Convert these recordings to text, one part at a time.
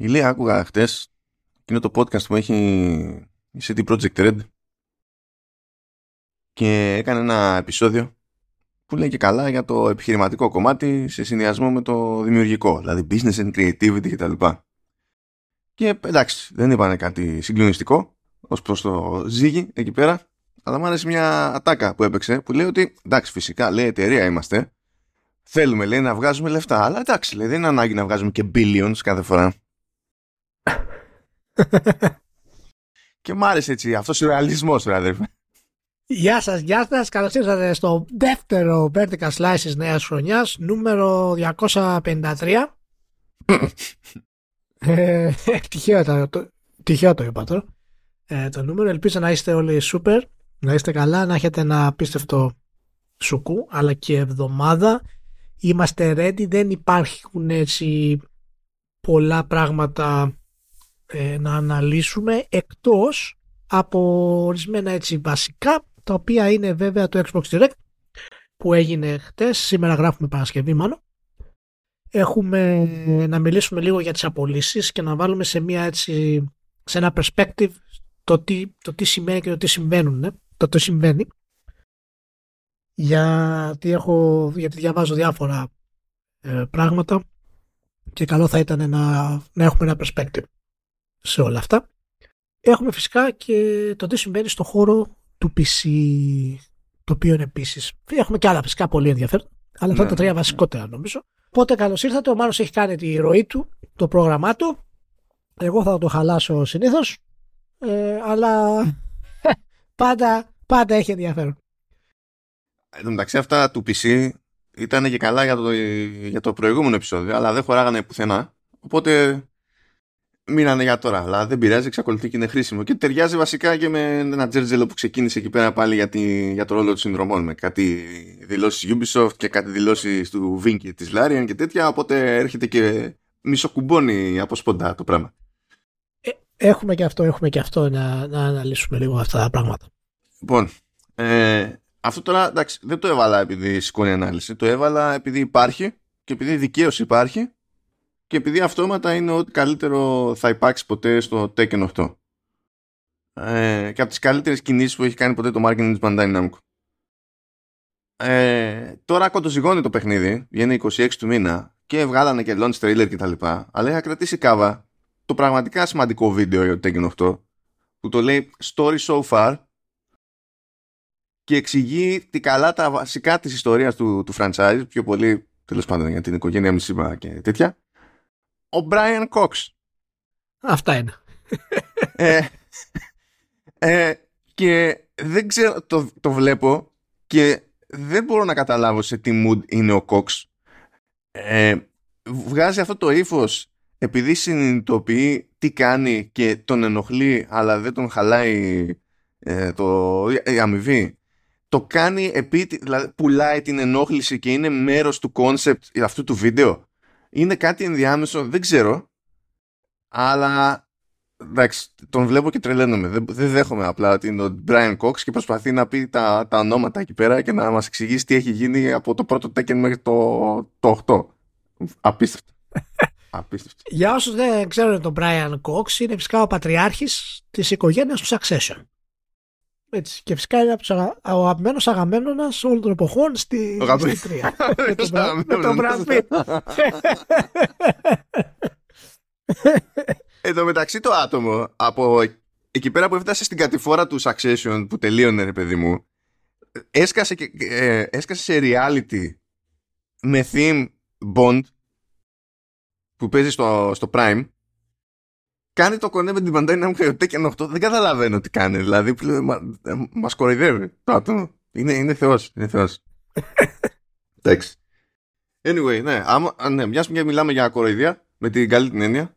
Ηλία, άκουγα χτες εκείνο το podcast που έχει η CD Projekt Red και έκανε ένα επεισόδιο που λέει και καλά για το επιχειρηματικό κομμάτι σε συνδυασμό με το δημιουργικό, δηλαδή business and creativity κτλ. Και εντάξει, δεν είπανε κάτι συγκλονιστικό ως προς το ζύγι εκεί πέρα, αλλά μου άρεσε μια ατάκα που έπαιξε που λέει ότι εντάξει, φυσικά λέει εταιρεία είμαστε, θέλουμε λέει να βγάζουμε λεφτά, αλλά εντάξει λέει, δεν είναι ανάγκη να βγάζουμε και billions κάθε φορά. Και μ' άρεσε έτσι αυτός ο ρεαλισμός, ρε αδερφέ. Γεια σας, γεια σας. Καλώς ήρθατε στο δεύτερο Vertical Slices νέας χρονιάς, νούμερο 253. Τυχαίο το είπα τώρα. Το νούμερο, ελπίζω να είστε όλοι super, να είστε καλά, να έχετε ένα απίστευτο σουκού, αλλά και εβδομάδα. Είμαστε ready, δεν υπάρχουν έτσι πολλά πράγματα να αναλύσουμε, εκτός από ορισμένα έτσι βασικά, τα οποία είναι βέβαια το Xbox Direct που έγινε χτες. Σήμερα γράφουμε Παρασκευή μάλλον. Έχουμε να μιλήσουμε λίγο για τις απολύσεις και να βάλουμε σε, μια έτσι, σε ένα perspective το τι σημαίνει και το τι συμβαίνουν. Το συμβαίνει. Γιατί διαβάζω διάφορα πράγματα και καλό θα ήταν να έχουμε ένα perspective σε όλα αυτά. Έχουμε φυσικά και το τι συμβαίνει στο χώρο του PC, το οποίο είναι επίσης. Έχουμε και άλλα φυσικά πολύ ενδιαφέροντα, αλλά αυτά τα τρία βασικότερα νομίζω. Οπότε καλώς ήρθατε, ο Μάνος έχει κάνει τη ροή του, το πρόγραμμά του. Εγώ θα το χαλάσω συνήθως, αλλά πάντα έχει ενδιαφέρον. Εν τω μεταξύ αυτά του PC ήταν και καλά για το προηγούμενο επεισόδιο, αλλά δεν χωράγανε πουθενά, οπότε μείνανε για τώρα, αλλά δεν πειράζει, εξακολουθεί και είναι χρήσιμο. Και ταιριάζει βασικά και με ένα τζέρτζελο που ξεκίνησε εκεί πέρα πάλι για το ρόλο των συνδρομών. Με κάτι δηλώσεις Ubisoft και κάτι δηλώσεις του Βίνκη της Larian και τέτοια. Οπότε έρχεται και μισοκουμπώνει από σποντά το πράγμα. Έχουμε και αυτό να αναλύσουμε λίγο αυτά τα πράγματα. Λοιπόν, αυτό τώρα εντάξει, δεν το έβαλα επειδή σηκώνει ανάλυση. Το έβαλα επειδή υπάρχει και επειδή δικαίως υπάρχει. Και επειδή αυτόματα είναι ό,τι καλύτερο θα υπάρξει ποτέ στο Tekken 8. Και από τις καλύτερες κινήσεις που έχει κάνει ποτέ το marketing της Bandai Namco. Τώρα κοντοζυγώνει το παιχνίδι, βγαίνει 26 του μήνα και βγάλανε και launch trailer κτλ. Αλλά είχα κρατήσει κάβα το πραγματικά σημαντικό βίντεο για το Tekken 8 που το λέει Story So Far και εξηγεί τι καλά τα βασικά της ιστορίας του franchise, πιο πολύ τέλος πάντων για την οικογένεια Μισήμα και τέτοια. Ο Brian Cox. Αυτά είναι. Και δεν ξέρω, το βλέπω και δεν μπορώ να καταλάβω σε τι mood είναι ο Cox. Βγάζει αυτό το ύφος επειδή συνειδητοποιεί τι κάνει και τον ενοχλεί, αλλά δεν τον χαλάει η αμοιβή. Το κάνει δηλαδή πουλάει την ενόχληση και είναι μέρος του concept αυτού του βίντεο. Είναι κάτι ενδιάμεσο, δεν ξέρω, αλλά εντάξει, τον βλέπω και τρελαίνομαι. Δεν δέχομαι απλά ότι είναι ο Brian Cox και προσπαθεί να πει τα ονόματα εκεί πέρα και να μας εξηγήσει τι έχει γίνει από το πρώτο Tekken μέχρι το 8. Απίστευτο. Απίστευτο. Για όσους δεν ξέρουν τον Brian Cox, είναι φυσικά ο πατριάρχης της οικογένειας του Succession. Έτσι. Και φυσικά είναι ο αγαπημένος Αγαμέμνονας όλων των εποχών στη Τρία. Με τον Brad Pitt. Εν τω μεταξύ το άτομο από εκεί πέρα που έφτασε στην κατηφόρα του Succession που τελείωνε, ρε παιδί μου, έσκασε σε reality με theme Bond που παίζει στο Prime. Κάνει το κονέ με την Bandai Namco και το Tekken 8. Δεν καταλαβαίνω τι κάνει. Δηλαδή, μας κοροϊδεύει. Είναι θεός. Είναι θεός. Εντάξει. Anyway, ναι. Μιας και μιλάμε για κοροϊδία, με την καλή την έννοια,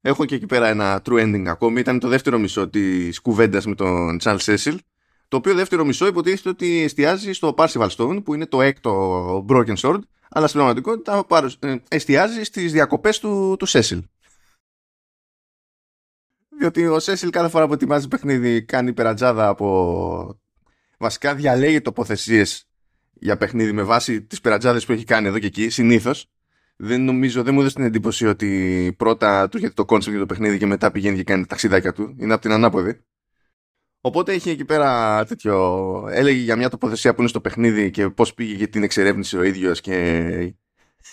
έχω και εκεί πέρα ένα true ending ακόμη. Ήταν το δεύτερο μισό της κουβέντας με τον Charles Cecil. Το οποίο δεύτερο μισό υποτίθεται ότι εστιάζει στο Parsifal Stone, που είναι το έκτο Broken Sword, αλλά στην πραγματικότητα εστιάζει στις διακοπές του Cecil. Διότι ο Σέσιλ κάθε φορά που ετοιμάζει παιχνίδι κάνει περατζάδα από... Βασικά διαλέγει τοποθεσίες για παιχνίδι με βάση τις περατζάδες που έχει κάνει εδώ και εκεί, συνήθως. δεν νομίζω, δεν μου έδωσε την εντύπωση ότι πρώτα του έρχεται το κόνσεπτ για το παιχνίδι και μετά πηγαίνει και κάνει ταξιδάκια του. Είναι από την ανάποδη. Οπότε είχε εκεί πέρα τέτοιο. Έλεγε για μια τοποθεσία που είναι στο παιχνίδι και πώς πήγε και την εξερεύνησε ο ίδιος και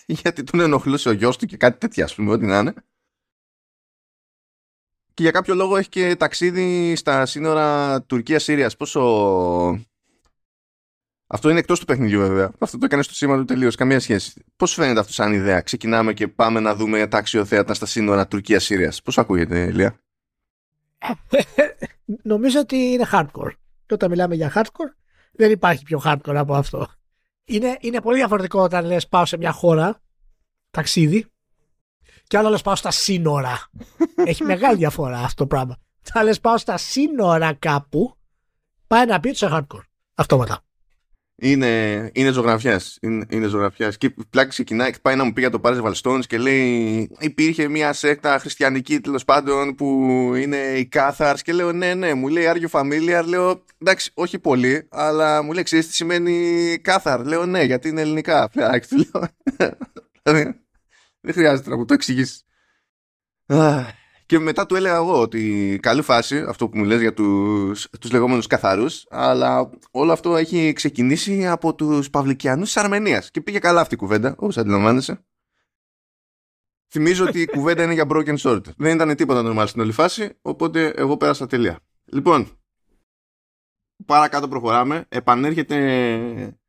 γιατί τον ενοχλούσε ο γιος του και κάτι τέτοια, ας πούμε, ό,τι να είναι. Και για κάποιο λόγο έχει και ταξίδι στα σύνορα Τουρκίας-Συρίας. Πόσο. Αυτό είναι εκτός του παιχνιδιού, βέβαια. Αυτό το έκανε στο σήμα του τελείως. Καμία σχέση. Πώς φαίνεται αυτό σαν ιδέα? Ξεκινάμε και πάμε να δούμε τα αξιοθέατα στα σύνορα Τουρκίας-Συρίας. Πώς ακούγεται, Ηλία? Νομίζω ότι είναι hardcore. Και όταν μιλάμε για hardcore, δεν υπάρχει πιο hardcore από αυτό. Είναι πολύ διαφορετικό όταν λες πάω σε μια χώρα, ταξίδι, και άλλο λες πάω στα σύνορα. Έχει μεγάλη διαφορά αυτό το πράγμα. Αν λες πάω στα σύνορα κάπου, πάει να πει ότι είσαι hardcore. Αυτόματα. Είναι ζωγραφιάς. Είναι ζωγραφιάς. Και πλάκα ξεκινάει και πάει να μου πει για το Paris Valstones και λέει υπήρχε μια σέκτα χριστιανική τέλος πάντων που είναι οι Κάθαρς. Και λέω ναι, μου λέει Are you familiar? Λέω εντάξει, όχι πολύ, αλλά μου λέει ξέρεις τι σημαίνει Κάθαρ? Λέω ναι, γιατί είναι ελληνικά. Δεν χρειάζεται να μου το εξηγήσεις. Και μετά του έλεγα εγώ ότι καλή φάση αυτό που μου λες για τους λεγόμενους καθαρούς, αλλά όλο αυτό έχει ξεκινήσει από τους Παυλικιανούς της Αρμενίας και πήγε καλά αυτή η κουβέντα, όπως αντιλαμβάνεσαι. Θυμίζω ότι η κουβέντα είναι για broken sword. Δεν ήταν τίποτα normal στην όλη φάση, οπότε εγώ πέρασα τελεία. Λοιπόν, παρακάτω προχωράμε. Επανέρχεται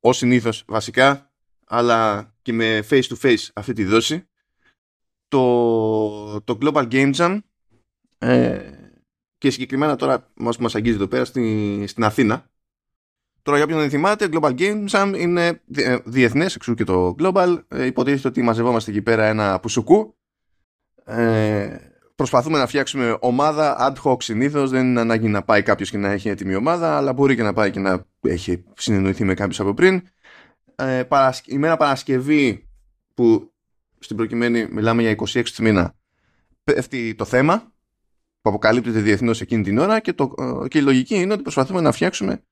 ως συνήθως βασικά, αλλά και με face to face αυτή τη δόση. Το Global Game Jam και συγκεκριμένα τώρα μας αγγίζει εδώ πέρα στην Αθήνα. Τώρα, για όποιον δεν θυμάται, Global Game Jam είναι διεθνές, εξού και το Global. Υποτίθεται ότι μαζευόμαστε εκεί πέρα ένα πουσουκού. Προσπαθούμε να φτιάξουμε ομάδα ad hoc συνήθως. Δεν είναι ανάγκη να πάει κάποιος και να έχει έτοιμη ομάδα, αλλά μπορεί και να πάει και να έχει συνεννοηθεί με κάποιος από πριν. Η μέρα Παρασκευή, που στην προκειμένη μιλάμε για 26 του μήνα, πέφτει το θέμα που αποκαλύπτεται διεθνώς εκείνη την ώρα και η λογική είναι ότι προσπαθούμε να φτιάξουμε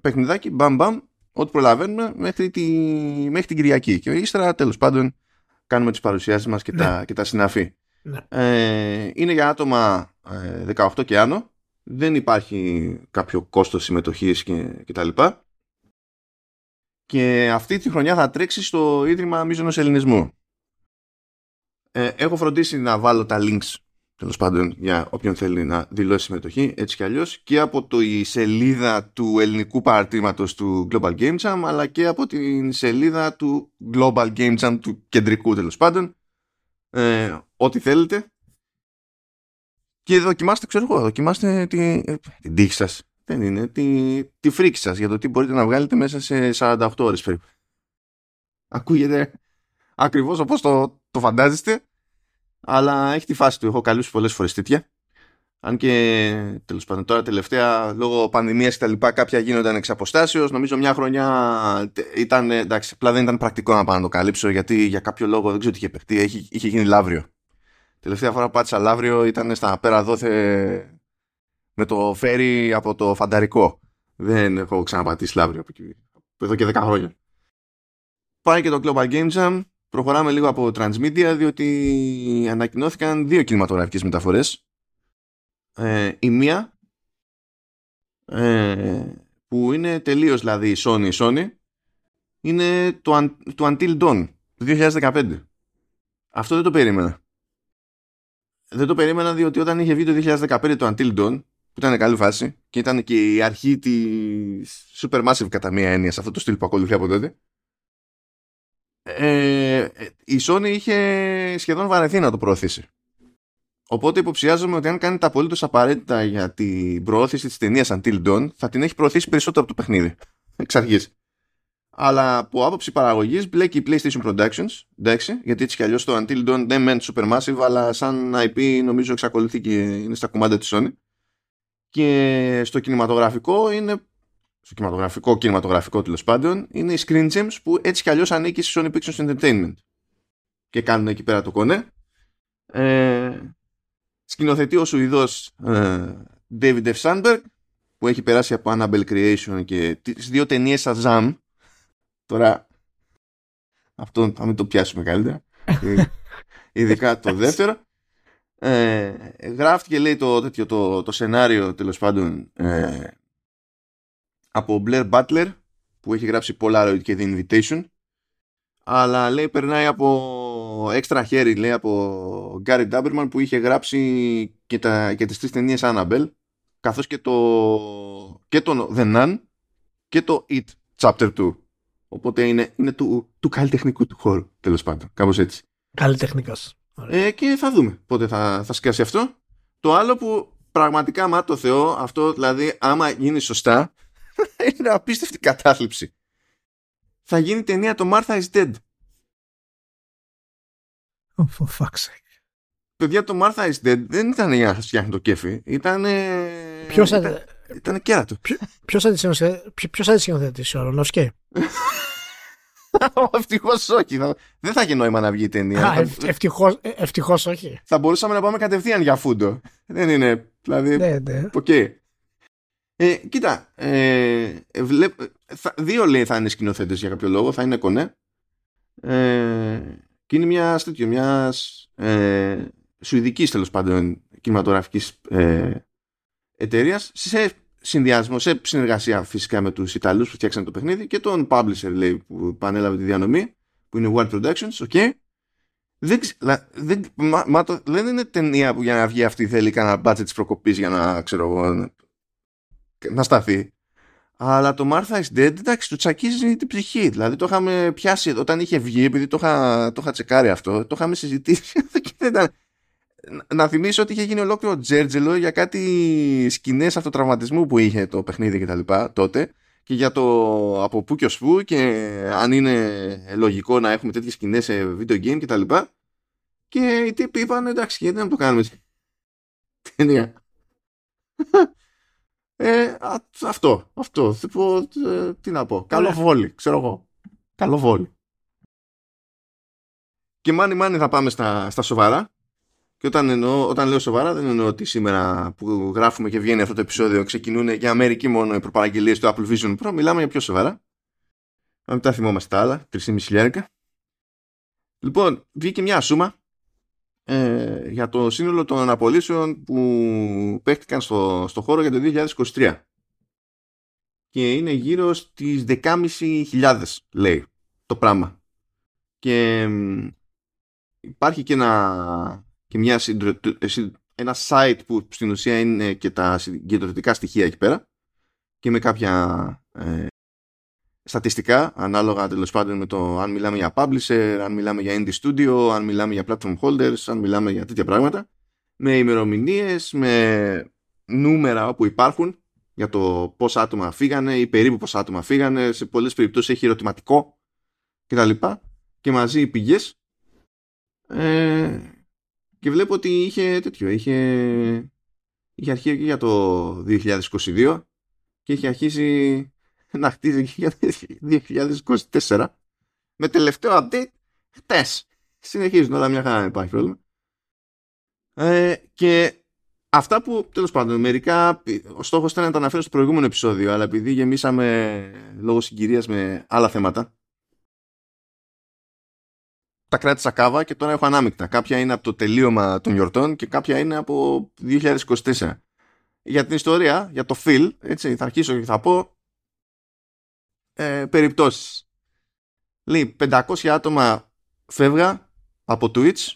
παιχνιδάκι μπαμ ό,τι προλαβαίνουμε μέχρι την Κυριακή και ύστερα τέλος πάντων κάνουμε τις παρουσιάσεις μας και, ναι, και τα συναφή. Ναι. Είναι για άτομα 18 και άνω, δεν υπάρχει κάποιο κόστος συμμετοχής και τα λοιπά. Και αυτή τη χρονιά θα τρέξει στο Ίδρυμα Μίζωνος Ελληνισμού. Έχω φροντίσει να βάλω τα links, τέλος πάντων, για όποιον θέλει να δηλώσει συμμετοχή, έτσι κι αλλιώς, και από η σελίδα του ελληνικού παρατήματος του Global Game Jam, αλλά και από την σελίδα του Global Game Jam, του κεντρικού τέλος πάντων. Ό,τι θέλετε. Και δοκιμάστε, ξέρω εγώ, δοκιμάστε την τύχη σας. Δεν είναι τη φρίκη σας για το τι μπορείτε να βγάλετε μέσα σε 48 ώρες περίπου. Ακούγεται ακριβώς όπως το φαντάζεστε, αλλά έχει τη φάση του. Έχω καλούσει πολλές φορές τέτοια. Αν και τέλος πάντων τώρα τελευταία λόγω πανδημίας και τα λοιπά κάποια γίνονταν εξ αποστάσεως. Νομίζω μια χρονιά ήταν εντάξει, απλά δεν ήταν πρακτικό να πάω να το καλύψω γιατί για κάποιο λόγο δεν ξέρω τι είχε παιχτεί. Είχε γίνει Λαύριο. Τελευταία φορά που πάτησα Λαύριο ήταν στα πέρα δόθε. Με το φέρι από το Φανταρικό. Δεν έχω ξαναπατήσει Λαύριο από εκεί. Εδώ και 10 χρόνια. Πάει και το Global Game Jam. Προχωράμε λίγο από Transmedia, διότι ανακοινώθηκαν δύο κινηματογραφικές μεταφορές. Η μία που είναι τελείως δηλαδή Sony είναι το Until Dawn του 2015. Αυτό δεν το περίμενα. Δεν το περίμενα διότι όταν είχε βγει το 2015 το Until Dawn, που ήταν καλή φάση και ήταν και η αρχή της Supermassive κατά μία έννοια σε αυτό το στυλ που ακολουθεί από τότε, η Sony είχε σχεδόν βαρεθεί να το προωθήσει. Οπότε υποψιάζομαι ότι αν κάνει τα απολύτως απαραίτητα για την προώθηση της ταινίας Until Dawn, θα την έχει προωθήσει περισσότερο από το παιχνίδι εξ αρχής. Αλλά από άποψη παραγωγής μπλέκει η PlayStation Productions, εντάξει, γιατί έτσι κι αλλιώς το Until Dawn δεν μένει Supermassive, αλλά σαν IP νομίζω εξακολουθεί και είναι στα κουμάντα της Sony. Και στο κινηματογραφικό είναι. Στο κινηματογραφικό τέλος πάντων, είναι η Screen Gems που έτσι κι αλλιώς ανήκει στη Sony Pictures Entertainment. Και κάνουν εκεί πέρα το κονέ. Σκηνοθετεί ο Σουηδός David F. Sandberg, που έχει περάσει από Annabelle Creation και τις δύο ταινίες Shazam. Τώρα, Αυτό θα μην το πιάσουμε καλύτερα. Ειδικά το δεύτερο. Γράφτηκε, λέει, το σενάριο, τέλος πάντων, από Blair Butler, που έχει γράψει Polaroid και The Invitation, αλλά, λέει, περνάει από έξτρα χέρι, λέει, από Gary Doberman, που είχε γράψει και τις τρεις ταινίες Annabelle, καθώς και το The Nun και το It Chapter 2. Οπότε είναι του καλλιτεχνικού του χώρου, τέλος πάντων, κάπως έτσι. Καλλιτεχνικός. Και θα δούμε πότε θα σκάσει αυτό. Το άλλο που πραγματικά, μα το Θεό, αυτό δηλαδή, άμα γίνει σωστά, είναι απίστευτη κατάθλιψη. Θα γίνει ταινία το Martha is Dead. Oh, for fuck's sake. Παιδιά, το Martha is Dead δεν ήταν για να φτιάχνει το κέφι. Ήταν κέρατο. Ποιος θα τη σκηνοθετήσει, ο Ρονόσκι? Ευτυχώς όχι. Δεν θα είχε νόημα να βγει η ταινία. Ευτυχώς όχι. Θα μπορούσαμε να πάμε κατευθείαν για φούντο. Δεν είναι. Δηλαδή. Ναι. Okay. Κοίτα. Δύο, λέει, θα είναι σκηνοθέτες για κάποιο λόγο. Θα είναι κονέ. Και είναι μια σουηδικής, τέλος πάντων, κινηματογραφικής εταιρείας. Σε συνδυασμό, σε συνεργασία φυσικά με τους Ιταλούς που φτιάξαν το παιχνίδι και τον publisher, λέει, που πανέλαβε τη διανομή, που είναι World Productions. Okay. Δεν είναι ταινία που για να βγει αυτή θέλει κανένα budget της προκοπής για να, να σταθεί. Αλλά το Martha is Dead, εντάξει, του τσακίζει την ψυχή. Δηλαδή το είχαμε πιάσει όταν είχε βγει, επειδή το είχα τσεκάρει αυτό, το είχαμε συζητήσει. Να θυμίσω ότι είχε γίνει ολόκληρο τζέρτζελο για κάτι σκηνές αυτοτραυματισμού που είχε το παιχνίδι και τα λοιπά τότε, και για το από πού και ως πού και αν είναι λογικό να έχουμε τέτοιες σκηνές σε video game και τα λοιπά, και οι τύποι είπαν εντάξει, γιατί να το κάνουμε ταινία. Αυτό πω, τι να πω, καλό βόλι, ξέρω εγώ, καλό βόλι. Και μάνι θα πάμε στα σοβαρά. Και όταν λέω σοβαρά, δεν εννοώ ότι σήμερα που γράφουμε και βγαίνει αυτό το επεισόδιο ξεκινούν για Αμερική μόνο οι προπαραγγελίες του Apple Vision Pro. Μιλάμε για πιο σοβαρά. Αν μην τα θυμόμαστε τα άλλα, 3.500. Λοιπόν, βγήκε μια σούμα για το σύνολο των απολύσεων που παίχτηκαν στο χώρο για το 2023. Και είναι γύρω στις 10.500, λέει, το πράγμα. Και υπάρχει και ένα site που στην ουσία είναι και τα συγκεντρωτικά στοιχεία εκεί πέρα, και με κάποια στατιστικά ανάλογα, τέλος πάντων, με το αν μιλάμε για publisher, αν μιλάμε για indie studio, αν μιλάμε για platform holders, αν μιλάμε για τέτοια πράγματα, με ημερομηνίες, με νούμερα όπου υπάρχουν για το πόσα άτομα φύγανε ή περίπου πόσα άτομα φύγανε, σε πολλές περιπτώσεις έχει ερωτηματικό κτλ, και μαζί οι πηγές. Και βλέπω ότι είχε τέτοιο, είχε αρχίσει και για το 2022 και είχε αρχίσει να χτίζει και για το 2024. Με τελευταίο update χτες. Συνεχίζουν όλα μια χαρά, υπάρχει πρόβλημα. Και αυτά που, τέλος πάντων, μερικά ο στόχος ήταν να τα αναφέρω στο προηγούμενο επεισόδιο, αλλά επειδή γεμίσαμε λόγω συγκυρίας με άλλα θέματα, τα κράτησα κάβα και τώρα έχω ανάμεικτα. Κάποια είναι από το τελείωμα των γιορτών και κάποια είναι από 2024. Για την ιστορία, για το feel, έτσι, θα αρχίσω και θα πω περιπτώσεις. Λέει, 500 άτομα φεύγα από Twitch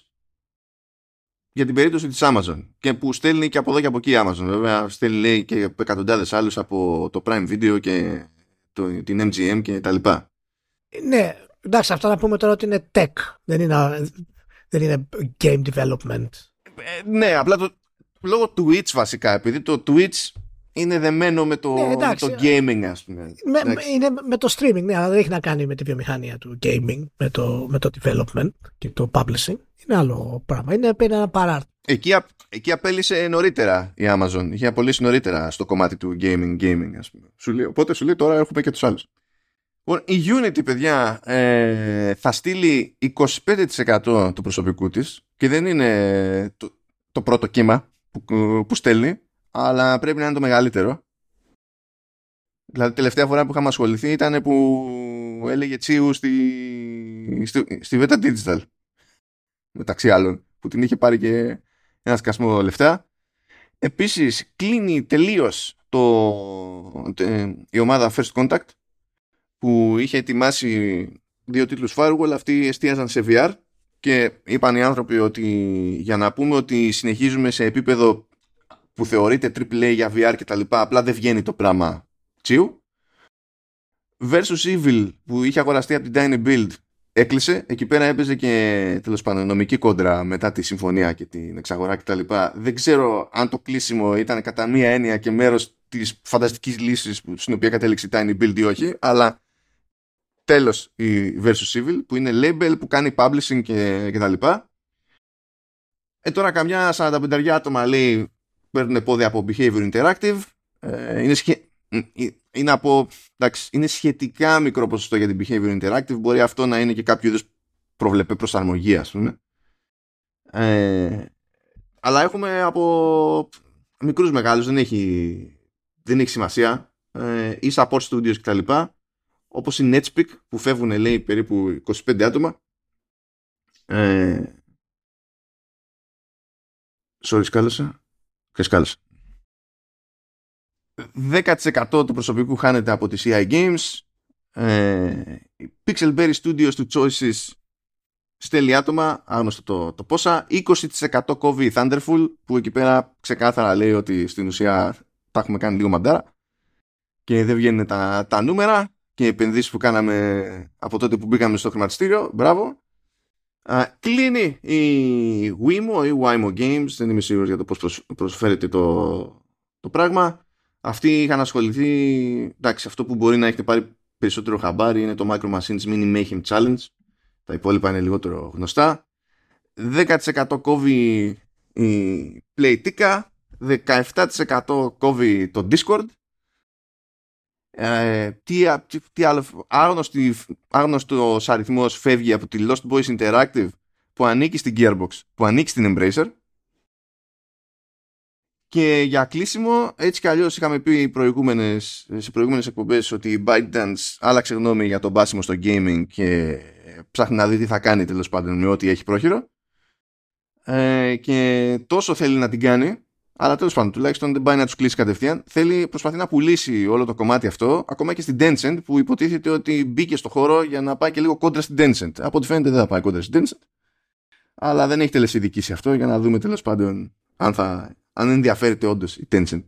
για την περίπτωση της Amazon, και που στέλνει και από εδώ και από εκεί η Amazon. Βέβαια, στέλνει, λέει, και εκατοντάδες άλλους από το Prime Video και την MGM και τα λοιπά. Ναι. Εντάξει, αυτά να πούμε τώρα ότι είναι tech, δεν είναι game development. Ναι, απλά λόγω Twitch βασικά, επειδή το Twitch είναι δεμένο με το gaming, ας πούμε. Είναι με το streaming, ναι, αλλά δεν έχει να κάνει με τη βιομηχανία του gaming, με το development και το publishing. Είναι άλλο πράγμα, είναι ένα παράρτημα. Εκεί απέλησε νωρίτερα η Amazon, είχε απολύσει νωρίτερα στο κομμάτι του gaming, ας πούμε. Οπότε σου λέει τώρα έχουμε και τους άλλους. Η Unity, παιδιά, θα στείλει 25% του προσωπικού της, και δεν είναι το πρώτο κύμα που στέλνει, αλλά πρέπει να είναι το μεγαλύτερο. Δηλαδή τελευταία φορά που είχαμε ασχοληθεί ήταν που έλεγε τσίου στη Βέτα Digital, μεταξύ άλλων, που την είχε πάρει και ένα σκασμό λεφτά. Επίσης κλείνει τελείως η ομάδα First Contact, που είχε ετοιμάσει 2 τίτλους firewall. Αυτοί εστίαζαν σε VR και είπαν οι άνθρωποι ότι για να πούμε ότι συνεχίζουμε σε επίπεδο που θεωρείται AAA για VR και τα λοιπά, απλά δεν βγαίνει το πράγμα τσίου. Versus Evil, που είχε αγοραστεί από την Tiny Build, έκλεισε. Εκεί πέρα έπαιζε και τέλος πάντων νομική κόντρα μετά τη συμφωνία και την εξαγορά κτλ. Δεν ξέρω αν το κλείσιμο ήταν κατά μία έννοια και μέρος της φανταστικής λύσης στην οποία κατέληξε η Tiny Build ή όχι, αλλά τέλος η Versus Evil, που είναι label που κάνει publishing και τα λοιπά. Τώρα καμιά 45 άτομα, λέει, παίρνουν πόδια από Behavior Interactive. Είναι σχετικά μικρό ποσοστό για την Behavior Interactive. Μπορεί αυτό να είναι και κάποιο είδος προβλεπέ προσαρμογή, ας πούμε. Αλλά έχουμε από μικρούς μεγάλους, δεν έχει σημασία, ή support studios κτλ. Όπως η Netpeak, που φεύγουν, λέει, περίπου 25 άτομα. Sorry, σκάλωσα. 10% του προσωπικού χάνεται από τις EA Games. Η Pixelberry Studios του Choices στέλνει άτομα, άγνωστο το πόσα. 20% κόβει η Thunderful, που εκεί πέρα ξεκάθαρα λέει ότι στην ουσία τα έχουμε κάνει λίγο μαντάρα και δεν βγαίνουν τα νούμερα και οι επενδύσεις που κάναμε από τότε που μπήκαμε στο χρηματιστήριο. Μπράβο. Κλείνει η Wimo ή Wimo Games, δεν είμαι σίγουρος για το πώς προσφέρεται το πράγμα. Αυτοί είχαν ασχοληθεί, εντάξει, αυτό που μπορεί να έχετε πάρει περισσότερο χαμπάρι είναι το Micro Machines Mini Mayhem Challenge. Τα υπόλοιπα είναι λιγότερο γνωστά. 10% κόβει η PlayTika, 17% κόβει το Discord. Τι άλλο, άγνωστος αριθμός φεύγει από τη Lost Boys Interactive, που ανήκει στην Gearbox, που ανήκει στην Embracer. Και για κλείσιμο, έτσι κι αλλιώς είχαμε πει σε προηγούμενες εκπομπές ότι η ByteDance άλλαξε γνώμη για τον πάσιμο στο gaming και ψάχνει να δει τι θα κάνει, τέλος πάντων, με ό,τι έχει πρόχειρο. Και τόσο θέλει να την κάνει, αλλά τέλος πάντων, τουλάχιστον δεν πάει να τους κλείσει κατευθείαν. Προσπαθεί να πουλήσει όλο το κομμάτι αυτό, ακόμα και στην Tencent, που υποτίθεται ότι μπήκε στο χώρο για να πάει και λίγο κόντρα στην Tencent. Από ό,τι φαίνεται δεν θα πάει κόντρα στην Tencent, αλλά δεν έχει τελεσυνδικήσει αυτό, για να δούμε τέλος πάντων αν ενδιαφέρεται όντως η Tencent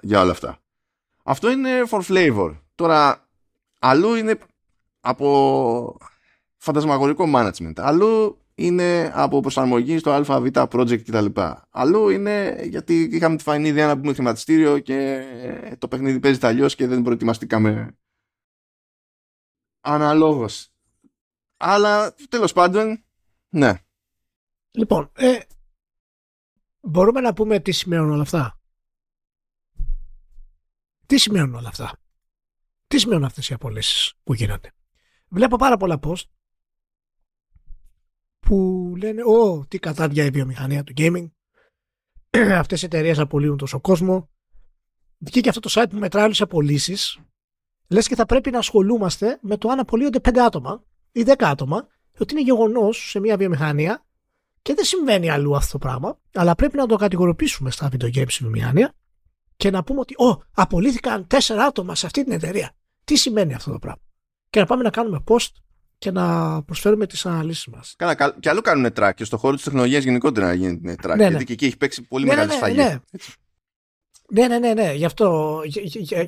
για όλα αυτά. Αυτό είναι for flavor. Τώρα, αλλού είναι από φαντασμαγορικό management, αλλού είναι από προσαρμογή στο ΑΒ project κτλ. Αλλού είναι γιατί είχαμε τη φανή ιδέα να μπούμε χρηματιστήριο και το παιχνίδι παίζεται αλλιώς και δεν προετοιμαστήκαμε αναλόγως. Αλλά τέλος πάντων, ναι. Λοιπόν, μπορούμε να πούμε τι σημαίνουν όλα αυτά. Τι σημαίνουν όλα αυτά. Τι σημαίνουν αυτές οι απολύσεις που γίνονται. Βλέπω πάρα πολλά post που λένε τι κατάδια η βιομηχανία του gaming. Αυτές οι εταιρείες απολύουν τόσο κόσμο. Και αυτό το site που μετράει όλες τις απολύσεις, λες και θα πρέπει να ασχολούμαστε με το αν απολύονται 5 άτομα ή 10 άτομα, ότι είναι γεγονός σε μια βιομηχανία. Και δεν συμβαίνει αλλού αυτό το πράγμα, αλλά πρέπει να το κατηγοροποιήσουμε στα video games στη βιομηχανία και να πούμε ότι απολύθηκαν 4 άτομα σε αυτή την εταιρεία. Τι σημαίνει αυτό το πράγμα. Και να πάμε να κάνουμε post και να προσφέρουμε τις αναλύσεις μας. Και αλλού κάνουν track, και στον χώρο της τεχνολογίας γενικότερα γίνεται track. Ναι. Γιατί και εκεί έχει παίξει πολύ μεγάλη σφαγή. Ναι.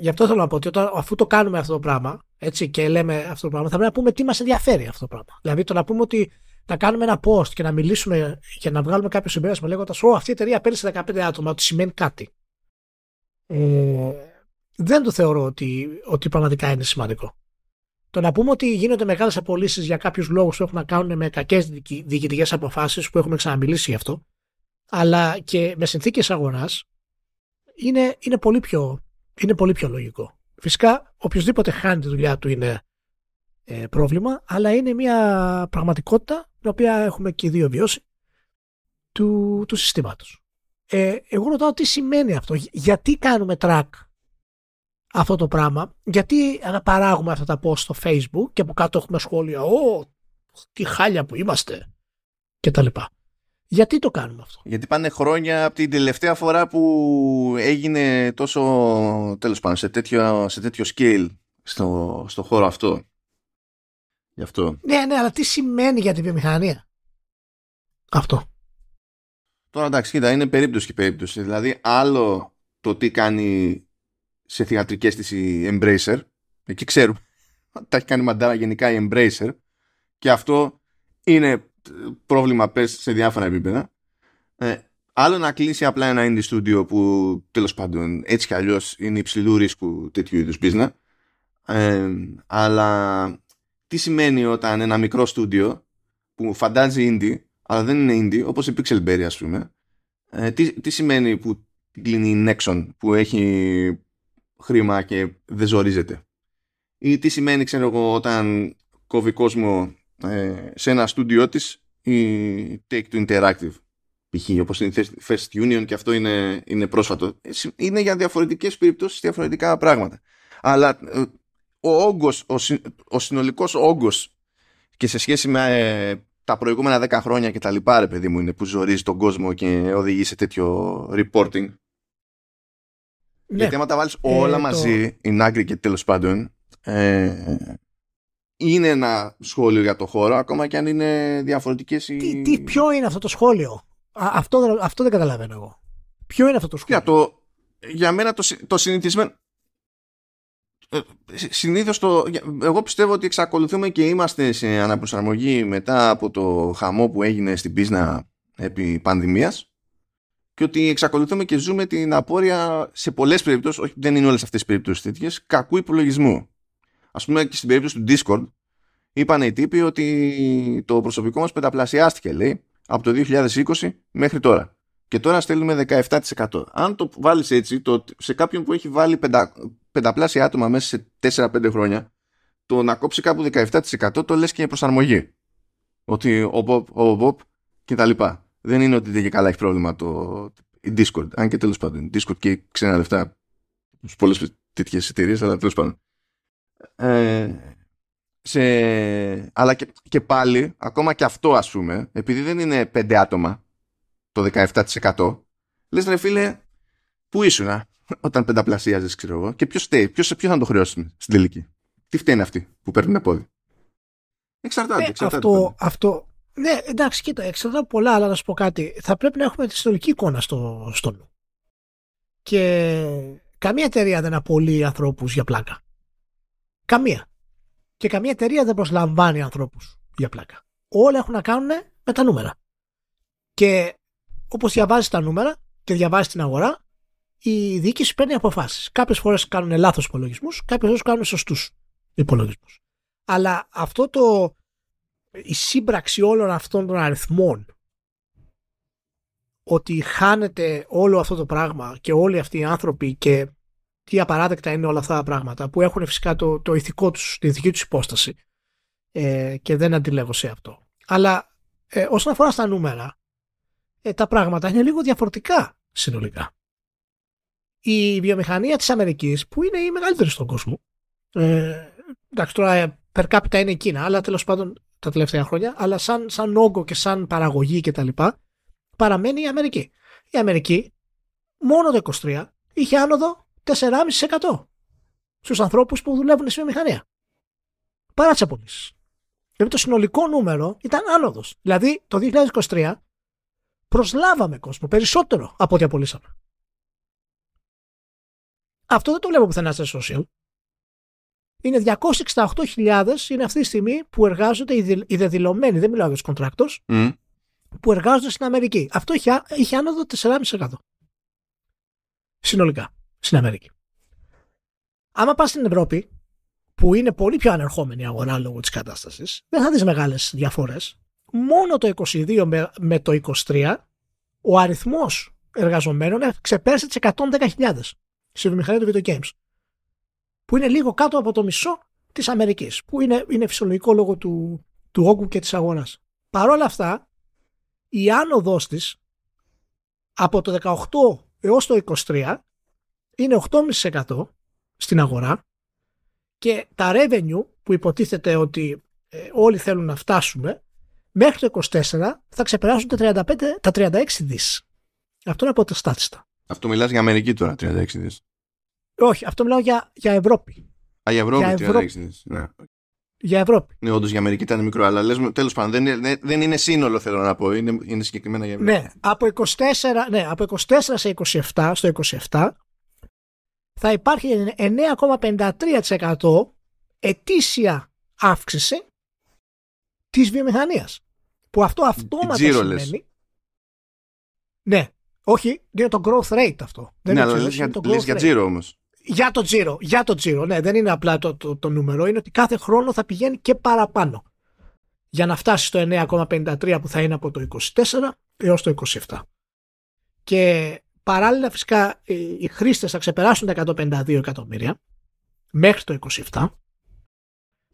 Γι' αυτό θέλω να πω ότι αφού το κάνουμε αυτό το πράγμα, έτσι, και λέμε αυτό το πράγμα, θα πρέπει να πούμε τι μας ενδιαφέρει αυτό το πράγμα. Δηλαδή το να πούμε ότι. Να κάνουμε ένα post και να μιλήσουμε και να βγάλουμε κάποιο συμπέρασμα λέγοντας αυτή η εταιρεία πέρασε 15 άτομα, ότι σημαίνει κάτι. Δεν το θεωρώ ότι πραγματικά είναι σημαντικό. Το να πούμε ότι γίνονται μεγάλες απολύσεις για κάποιους λόγους που έχουν να κάνουν με κακές διοικητικές αποφάσεις, που έχουμε ξαναμιλήσει γι' αυτό, αλλά και με συνθήκες αγοράς, είναι πολύ πιο λογικό. Φυσικά, οποιοδήποτε χάνει τη δουλειά του είναι πρόβλημα, αλλά είναι μια πραγματικότητα την οποία έχουμε και οι δύο βιώσει του συστήματος. Εγώ ρωτάω τι σημαίνει αυτό, γιατί κάνουμε track αυτό το πράγμα, γιατί αναπαράγουμε αυτά τα post στο Facebook και από κάτω έχουμε σχόλια τι χάλια που είμαστε και τα λοιπά. Γιατί το κάνουμε αυτό? Γιατί πάνε χρόνια από την τελευταία φορά που έγινε τόσο, τέλος πάντων, σε τέτοιο scale στο χώρο αυτό. Γι' αυτό. Ναι, αλλά τι σημαίνει για την βιομηχανία αυτό? Τώρα εντάξει, κοίτα, είναι περίπτωση και περίπτωση. Δηλαδή άλλο το τι κάνει σε θεατρικές της η Embracer, εκεί ξέρουμε τα έχει κάνει μαντάρα γενικά η Embracer, και αυτό είναι πρόβλημα πες σε διάφορα επίπεδα. Άλλο να κλείσει απλά ένα indie studio που τέλος πάντων έτσι κι αλλιώς είναι υψηλού ρίσκου τέτοιου είδους business, αλλά τι σημαίνει όταν ένα μικρό studio που φαντάζει indie αλλά δεν είναι indie, όπως η Pixelberry ας πούμε, τι σημαίνει που κλείνει η Nexon που έχει χρήμα και δεν ζορίζεται, ή τι σημαίνει ξέρω εγώ όταν κόβει κόσμο σε ένα στούντιό της η Take-Two Interactive π.χ. όπως είναι η First Union, και αυτό είναι πρόσφατο. Είναι για διαφορετικές περιπτώσεις διαφορετικά πράγματα, αλλά ο όγκος, ο συνολικός όγκος και σε σχέση με τα προηγούμενα 10 χρόνια και τα λοιπά, ρε παιδί μου, είναι που ζορίζει τον κόσμο και οδηγεί σε τέτοιο reporting. Ναι. Γιατί άμα τα βάλεις όλα μαζί, η Νάγκρη και τέλος πάντων, είναι ένα σχόλιο για το χώρο, ακόμα και αν είναι διαφορετικές οι... Τι ποιο είναι αυτό το σχόλιο? Αυτό δεν καταλαβαίνω εγώ. Ποιο είναι αυτό το σχόλιο? Για μένα το συνηθισμένο... Συνήθως εγώ πιστεύω ότι εξακολουθούμε και είμαστε σε αναπροσαρμογή μετά από το χαμό που έγινε στην πίσνα επί πανδημίας, και ότι εξακολουθούμε και ζούμε την απόρρια σε πολλές περιπτώσεις, όχι δεν είναι όλες αυτές τις περιπτώσεις τέτοιες, κακού υπολογισμού. Ας πούμε και στην περίπτωση του Discord είπαν οι τύποι ότι το προσωπικό μας πενταπλασιάστηκε, λέει, από το 2020 μέχρι τώρα. Και τώρα στέλνουμε 17%. Αν το βάλεις έτσι, σε κάποιον που έχει βάλει πενταπλάσια άτομα μέσα σε 4-5 χρόνια, το να κόψει κάπου 17% το λες και προσαρμογή. Ότι ο Bob και τα λοιπά. Δεν είναι ότι δεν και καλά έχει πρόβλημα η Discord. Αν και τέλος πάντων. Discord και ξένα λεφτά σε πολλές τέτοιες εταιρείες, αλλά τέλος πάντων. Αλλά και πάλι, ακόμα και αυτό ας πούμε, επειδή δεν είναι 5 άτομα το 17%, λες ρε φίλε, πού ήσουνα όταν πενταπλασίαζες, ξέρω εγώ, και ποιος φταίει, ποιος θα το χρεώσουμε στην τελική? Τι φταίνε αυτοί που παίρνουν πόδι? Εξαρτάται. Αυτό... Ναι, εντάξει, κοίτα, εξαρτάται πολλά, αλλά να σου πω κάτι. Θα πρέπει να έχουμε τη συνολική εικόνα στο νου. Και καμία εταιρεία δεν απολύει ανθρώπους για πλάκα. Καμία. Και καμία εταιρεία δεν προσλαμβάνει ανθρώπους για πλάκα. Όλα έχουν να κάνουν με τα νούμερα. Και όπως διαβάζεις τα νούμερα και διαβάζεις την αγορά, η διοίκηση παίρνει αποφάσεις. Κάποιες φορές κάνουν λάθος υπολογισμούς, κάποιες φορές κάνουν σωστούς υπολογισμούς. Αλλά αυτό η σύμπραξη όλων αυτών των αριθμών, ότι χάνεται όλο αυτό το πράγμα και όλοι αυτοί οι άνθρωποι, και τι απαράδεκτα είναι όλα αυτά τα πράγματα που έχουν φυσικά το ηθικό τους, την ηθική τους υπόσταση, και δεν αντιλέγω σε αυτό. Αλλά όσον αφορά στα νούμερα, τα πράγματα είναι λίγο διαφορετικά συνολικά. Η βιομηχανία της Αμερικής, που είναι η μεγαλύτερη στον κόσμο, εντάξει, τώρα per capita είναι η Κίνα, αλλά τέλος πάντων τα τελευταία χρόνια, αλλά σαν όγκο και σαν παραγωγή και τα λοιπά, παραμένει η Αμερική. Η Αμερική μόνο το 23 είχε άνοδο 4,5% στους ανθρώπους που δουλεύουν στη βιομηχανία. Παρά τις απολύσεις. Δηλαδή το συνολικό νούμερο ήταν άνοδος. Δηλαδή το 2023 προσλάβαμε κόσμο περισσότερο από ό,τι απολύσαμε. Αυτό δεν το βλέπω πουθενά στα social. Είναι 268.000 είναι αυτή τη στιγμή που εργάζονται οι δεδηλωμένοι, δεν μιλάω για τους contractors, που εργάζονται στην Αμερική. Αυτό είχε άνοδο 4,5% συνολικά στην Αμερική. Άμα πας στην Ευρώπη, που είναι πολύ πιο ανερχόμενη η αγορά λόγω της κατάστασης, δεν θα δεις μεγάλες διαφορές. Μόνο το 22 με το 23 ο αριθμός εργαζομένων ξεπέρασε τις 110.000 στη βιομηχανία του video games, που είναι λίγο κάτω από το μισό της Αμερικής, που είναι φυσιολογικό λόγω του όγκου και της αγοράς. Παρ' όλα αυτά, η άνοδος της από το 18 έως το 23 είναι 8,5% στην αγορά, και τα revenue που υποτίθεται ότι όλοι θέλουν να φτάσουμε, μέχρι το 24 θα ξεπεράσουν τα 36 δις. Αυτό είναι από τα στάτιστα. Αυτό μιλάς για Αμερική τώρα, 36 δις. Όχι, αυτό μιλάω για Ευρώπη. Α, για Ευρώπη, 36 δις. Ναι. Για Ευρώπη. Ναι, όντως για Αμερική ήταν μικρό, αλλά λες, τέλος πάντων δεν είναι σύνολο, θέλω να πω. Είναι συγκεκριμένα για Ευρώπη. Ναι, από 24 σε 27, στο 27 θα υπάρχει 9,53% ετήσια αύξηση της βιομηχανίας. Που αυτό αυτόματα σημαίνει. Ναι, όχι, είναι το growth rate αυτό. Δεν ναι, αλλά λες για τζίρο όμως. Για το τζίρο, ναι, δεν είναι απλά το νούμερο, είναι ότι κάθε χρόνο θα πηγαίνει και παραπάνω. Για να φτάσει στο 9,53 που θα είναι από το 24 έως το 27. Και παράλληλα φυσικά οι χρήστες θα ξεπεράσουν τα 152 εκατομμύρια μέχρι το 27.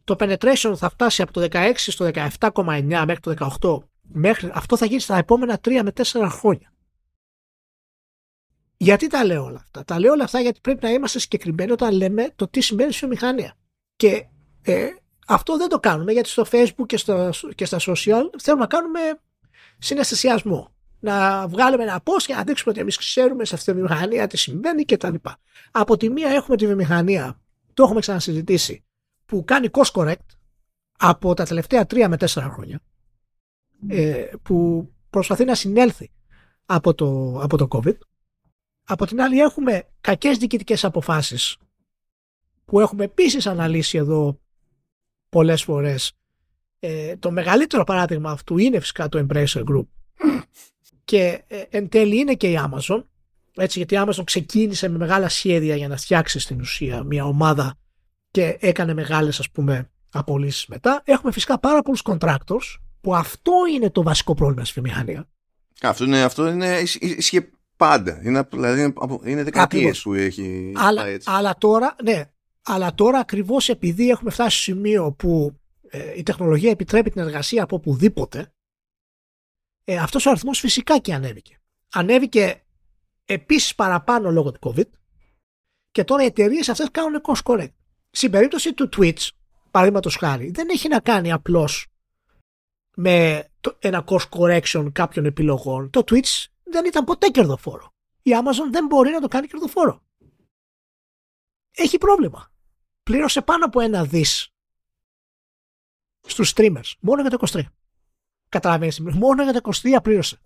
Το penetration θα φτάσει από το 16 στο 17,9 μέχρι το 18. Αυτό θα γίνει στα επόμενα 3 με 4 χρόνια. Γιατί τα λέω όλα αυτά? Τα λέω όλα αυτά γιατί πρέπει να είμαστε συγκεκριμένοι όταν λέμε το τι σημαίνει βιομηχανία. Και αυτό δεν το κάνουμε γιατί στο Facebook και στα social θέλουμε να κάνουμε συναισθησιασμό. Να βγάλουμε ένα post και να δείξουμε ότι εμείς ξέρουμε σε αυτή τη βιομηχανία τι συμβαίνει κτλ. Από τη μία έχουμε τη βιομηχανία, το έχουμε ξανασυζητήσει, που κάνει cost correct από τα τελευταία 3 με 4 χρόνια, που προσπαθεί να συνέλθει από το COVID. Από την άλλη έχουμε κακές διοικητικές αποφάσεις που έχουμε επίσης αναλύσει εδώ πολλές φορές. Το μεγαλύτερο παράδειγμα αυτού είναι φυσικά το Embracer Group και εν τέλει είναι και η Amazon, έτσι, γιατί η Amazon ξεκίνησε με μεγάλα σχέδια για να φτιάξει στην ουσία μια ομάδα και έκανε μεγάλες, ας πούμε, απολύσεις μετά. Έχουμε φυσικά πάρα πολλούς contractors που αυτό είναι το βασικό πρόβλημα στη βιομηχανία. Αυτό είναι ισχύει πάντα. Είναι δεκαετίες που έχει πάει έτσι. Αλλά τώρα ακριβώς επειδή έχουμε φτάσει στο σημείο που η τεχνολογία επιτρέπει την εργασία από οπουδήποτε, αυτός ο αριθμός φυσικά και ανέβηκε. Ανέβηκε επίσης παραπάνω λόγω του COVID και τώρα οι εταιρείες αυτές κάνουν cost correct. Στην περίπτωση του Twitch, παραδείγματος χάρη, δεν έχει να κάνει απλώς με ένα cost correction κάποιων επιλογών. Το Twitch δεν ήταν ποτέ κερδοφόρο. Η Amazon δεν μπορεί να το κάνει κερδοφόρο. Έχει πρόβλημα. Πλήρωσε πάνω από 1 δις στους streamers. Μόνο για το 23. Καταλαβαίνεις, μόνο για το 23 πλήρωσε.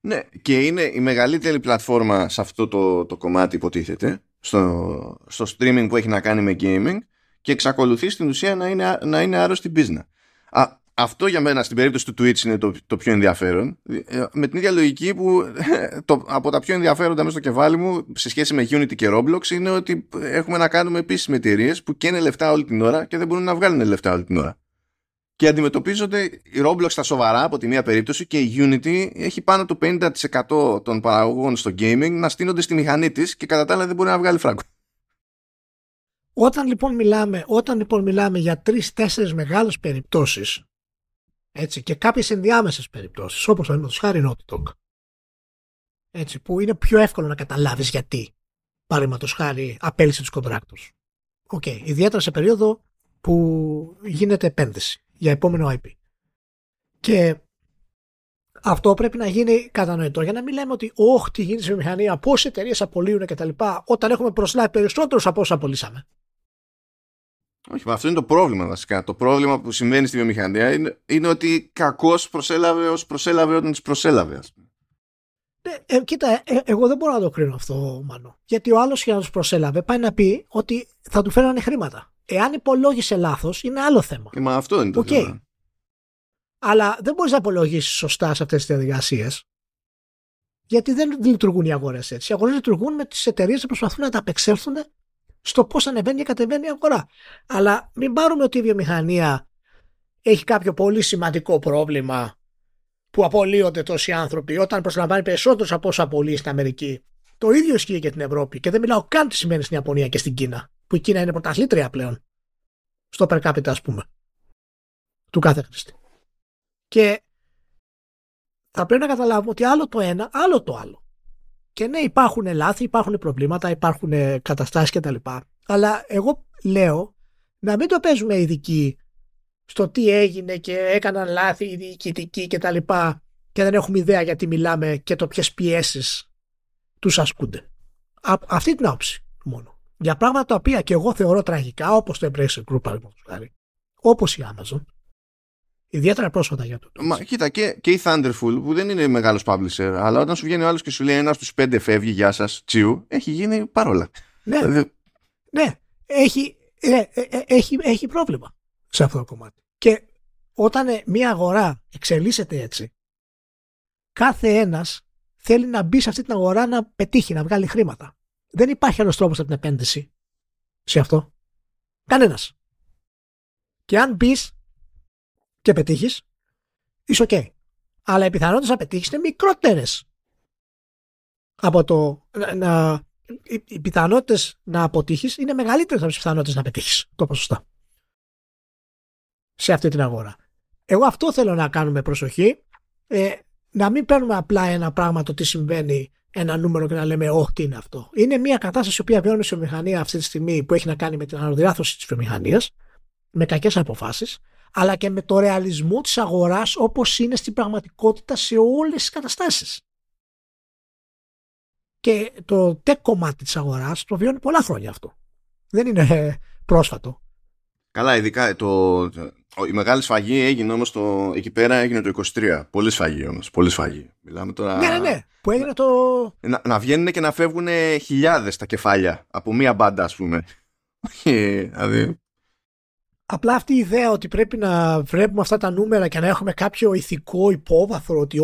Ναι, και είναι η μεγαλύτερη πλατφόρμα σε αυτό το κομμάτι, υποτίθεται, στο streaming που έχει να κάνει με gaming, και εξακολουθεί στην ουσία να είναι άρρωστη business. Αυτό για μένα στην περίπτωση του Twitch είναι το πιο ενδιαφέρον. Με την ίδια λογική που από τα πιο ενδιαφέροντα μέσα στο κεφάλι μου σε σχέση με Unity και Roblox είναι ότι έχουμε να κάνουμε επίσης με εταιρείες που καίνε λεφτά όλη την ώρα και δεν μπορούν να βγάλουν λεφτά όλη την ώρα. Και αντιμετωπίζονται η Roblox στα σοβαρά από τη μία περίπτωση και η Unity έχει πάνω το 50% των παραγωγών στο gaming να στείνονται στη μηχανή της και κατά τα άλλα δεν μπορεί να βγάλει φράγκο. Όταν λοιπόν μιλάμε για 3-4 μεγάλες περιπτώσεις, έτσι, και κάποιες ενδιάμεσες περιπτώσεις, όπως το χάρη Naughty Dog, έτσι, που είναι πιο εύκολο να καταλάβεις γιατί παραδείγματος χάρη απέλυσε τους κοντράκτους. Okay, ιδιαίτερα σε περίοδο που γίνεται επένδυση για επόμενο IP. Και αυτό πρέπει να γίνει κατανοητό, για να μην λέμε ότι τι γίνεται στη μηχανία, πόσες εταιρείες απολύουν κτλ. Όταν έχουμε προσλάβει περισσότερους από όσους απολύσαμε. Όχι, αυτό είναι το πρόβλημα βασικά. Το πρόβλημα που συμβαίνει στη βιομηχανία είναι ότι κακώς προσέλαβε όταν τις προσέλαβε. Κοίτα, εγώ δεν μπορώ να το κρίνω αυτό, Μάνο. Γιατί ο άλλος για να τους προσέλαβε πάει να πει ότι θα του φέρνανε χρήματα. Εάν υπολόγισε λάθος, είναι άλλο θέμα. Μα αυτό είναι το θέμα. Αλλά δεν μπορείς να υπολογίσεις σωστά σε αυτές τις διαδικασίες. Γιατί δεν λειτουργούν οι αγορές έτσι. Οι αγορές λειτουργούν με τις εταιρείες που προσπαθούν να τα απεξέλθουν στο πώς ανεβαίνει και κατεβαίνει η αγορά. Αλλά μην πάρουμε ότι η βιομηχανία έχει κάποιο πολύ σημαντικό πρόβλημα που απολύονται τόσοι άνθρωποι. Όταν προσλαμβάνει περισσότερους από όσα απολύει στην Αμερική, το ίδιο ισχύει και την Ευρώπη. Και δεν μιλάω καν τι σημαίνει στην Ιαπωνία και στην Κίνα, που η Κίνα είναι πρωταθλήτρια πλέον στο per capita, ας πούμε, του κάθε χρήστη. Και θα πρέπει να καταλάβουμε ότι άλλο το ένα, άλλο το άλλο. Και ναι, υπάρχουν λάθη, υπάρχουν προβλήματα, υπάρχουν καταστάσεις κτλ. Αλλά εγώ λέω να μην το παίζουμε ειδική στο τι έγινε και έκαναν λάθη οι διοικητικοί και τα λοιπά και δεν έχουμε ιδέα γιατί μιλάμε και το ποιες πιέσεις τους ασκούνται. Αυτή την άποψη μόνο. Για πράγματα τα οποία και εγώ θεωρώ τραγικά, όπως το Embracer Group, παραδείγματος χάρη, όπως η Amazon, ιδιαίτερα πρόσφατα για το. Μα κοίτα, και η Thunderful που δεν είναι μεγάλος publisher, αλλά όταν σου βγαίνει ο άλλος και σου λέει ένας στους 5 φεύγει, γεια σας, τσιου, έχει γίνει παρόλα. Ναι, ναι, έχει πρόβλημα σε αυτό το κομμάτι. Και όταν μια αγορά εξελίσσεται έτσι, κάθε ένας θέλει να μπει σε αυτή την αγορά να πετύχει, να βγάλει χρήματα. Δεν υπάρχει άλλος τρόπος από την επένδυση σε αυτό. Κανένας. Και αν μπει και πετύχεις, είσαι ok. Αλλά οι πιθανότητες να πετύχεις είναι μικρότερες από το να... Οι πιθανότητες να αποτύχεις είναι μεγαλύτερες από τις πιθανότητες να πετύχεις το ποσοστά σε αυτή την αγορά. Εγώ αυτό θέλω να κάνουμε προσοχή, να μην παίρνουμε απλά ένα πράγμα, το τι συμβαίνει, ένα νούμερο και να λέμε όχι, τι είναι αυτό. Είναι μια κατάσταση η οποία βιώνει η βιομηχανία αυτή τη στιγμή, που έχει να κάνει με την αναδιάρθρωση της βιομηχανίας, με κακές αποφάσεις, αλλά και με το ρεαλισμό της αγοράς όπως είναι στην πραγματικότητα σε όλες τις καταστάσεις. Και το τεκ κομμάτι της αγοράς το βιώνει πολλά χρόνια αυτό. Δεν είναι πρόσφατο. Καλά, ειδικά η μεγάλη σφαγή έγινε όμως εκεί πέρα, έγινε το 23. Πολύ σφαγή όμως, πολύ σφαγή. Μιλάμε τώρα... Ναι, που έγινε το... Να βγαίνουν και να φεύγουν χιλιάδες τα κεφάλια από μία μπάντα, ας πούμε. Δηλαδή... Απλά αυτή η ιδέα ότι πρέπει να βλέπουμε αυτά τα νούμερα και να έχουμε κάποιο ηθικό υπόβαθρο ότι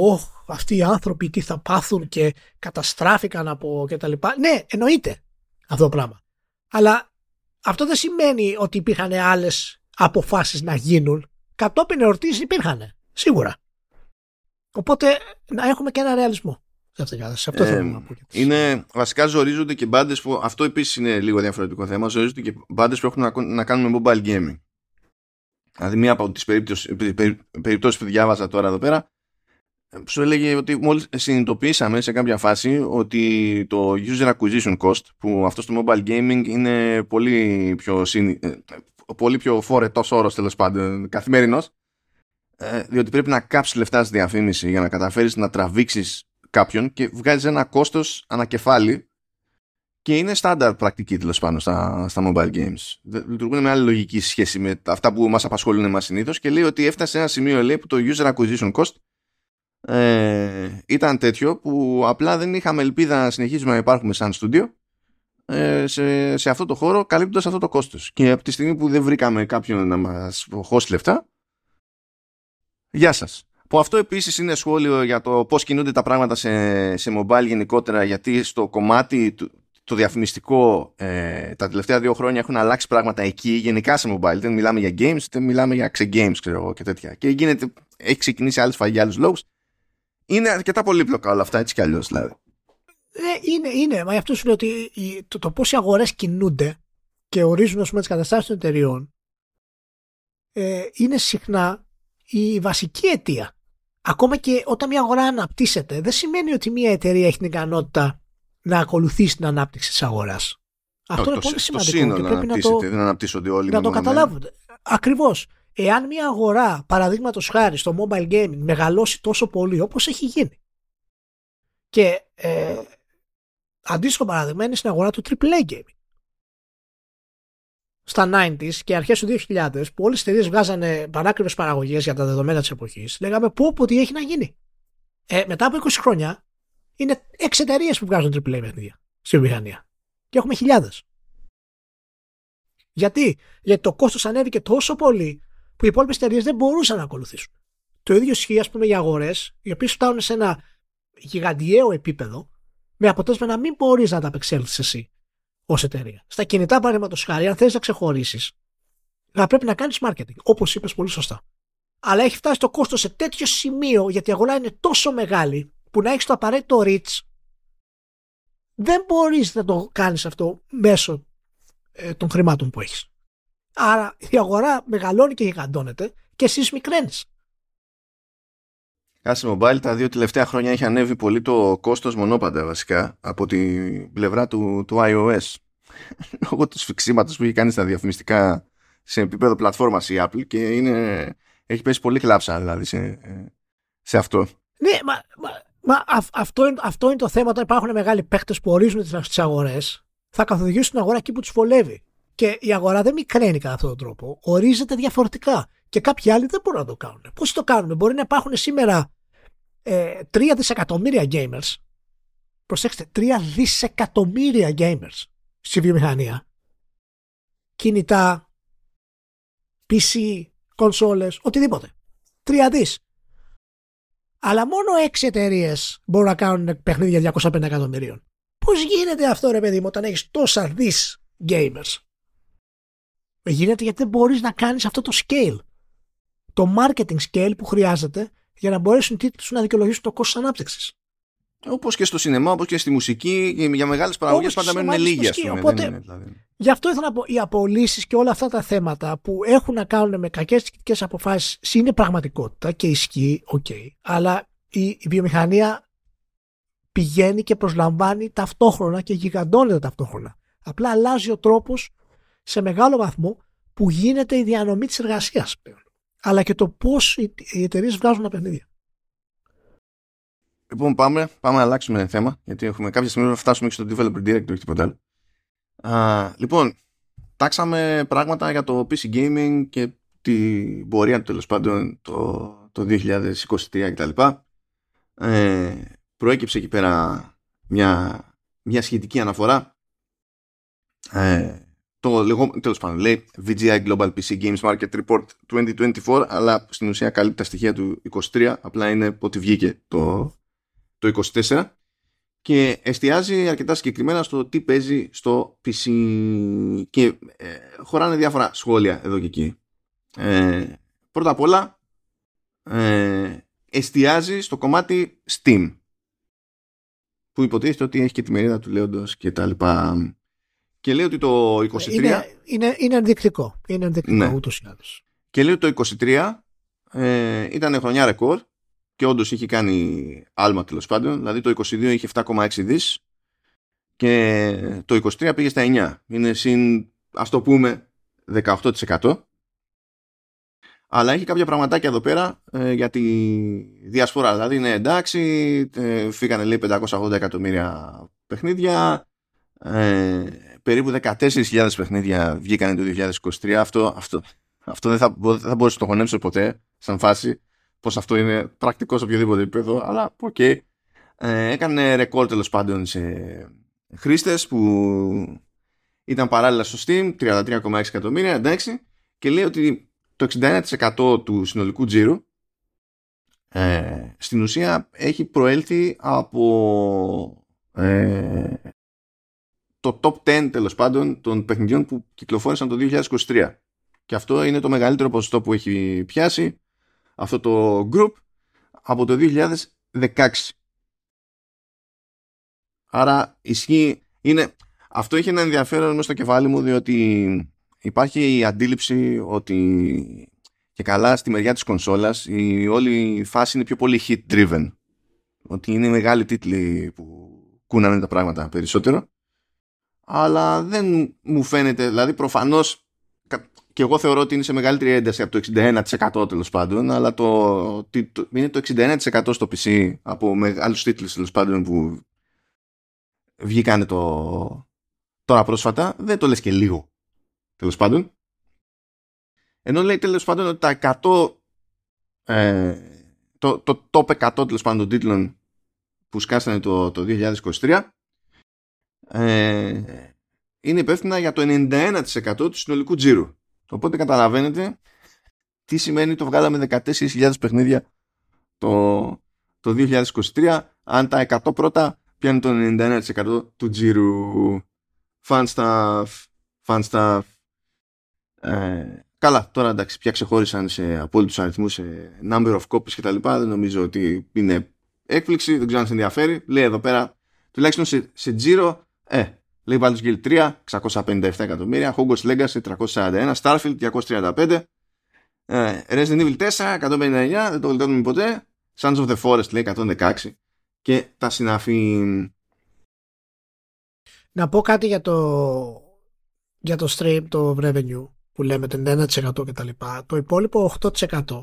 αυτοί οι άνθρωποι τι θα πάθουν και καταστράφηκαν από κτλ. Ναι, εννοείται αυτό το πράγμα. Αλλά αυτό δεν σημαίνει ότι υπήρχαν άλλες αποφάσεις να γίνουν. Κατόπιν εορτής υπήρχαν, σίγουρα. Οπότε να έχουμε και ένα ρεαλισμό. Αυτό είναι, βασικά ζορίζονται και μπάντες που, αυτό επίσης είναι λίγο διαφορετικό θέμα, ζορίζονται και μπάντες που έχουν να κάνουν με mobile gaming. Δηλαδή, μία από τις περιπτώσεις που διάβαζα τώρα εδώ πέρα, σου έλεγε ότι μόλις συνειδητοποίησαμε σε κάποια φάση ότι το user acquisition cost, που αυτό στο mobile gaming είναι πολύ πιο φορετός όρος, τέλος πάντων, καθημερινός, διότι πρέπει να κάψεις λεφτά στη διαφήμιση για να καταφέρεις να τραβήξεις κάποιον και βγάζεις ένα κόστος ανακεφάλι και είναι στάνταρ πρακτική, τέλος πάνω, στα mobile games. Λειτουργούν με άλλη λογική σχέση με αυτά που μας απασχολούν εμάς συνήθως και λέει ότι έφτασε σε ένα σημείο, λέει, που το user acquisition cost ήταν τέτοιο που απλά δεν είχαμε ελπίδα να συνεχίσουμε να υπάρχουμε σαν στούντιο σε αυτό το χώρο καλύπτοντας αυτό το κόστος. Και από τη στιγμή που δεν βρήκαμε κάποιον να μας χώσει λεφτά, γεια σας. Που αυτό επίσης είναι σχόλιο για το πώς κινούνται τα πράγματα σε mobile γενικότερα, γιατί στο κομμάτι το διαφημιστικό τα τελευταία 2 χρόνια έχουν αλλάξει πράγματα εκεί, γενικά σε mobile. Δεν μιλάμε για games, δεν μιλάμε για ξε-games, ξέρω εγώ, και τέτοια. Και γίνεται, έχει ξεκινήσει άλλη σφαγή για άλλους λόγους. Είναι αρκετά πολύπλοκα όλα αυτά, έτσι κι αλλιώς δηλαδή. Είναι. Μα γι' αυτό σου λέω ότι το πώς οι αγορές κινούνται και ορίζουν, ας πούμε, τις καταστάσεις των εταιριών είναι συχνά η βασική αιτία. Ακόμα και όταν μια αγορά αναπτύσσεται, δεν σημαίνει ότι μια εταιρεία έχει την ικανότητα να ακολουθήσει την ανάπτυξη της αγοράς. Αυτό είναι πολύ σημαντικό και πρέπει να το καταλάβουν. Ακριβώς. Εάν μια αγορά, παραδείγματος χάρη στο mobile gaming, μεγαλώσει τόσο πολύ όπως έχει γίνει, και αντίστοιχο παράδειγμα είναι στην αγορά του AAA gaming στα 90s και αρχές του 2000, που όλες τις εταιρείες βγάζανε πανάκριβες παραγωγές για τα δεδομένα της εποχής, λέγαμε πού τι έχει να γίνει. Μετά από 20 χρόνια είναι 6 εταιρείες που βγάζουν AAA παιχνίδια στη βιομηχανία και έχουμε χιλιάδες. Γιατί το κόστος ανέβηκε τόσο πολύ που οι υπόλοιπες εταιρείες δεν μπορούσαν να ακολουθήσουν. Το ίδιο ισχύει, ας πούμε, για αγορές οι οποίες φτάνουν σε ένα γιγαντιαίο επίπεδο, με αποτέλεσμα να μην μπορείς να ανταπεξέλθεις εσύ ως εταιρεία. Στα κινητά, παραδείγματος χάρη, αν θέλεις να ξεχωρίσεις, να πρέπει να κάνεις marketing, όπως είπες πολύ σωστά. Αλλά έχει φτάσει το κόστος σε τέτοιο σημείο, γιατί η αγορά είναι τόσο μεγάλη, που να έχεις το απαραίτητο reach, δεν μπορείς να το κάνεις αυτό μέσω των χρημάτων που έχεις. Άρα η αγορά μεγαλώνει και γιγαντώνεται και εσείς μικραίνεις. Κάση mobile τα 2 τελευταία χρόνια έχει ανέβει πολύ το κόστος μονόπαντα, βασικά από την πλευρά του iOS, λόγω του σφιξίματος που έχει κάνει στα διαφημιστικά σε επίπεδο πλατφόρμας η Apple και είναι, έχει πέσει πολύ κλάψα δηλαδή σε αυτό. Ναι, αυτό είναι το θέμα. Όταν υπάρχουν μεγάλοι παίχτες που ορίζουν τις αγορές, θα καθοδηγήσουν την αγορά εκεί που τους βολεύει. Και η αγορά δεν μικραίνει κατά αυτόν τον τρόπο. Ορίζεται διαφορετικά. Και κάποιοι άλλοι δεν μπορούν να το κάνουν. Πώς το κάνουν? Μπορεί να υπάρχουν σήμερα 3 δισεκατομμύρια gamers. Προσέξτε, 3 δισεκατομμύρια gamers στη βιομηχανία. Κινητά, PC, κονσόλες, οτιδήποτε. 3 δις. Αλλά μόνο 6 εταιρείες μπορούν να κάνουν παιχνίδια 250 εκατομμυρίων. Πώς γίνεται αυτό, ρε παιδί μου, όταν έχεις τόσα δις gamers? Γίνεται γιατί δεν μπορείς να κάνεις αυτό το scale. Το marketing scale που χρειάζεται για να μπορέσουν οι τίτλοι σου να δικαιολογήσουν το κόστος ανάπτυξης. Όπως και στο σινεμά, όπως και στη μουσική, για μεγάλες παραγωγές πάντα μένουν λίγοι. Οπότε, γι' αυτό ήθελα να πω, οι απολύσεις και όλα αυτά τα θέματα που έχουν να κάνουν με κακές τεχνικές αποφάσεις είναι πραγματικότητα και ισχύει, okay, αλλά η βιομηχανία πηγαίνει και προσλαμβάνει ταυτόχρονα και γιγαντώνεται ταυτόχρονα. Απλά αλλάζει ο τρόπος σε μεγάλο βαθμό που γίνεται η διανομή της εργασίας πλέον. Αλλά και το πώς οι εταιρείες βγάζουν τα παιχνίδια. Λοιπόν, πάμε να αλλάξουμε θέμα, γιατί έχουμε κάποια στιγμή να φτάσουμε και στο Developer Direct, όχι τίποτα άλλο. Λοιπόν, τάξαμε πράγματα για το PC Gaming και την πορεία του τέλος πάντων το 2023 κτλ. Προέκυψε εκεί πέρα μια σχετική αναφορά. Το λεγόμενο, τέλος πάντων, λέει VGI Global PC Games Market Report 2024, αλλά στην ουσία καλύπτει τα στοιχεία του 23, απλά είναι ότι βγήκε το 24 και εστιάζει αρκετά συγκεκριμένα στο τι παίζει στο PC και χωράνε διάφορα σχόλια εδώ και εκεί. Πρώτα απ' όλα εστιάζει στο κομμάτι Steam, που υποτίθεται ότι έχει και τη μερίδα του λέοντος και τα λοιπά. Και λέει ότι το 23... Είναι ενδεικτικό. Είναι ενδεικτικό, ναι, ούτως ή άλλως. Και λέει ότι το 23 ήταν χρονιά ρεκόρ και όντως είχε κάνει άλμα τέλος πάντων. Δηλαδή το 22 είχε 7,6 δις και το 23 πήγε στα 9. Είναι συν, ας το πούμε, 18%. Αλλά έχει κάποια πραγματάκια εδώ πέρα για τη διασπορά. Δηλαδή είναι εντάξει, φύγανε λέει 580 εκατομμύρια παιχνίδια... περίπου 14.000 παιχνίδια βγήκαν το 2023. Αυτό δεν θα μπορούσε να το χωνέψω ποτέ σαν φάση, πως αυτό είναι πρακτικό σε οποιοδήποτε επίπεδο, αλλά οκ. Okay. Έκανε ρεκόρ τέλος πάντων σε χρήστες που ήταν παράλληλα στο Steam, 33,6 εκατομμύρια, εντάξει, και λέει ότι το 61% του συνολικού τζίρου στην ουσία έχει προέλθει από το top 10 τέλος πάντων των παιχνιδιών που κυκλοφόρησαν το 2023, και αυτό είναι το μεγαλύτερο ποσοστό που έχει πιάσει αυτό το group από το 2016. Άρα ισχύει, είναι... Αυτό έχει ένα ενδιαφέρον μέσα στο κεφάλι μου, διότι υπάρχει η αντίληψη ότι και καλά στη μεριά της κονσόλας η όλη φάση είναι πιο πολύ hit driven, ότι είναι μεγάλοι τίτλοι που κούνανε τα πράγματα περισσότερο. Αλλά δεν μου φαίνεται, δηλαδή προφανώς και εγώ θεωρώ ότι είναι σε μεγαλύτερη ένταση από το 61% τέλος πάντων, αλλά είναι το 61% στο PC από μεγάλους τίτλους τέλος πάντων που βγήκανε τώρα πρόσφατα, δεν το λες και λίγο τέλος πάντων. Ενώ λέει τέλος πάντων ότι τα 100, το top 100 τέλος πάντων των τίτλων που σκάσανε το 2023, είναι υπεύθυνα για το 91% του συνολικού τζίρου. Οπότε καταλαβαίνετε τι σημαίνει το βγάλαμε 14.000 παιχνίδια το 2023, αν τα 100 πρώτα πιάνει το 91% του τζίρου. Fun stuff. Καλά, τώρα εντάξει, πια ξεχώρισαν σε απόλυτους αριθμούς, σε number of copies και τα λοιπά. Δεν νομίζω ότι είναι έκπληξη, δεν ξέρω αν σε ενδιαφέρει. Λέει εδώ πέρα, τουλάχιστον σε τζίρο, λέει Baldur's Gate 3, 657 εκατομμύρια, Hogwarts Legacy, 341, Starfield, 235, Resident Evil 4, 159, δεν το γλιτώνουμε ποτέ, Sons of the Forest, λέει 116 και τα συναφή. Να πω κάτι για το stream, το revenue. που λέμε το 91% και τα λοιπά, το υπόλοιπο 8%.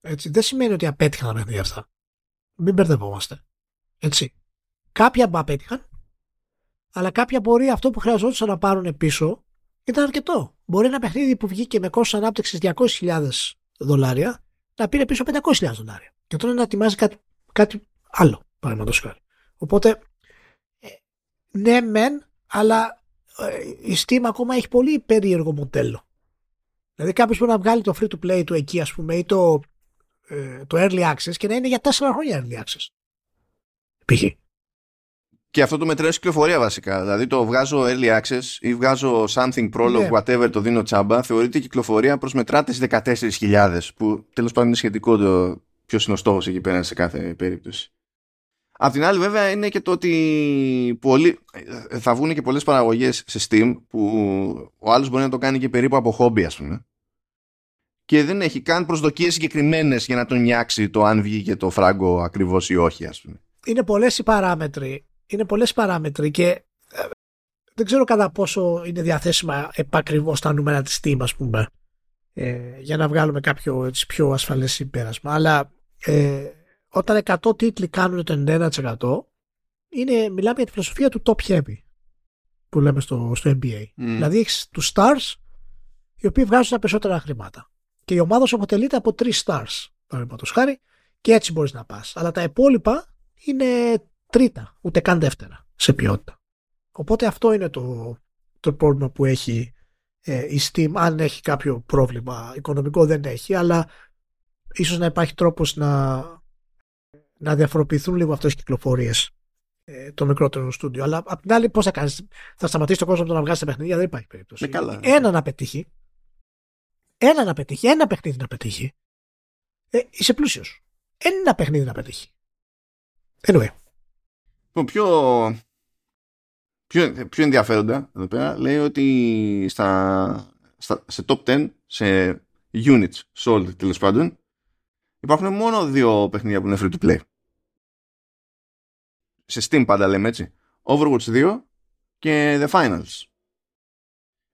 Έτσι, δεν σημαίνει ότι απέτυχαν μέχρι αυτά. Μην μπερδευόμαστε. Έτσι. Κάποια απέτυχαν, αλλά κάποια μπορεί αυτό που χρειαζόντουσαν να πάρουν πίσω ήταν αρκετό. Μπορεί ένα παιχνίδι που βγήκε με κόστος ανάπτυξης $200,000 να πήρε πίσω $500,000 και τώρα να ετοιμάζει κάτι άλλο, παραδείγματος χάρη. Οπότε, ναι μεν, αλλά η Steam ακόμα έχει πολύ περίεργο μοντέλο. Δηλαδή κάποιος μπορεί να βγάλει το free-to-play του εκεί, ας πούμε, ή το early access και να είναι για 4 χρόνια early access. Π.χ. Και αυτό το μετράει κυκλοφορία βασικά. Δηλαδή το βγάζω early access ή βγάζω something prologue, yeah, whatever, το δίνω τσάμπα. Θεωρείται κυκλοφορία, προσμετρά τις 14.000 που τέλος πάντων είναι σχετικό το ποιος είναι ο στόχος εκεί πέρα σε κάθε περίπτωση. Απ' την άλλη βέβαια είναι και το ότι θα βγουν και πολλές παραγωγές σε Steam που ο άλλος μπορεί να το κάνει και περίπου από χόμπι, ας πούμε. Και δεν έχει καν προσδοκίες συγκεκριμένες για να τον νιάξει το αν βγήκε το φράγκο ακριβώς ή όχι, ας πούμε. Είναι πολλές οι παράμετροι. Είναι πολλές παράμετροι και δεν ξέρω κατά πόσο είναι διαθέσιμα επακριβώς τα νούμερα της Steam, ας πούμε, για να βγάλουμε κάποιο έτσι, πιο ασφαλές συμπέρασμα. Αλλά όταν 100 τίτλοι κάνουν το 91%, μιλάμε για τη φιλοσοφία του top heavy που λέμε στο NBA. Δηλαδή έχεις τους stars οι οποίοι βγάζουν τα περισσότερα χρήματα και η ομάδα σου αποτελείται από 3 stars, παραδείγματος χάρη, και έτσι μπορείς να πας. Αλλά τα υπόλοιπα είναι τρίτα, ούτε καν δεύτερα σε ποιότητα. Οπότε αυτό είναι το πρόβλημα που έχει η Steam. Αν έχει κάποιο πρόβλημα οικονομικό, δεν έχει, αλλά ίσως να υπάρχει τρόπος να διαφοροποιηθούν λίγο αυτές τις κυκλοφορίες των μικρότερων στούντιο. Αλλά απ' την άλλη, πώς θα κάνεις, θα σταματήσεις τον κόσμο από το να βγάζει τα παιχνίδια? Δεν υπάρχει περίπτωση. Ένα παιχνίδι να πετύχει, είσαι πλούσιος. Ένα παιχνίδι να πετύχει. Anyway. Λοιπόν, πιο ενδιαφέροντα εδώ πέρα, λέει ότι σε top 10, σε units sold τέλος πάντων, υπάρχουν μόνο 2 παιχνίδια που είναι free to play. Σε Steam πάντα λέμε έτσι. Overwatch 2 και The Finals.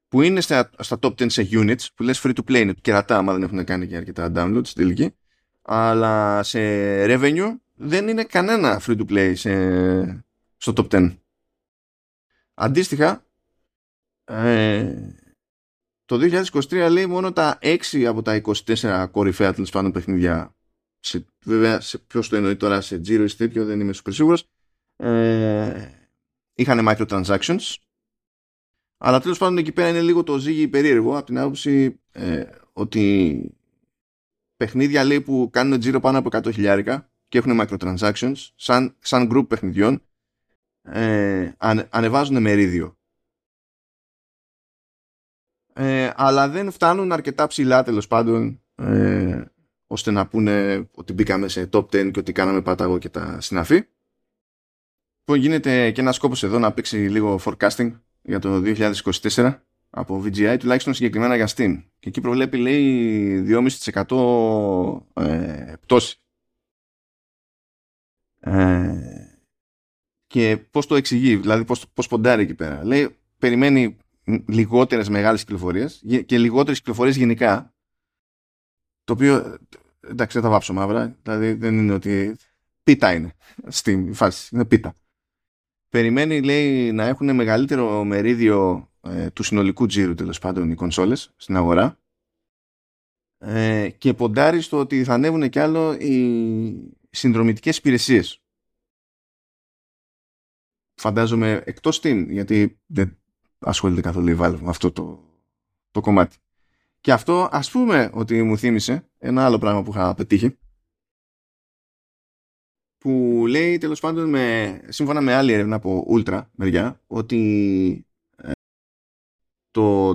Που είναι στα top 10 σε units, που λες free to play είναι κερατά, άμα δεν έχουν κάνει και αρκετά downloads στην τελική. Αλλά σε revenue δεν είναι κανένα free to play στο top 10. Αντίστοιχα, το 2023 λέει μόνο τα 6 από τα 24 κορυφαία τέλος πάντων παιχνίδια. Βέβαια, ποιος το εννοεί τώρα, σε Giro ή σε τέτοιο, δεν είμαι super σίγουρος. Είχαν microtransactions. Αλλά τέλος πάντων εκεί πέρα είναι λίγο το ζύγι περίεργο, από την άποψη ότι παιχνίδια λέει που κάνουν Giro πάνω από 100.000 και έχουν microtransactions, σαν group παιχνιδιών, ανεβάζουν μερίδιο. Αλλά δεν φτάνουν αρκετά ψηλά τέλος πάντων ώστε να πούνε ότι μπήκαμε σε top 10 και ότι κάναμε πάταγο και τα συναφή. Λοιπόν, γίνεται και ένας κόπος εδώ να παίξει λίγο forecasting για το 2024 από VGI, τουλάχιστον συγκεκριμένα για Steam. Και εκεί προβλέπει, λέει, 2,5% πτώση. Και πώς το εξηγεί, δηλαδή πώς ποντάρει εκεί πέρα. Λέει, περιμένει λιγότερες μεγάλες κυκλοφορίες και λιγότερες κυκλοφορίες γενικά, το οποίο, εντάξει, δεν θα βάψω μαύρα, δηλαδή δεν είναι ότι πίτα είναι στην φάση, είναι πίτα. Περιμένει, λέει, να έχουν μεγαλύτερο μερίδιο του συνολικού τζίρου τέλος πάντων οι κονσόλες στην αγορά, και ποντάρει στο ότι θα ανέβουν κι άλλο οι συνδρομητικές υπηρεσίες. Φαντάζομαι εκτός Steam, γιατί δεν ασχολείται καθόλου η Valve με αυτό το κομμάτι. Και αυτό, ας πούμε, ότι μου θύμισε ένα άλλο πράγμα που είχα πετύχει, που λέει τέλος πάντων, σύμφωνα με άλλη έρευνα από Ultra μεριά, ότι το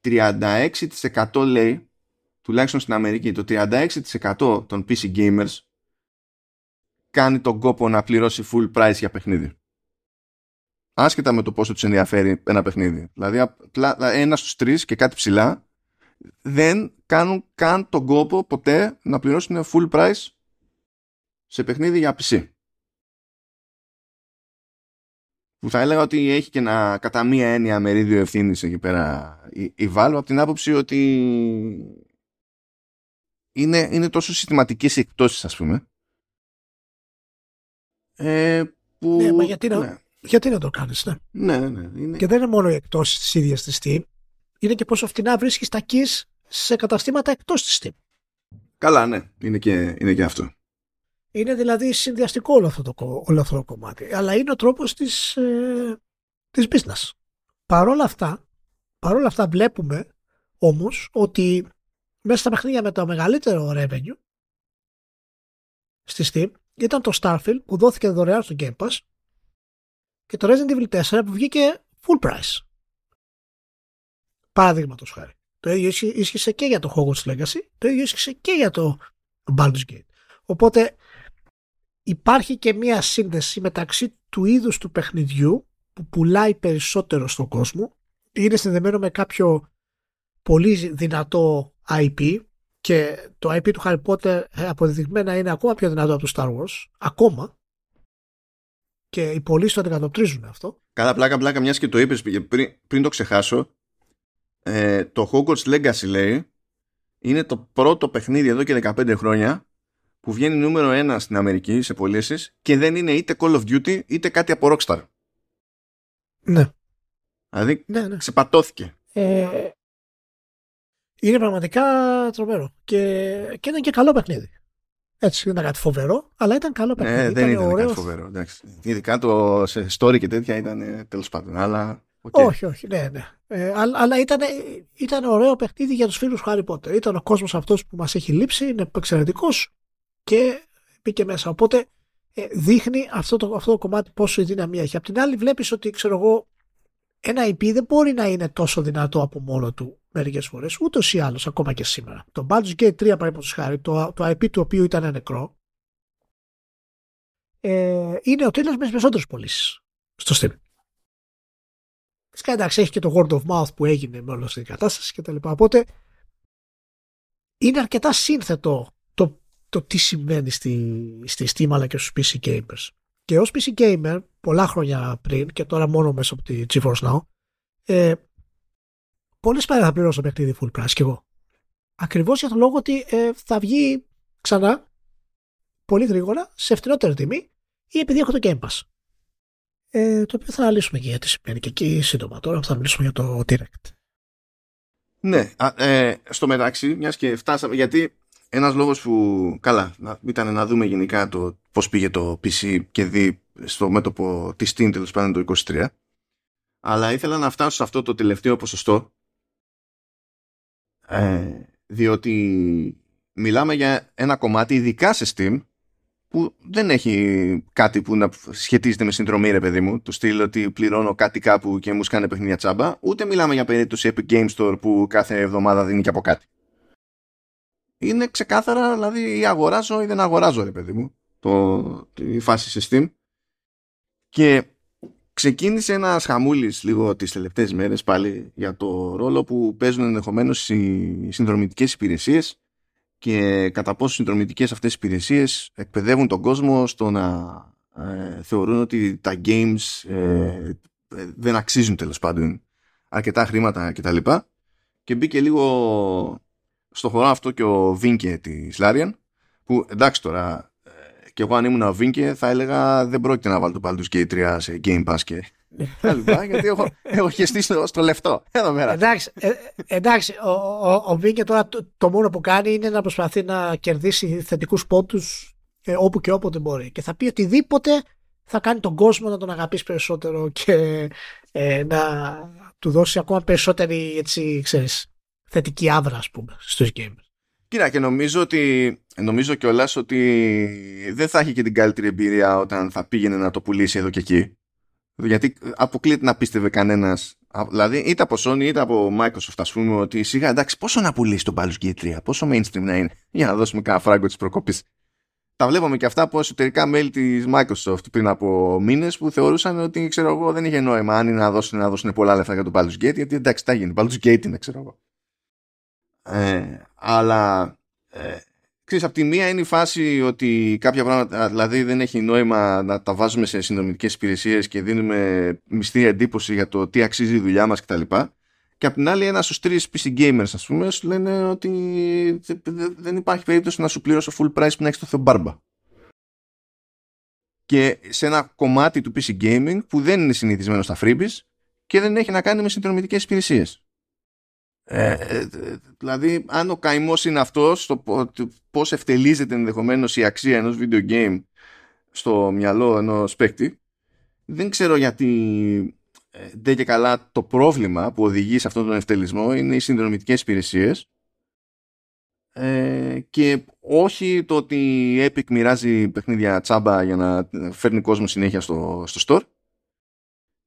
36% λέει, τουλάχιστον στην Αμερική, το 36% των PC gamers κάνει τον κόπο να πληρώσει full price για παιχνίδι, άσχετα με το πόσο τους ενδιαφέρει ένα παιχνίδι. Δηλαδή απλά 1 στους 3 και κάτι ψηλά δεν κάνουν καν τον κόπο ποτέ να πληρώσουν full price σε παιχνίδι για PC. που θα έλεγα ότι έχει και ένα κατά μία έννοια μερίδιο ευθύνης εκεί πέρα η Valve, από την άποψη ότι είναι τόσο συστηματικές οι εκπτώσεις, ας πούμε, που... Ναι, μα γιατί να το κάνεις, ναι. Ναι, είναι... Και δεν είναι μόνο οι εκπτώσεις της ίδιας της Steam, είναι και πόσο φτηνά βρίσκεις τα keys σε καταστήματα εκτός της Steam. Καλά, ναι, είναι και αυτό. Είναι δηλαδή συνδυαστικό όλο αυτό το κομμάτι. Αλλά είναι ο τρόπος της business. Παρόλα αυτά βλέπουμε όμως ότι μέσα στα παιχνίδια με το μεγαλύτερο revenue στη Steam ήταν το Starfield που δόθηκε δωρεάν στο Game Pass και το Resident Evil 4 που βγήκε full price. Παραδείγματος χάρη. Το ίδιο ίσχυσε και για το Hogwarts Legacy, το ίδιο ίσχυσε και για το Baldur's Gate. Οπότε υπάρχει και μία σύνδεση μεταξύ του είδους του παιχνιδιού που πουλάει περισσότερο στον κόσμο, είναι συνδεμένο με κάποιο πολύ δυνατό IP, και το IP του Harry Potter αποδεδειγμένα είναι ακόμα πιο δυνατό από το Star Wars, ακόμα, και οι πωλήσεις το αντικατοπτρίζουν αυτό. Καλά, πλάκα, μιας και το είπες πριν το ξεχάσω, το Hogwarts Legacy, λέει, είναι το πρώτο παιχνίδι εδώ και 15 χρόνια που βγαίνει νούμερο 1 στην Αμερική σε πωλήσεις και δεν είναι είτε Call of Duty είτε κάτι από Rockstar. Ναι. Δηλαδή ναι. Ξεπατώθηκε. Είναι πραγματικά τρομερό. Και ήταν και καλό παιχνίδι. Έτσι, δεν ήταν κάτι φοβερό, αλλά ήταν καλό παιχνίδι. Ναι, δεν ήταν κάτι φοβερό. Εντάξει. Ειδικά το σε story και τέτοια ήταν τέλος πάντων. Αλλά... Okay. Όχι, ναι. Αλλά ήταν ωραίο παιχνίδι για τους φίλους του Harry Potter. Ήταν ο κόσμος αυτός που μας έχει λείψει, είναι εξαιρετικός και μπήκε μέσα. Οπότε δείχνει αυτό το κομμάτι πόσο η δύναμη έχει. Απ' την άλλη βλέπεις ότι, ξέρω εγώ, ένα IP δεν μπορεί να είναι τόσο δυνατό από μόνο του μερικές φορές, ούτως ή άλλως, ακόμα και σήμερα. Το Baldur's Gate 3, παραδείγματος χάρη, το IP του οποίου ήταν νεκρό, είναι ο τρίτος με τις περισσότερες πωλήσεις στο Steam. Εντάξει, έχει και το word of mouth που έγινε με όλη αυτή την κατάσταση και τα λοιπά. Οπότε είναι αρκετά σύνθετο το τι συμβαίνει στη Steam αλλά και στους PC gamers. Και ως PC gamer πολλά χρόνια πριν και τώρα μόνο μέσω από τη GeForce Now, πολλές φορές θα πληρώσω παιχνίδι full price κι εγώ. Ακριβώς για τον λόγο ότι θα βγει ξανά πολύ γρήγορα σε φτηνότερη τιμή ή επειδή έχω το Game Pass. Το οποίο θα αναλύσουμε και γιατί σημαίνει και εκεί σύντομα τώρα που θα μιλήσουμε για το Direct. Ναι, στο μεταξύ, μιας και φτάσαμε, γιατί ένας λόγος που καλά ήταν να δούμε γενικά το πώς πήγε το PC και δει στο μέτωπο της Steam τέλος πάντων το 23, αλλά ήθελα να φτάσω σε αυτό το τελευταίο ποσοστό, διότι μιλάμε για ένα κομμάτι ειδικά σε Steam που δεν έχει κάτι που να σχετίζεται με συνδρομή, ρε παιδί μου, το στυλ ότι πληρώνω κάτι κάπου και μου σκάνε παιχνίδια τσάμπα, ούτε μιλάμε για περίπτωση Epic Game Store που κάθε εβδομάδα δίνει και από κάτι. Είναι ξεκάθαρα, δηλαδή, ή αγοράζω ή δεν αγοράζω, ρε παιδί μου, τη φάση σε Steam. Και ξεκίνησε ένας χαμούλης λίγο τις τελευταίες μέρες πάλι για το ρόλο που παίζουν ενδεχομένως οι συνδρομητικές υπηρεσίες και κατά πόσο συνδρομητικές αυτές οι υπηρεσίες εκπαιδεύουν τον κόσμο στο να θεωρούν ότι τα games δεν αξίζουν τέλος πάντων αρκετά χρήματα κτλ. Και μπήκε λίγο στο χώρο αυτό και ο Βίνκε της Larian, που εντάξει τώρα και εγώ αν ήμουν ο Βίνκε θα έλεγα δεν πρόκειται να βάλω το Baldur's Gate 3 σε Game Pass και λοιπά, γιατί έχω χεστεί στο λεφτό εδώ πέρα. Εντάξει, ο Βίνκε τώρα το μόνο που κάνει είναι να προσπαθεί να κερδίσει θετικούς πόντους όπου και όποτε μπορεί και θα πει οτιδήποτε θα κάνει τον κόσμο να τον αγαπήσει περισσότερο και να του δώσει ακόμα περισσότερη, έτσι, ξέρεις, θετική άβρα, ας πούμε, στους games. Κοίτα, και νομίζω κιόλας ότι δεν θα έχει και την καλύτερη εμπειρία όταν θα πήγαινε να το πουλήσει εδώ και εκεί. Γιατί αποκλείεται να πίστευε κανένας, δηλαδή είτε από Sony είτε από Microsoft, ας πούμε, ότι σιγά, εντάξει, πόσο να πουλήσει τον Baldur's Gate 3, πόσο mainstream να είναι, για να δώσουμε κάνα φράγκο της προκοπής. Τα βλέπαμε και αυτά από εσωτερικά μέλη της Microsoft πριν από μήνες που θεωρούσαν ότι, ξέρω εγώ, δεν είχε νόημα αν είναι να δώσουν πολλά λεφτά για τον Baldur's Gate, γιατί εντάξει, τα γίνει, Baldur's Gate είναι, ξέρω εγώ. Αλλά ξέρεις, από τη μία είναι η φάση ότι κάποια πράγματα, δηλαδή δεν έχει νόημα να τα βάζουμε σε συνδρομητικές υπηρεσίες και δίνουμε μισθή εντύπωση για το τι αξίζει η δουλειά μας κτλ. Και απ' την άλλη, ένα στους τρεις PC gamers, ας πούμε, σου λένε ότι δεν υπάρχει περίπτωση να σου πληρώσω full price που να έχεις το θεομπάρμπα. Και σε ένα κομμάτι του PC gaming που δεν είναι συνηθισμένο στα freebies και δεν έχει να κάνει με συνδρομητικές υπηρεσίες. Δηλαδή, αν ο καημός είναι αυτός, το πώς ευτελίζεται ενδεχομένως η αξία ενός video game στο μυαλό ενός παίκτη, δεν ξέρω γιατί. Ντε και καλά το πρόβλημα που οδηγεί σε αυτόν τον ευτελισμό είναι οι συνδρομητικές υπηρεσίες και όχι το ότι η Epic μοιράζει παιχνίδια τσάμπα για να φέρνει κόσμο συνέχεια στο store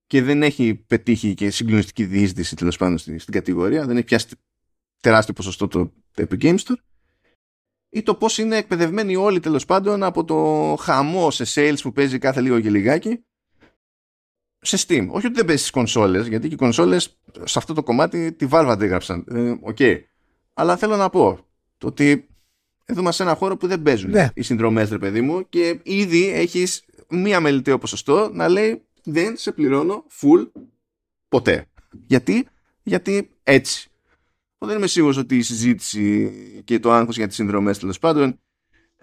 και δεν έχει πετύχει και συγκλονιστική διείσδυση τέλος πάντων στην κατηγορία, δεν έχει πιάσει τεράστιο ποσοστό το Epic Games Store, ή το πώς είναι εκπαιδευμένοι όλοι τέλος πάντων από το χαμό σε sales που παίζει κάθε λίγο και λιγάκι σε Steam. Όχι ότι δεν παίζει στις κονσόλες, γιατί και οι κονσόλες σε αυτό το κομμάτι τη Valve αντίγραψαν. Okay. Αλλά θέλω να πω το ότι εδώ είμαστε σε ένα χώρο που δεν παίζουν οι συνδρομές, ρε παιδί μου, και ήδη έχεις μία μελιτέο ποσοστό να λέει δεν σε πληρώνω full ποτέ. Γιατί έτσι. Δεν είμαι σίγουρος ότι η συζήτηση και το άγχος για τις συνδρομές τέλος πάντων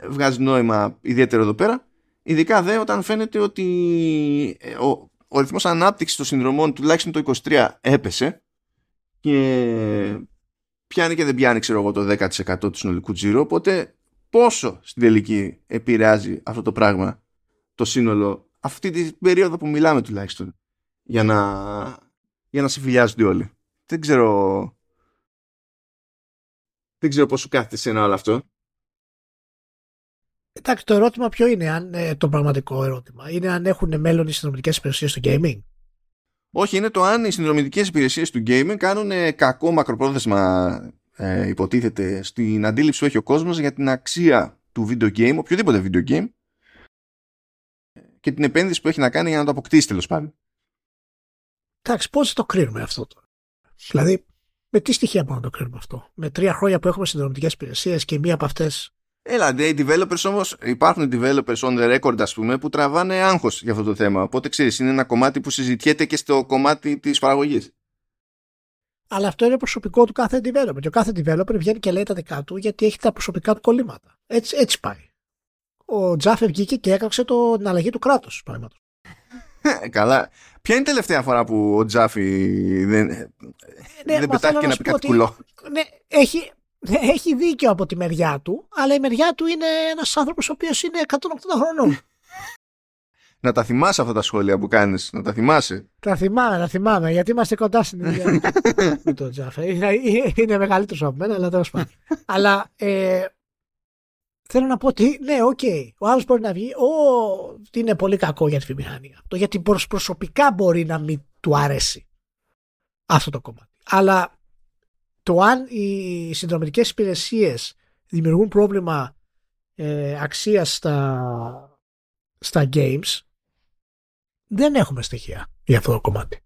βγάζει νόημα ιδιαίτερο εδώ πέρα. Ειδικά δε όταν φαίνεται ότι ο ρυθμός ανάπτυξης των συνδρομών τουλάχιστον το 23 έπεσε και πιάνει και δεν πιάνει, ξέρω εγώ, το 10% του συνολικού τζίρου. Οπότε πόσο στην τελική επηρεάζει αυτό το πράγμα το σύνολο αυτή την περίοδο που μιλάμε τουλάχιστον για να συμφιλιάζονται όλοι. Δεν ξέρω πόσο κάθεται σε ένα όλο αυτό. Εντάξει, το ερώτημα ποιο είναι, το πραγματικό ερώτημα, είναι αν έχουν μέλλον οι συνδρομητικές υπηρεσίες του gaming. Όχι, είναι το αν οι συνδρομητικές υπηρεσίες του gaming κάνουν κακό μακροπρόθεσμα, υποτίθεται, στην αντίληψη που έχει ο κόσμος για την αξία του video game, οποιοδήποτε video game, και την επένδυση που έχει να κάνει για να το αποκτήσει τέλος πάντων. Εντάξει, πώς το κρίνουμε αυτό τώρα? Δηλαδή, με τι στοιχεία μπορούμε να το κρίνουμε αυτό? Με 3 χρόνια που έχουμε συνδρομητικές υπηρεσίες και μία από αυτές. Έλαντε, οι developers όμως, υπάρχουν developers on the record, ας πούμε, που τραβάνε άγχος για αυτό το θέμα. Οπότε ξέρεις, είναι ένα κομμάτι που συζητιέται και στο κομμάτι της παραγωγής. Αλλά αυτό είναι προσωπικό του κάθε developer. Και ο κάθε developer βγαίνει και λέει τα δικά του, γιατί έχει τα προσωπικά του κολλήματα. Έτσι πάει. Ο Τζάφερ βγήκε και έκραξε την αλλαγή του κράτους. Καλά. Ποια είναι η τελευταία φορά που ο Τζάφι δεν πετάχτηκε να πει κάτι κουλό? Ναι, έχει δίκιο από τη μεριά του, αλλά η μεριά του είναι ένας άνθρωπος ο οποίος είναι 180 χρονών. Να τα θυμάσαι αυτά τα σχόλια που κάνεις, να τα θυμάσαι. Τα θυμάμαι, γιατί είμαστε κοντά στην ίδια. Είναι μεγαλύτερος από μένα, αλλά τέλος πάντων. Αλλά θέλω να πω ότι ναι, okay, ο άλλος μπορεί να βγει, είναι πολύ κακό για τη βιομηχανία. Το γιατί προσωπικά μπορεί να μην του αρέσει αυτό το κομμάτι. Αλλά το αν οι συνδρομητικές υπηρεσίες δημιουργούν πρόβλημα αξίας στα games, δεν έχουμε στοιχεία για αυτό το κομμάτι.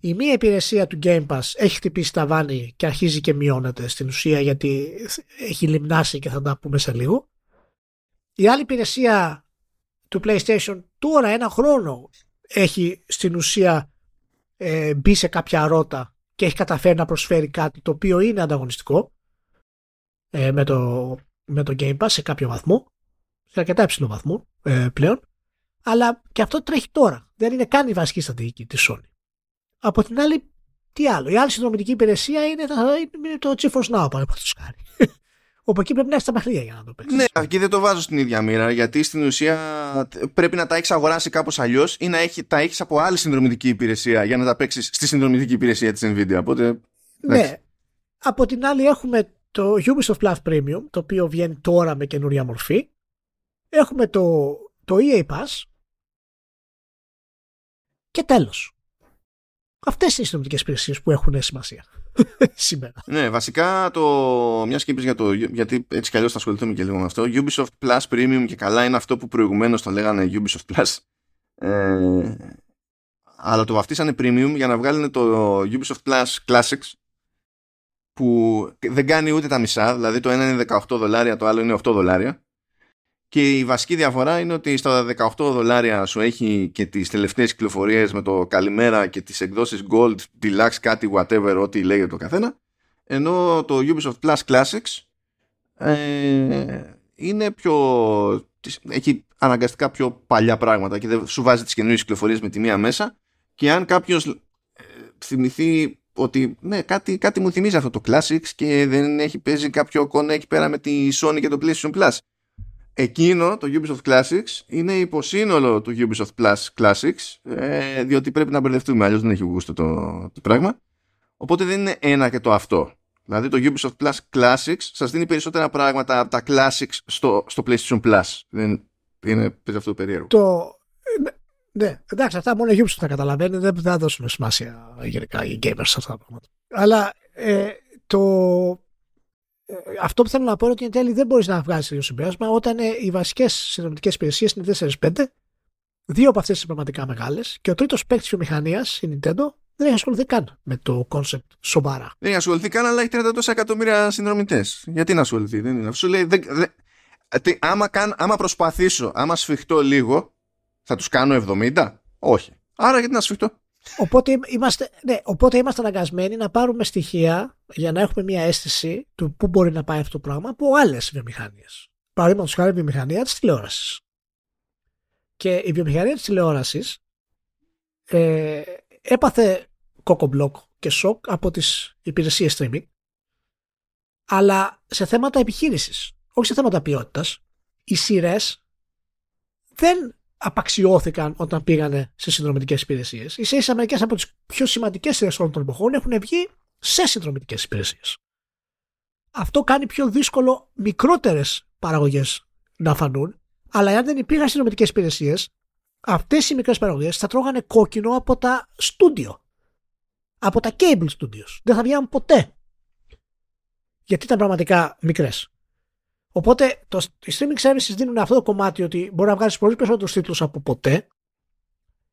Η μία υπηρεσία του Game Pass έχει χτυπήσει ταβάνι και αρχίζει και μειώνεται στην ουσία, γιατί έχει λιμνάσει και θα τα πούμε σε λίγο. Η άλλη υπηρεσία του PlayStation τώρα 1 χρόνο έχει στην ουσία μπει σε κάποια ρότα και έχει καταφέρει να προσφέρει κάτι το οποίο είναι ανταγωνιστικό με το Game Pass σε κάποιο βαθμό, σε αρκετά υψηλό βαθμό πλέον, αλλά και αυτό τρέχει τώρα. Δεν είναι καν η βασική στρατηγική της Sony. Από την άλλη, τι άλλο? Η άλλη συνδρομητική υπηρεσία είναι το GeForce Now, παραδείγματος χάρη. Όπου εκεί πρέπει να έχει τα παιχνίδια για να το παίξει. Ναι, εκεί δεν το βάζω στην ίδια μοίρα, γιατί στην ουσία πρέπει να τα έχει αγοράσει κάπως αλλιώς ή να τα έχει από άλλη συνδρομητική υπηρεσία για να τα παίξει στη συνδρομητική υπηρεσία της Nvidia. Οπότε, ναι. Από την άλλη, έχουμε το Ubisoft Plus Premium, το οποίο βγαίνει τώρα με καινούρια μορφή. Έχουμε το EA Pass. Και τέλος. Αυτές είναι οι συνδρομητικές υπηρεσίες που έχουν σημασία σήμερα. Ναι, βασικά μια σκέψη γιατί έτσι κι αλλιώς θα ασχοληθούμε και λίγο με αυτό. Ubisoft Plus Premium και καλά είναι αυτό που προηγουμένως το λέγανε Ubisoft Plus. Αλλά το βαφτίσανε Premium για να βγάλουν το Ubisoft Plus Classics, που δεν κάνει ούτε τα μισά, δηλαδή το ένα είναι $18, το άλλο είναι $8. Και η βασική διαφορά είναι ότι στα $18 σου έχει και τις τελευταίες κυκλοφορίες με το καλημέρα και τις εκδόσεις Gold, Deluxe, κάτι, whatever, ό,τι λέγεται το καθένα. Ενώ το Ubisoft Plus Classics είναι πιο... έχει αναγκαστικά πιο παλιά πράγματα και δεν σου βάζει τις καινούριες κυκλοφορίες με τη μία μέσα. Και αν κάποιος θυμηθεί ότι ναι, κάτι μου θυμίζει αυτό το Classics και δεν έχει παίζει κάποιο κόνα εκεί πέρα με τη Sony και το PlayStation Plus, εκείνο το Ubisoft Classics είναι υποσύνολο του Ubisoft Plus Classics, διότι πρέπει να μπερδευτούμε, αλλιώς δεν έχει γούστο το πράγμα. Οπότε δεν είναι ένα και το αυτό. Δηλαδή το Ubisoft Plus Classics σας δίνει περισσότερα πράγματα από τα Classics στο PlayStation Plus. Δεν είναι αυτό το περίεργο. Ναι, εντάξει, αυτά μόνο η Ubisoft τα καταλαβαίνει, δεν θα δώσουν σημασία γενικά οι gamers σε αυτά τα πράγματα. Αλλά αυτό που θέλω να πω είναι ότι εν τέλει δεν μπορείς να βγάλεις το συμπέρασμα όταν οι βασικές συνδρομητικές υπηρεσίες είναι 4-5, δύο από αυτές είναι πραγματικά μεγάλες και ο τρίτος παίκτης βιομηχανίας, η Nintendo, δεν έχει ασχοληθεί καν με το κόνσεπτ σοβαρά. Δεν έχει ασχοληθεί καν, αλλά έχει 30 τόσα εκατομμύρια συνδρομητές. Γιατί να ασχοληθεί, δεν είναι. Σου λέει, άμα προσπαθήσω, άμα σφιχτώ λίγο, θα τους κάνω 70. Όχι. Άρα γιατί να σφιχτώ. Οπότε είμαστε αναγκασμένοι να πάρουμε στοιχεία για να έχουμε μια αίσθηση του πού μπορεί να πάει αυτό το πράγμα από άλλες βιομηχανίες. Παραδείγματος χάρη η βιομηχανία της τηλεόρασης. Και η βιομηχανία της τηλεόρασης έπαθε κόκομπλοκ και σοκ από τις υπηρεσίες streaming, αλλά σε θέματα επιχείρησης, όχι σε θέματα ποιότητας. Οι σειρές δεν απαξιώθηκαν όταν πήγανε σε συνδρομητικές υπηρεσίες. Οι σειρές μερικές από τις πιο σημαντικές σειρές όλων των εποχών έχουν βγει σε συνδρομητικές υπηρεσίες. Αυτό κάνει πιο δύσκολο μικρότερες παραγωγές να φανούν, αλλά εάν δεν υπήρχαν συνδρομητικές υπηρεσίες, αυτές οι μικρές παραγωγές θα τρώγανε κόκκινο από τα στούντιο, από τα cable studios. Δεν θα βγαίνουν ποτέ, γιατί ήταν πραγματικά μικρές. Οπότε οι streaming services δίνουν αυτό το κομμάτι ότι μπορεί να βγάλεις πολύ περισσότερους τίτλους από ποτέ.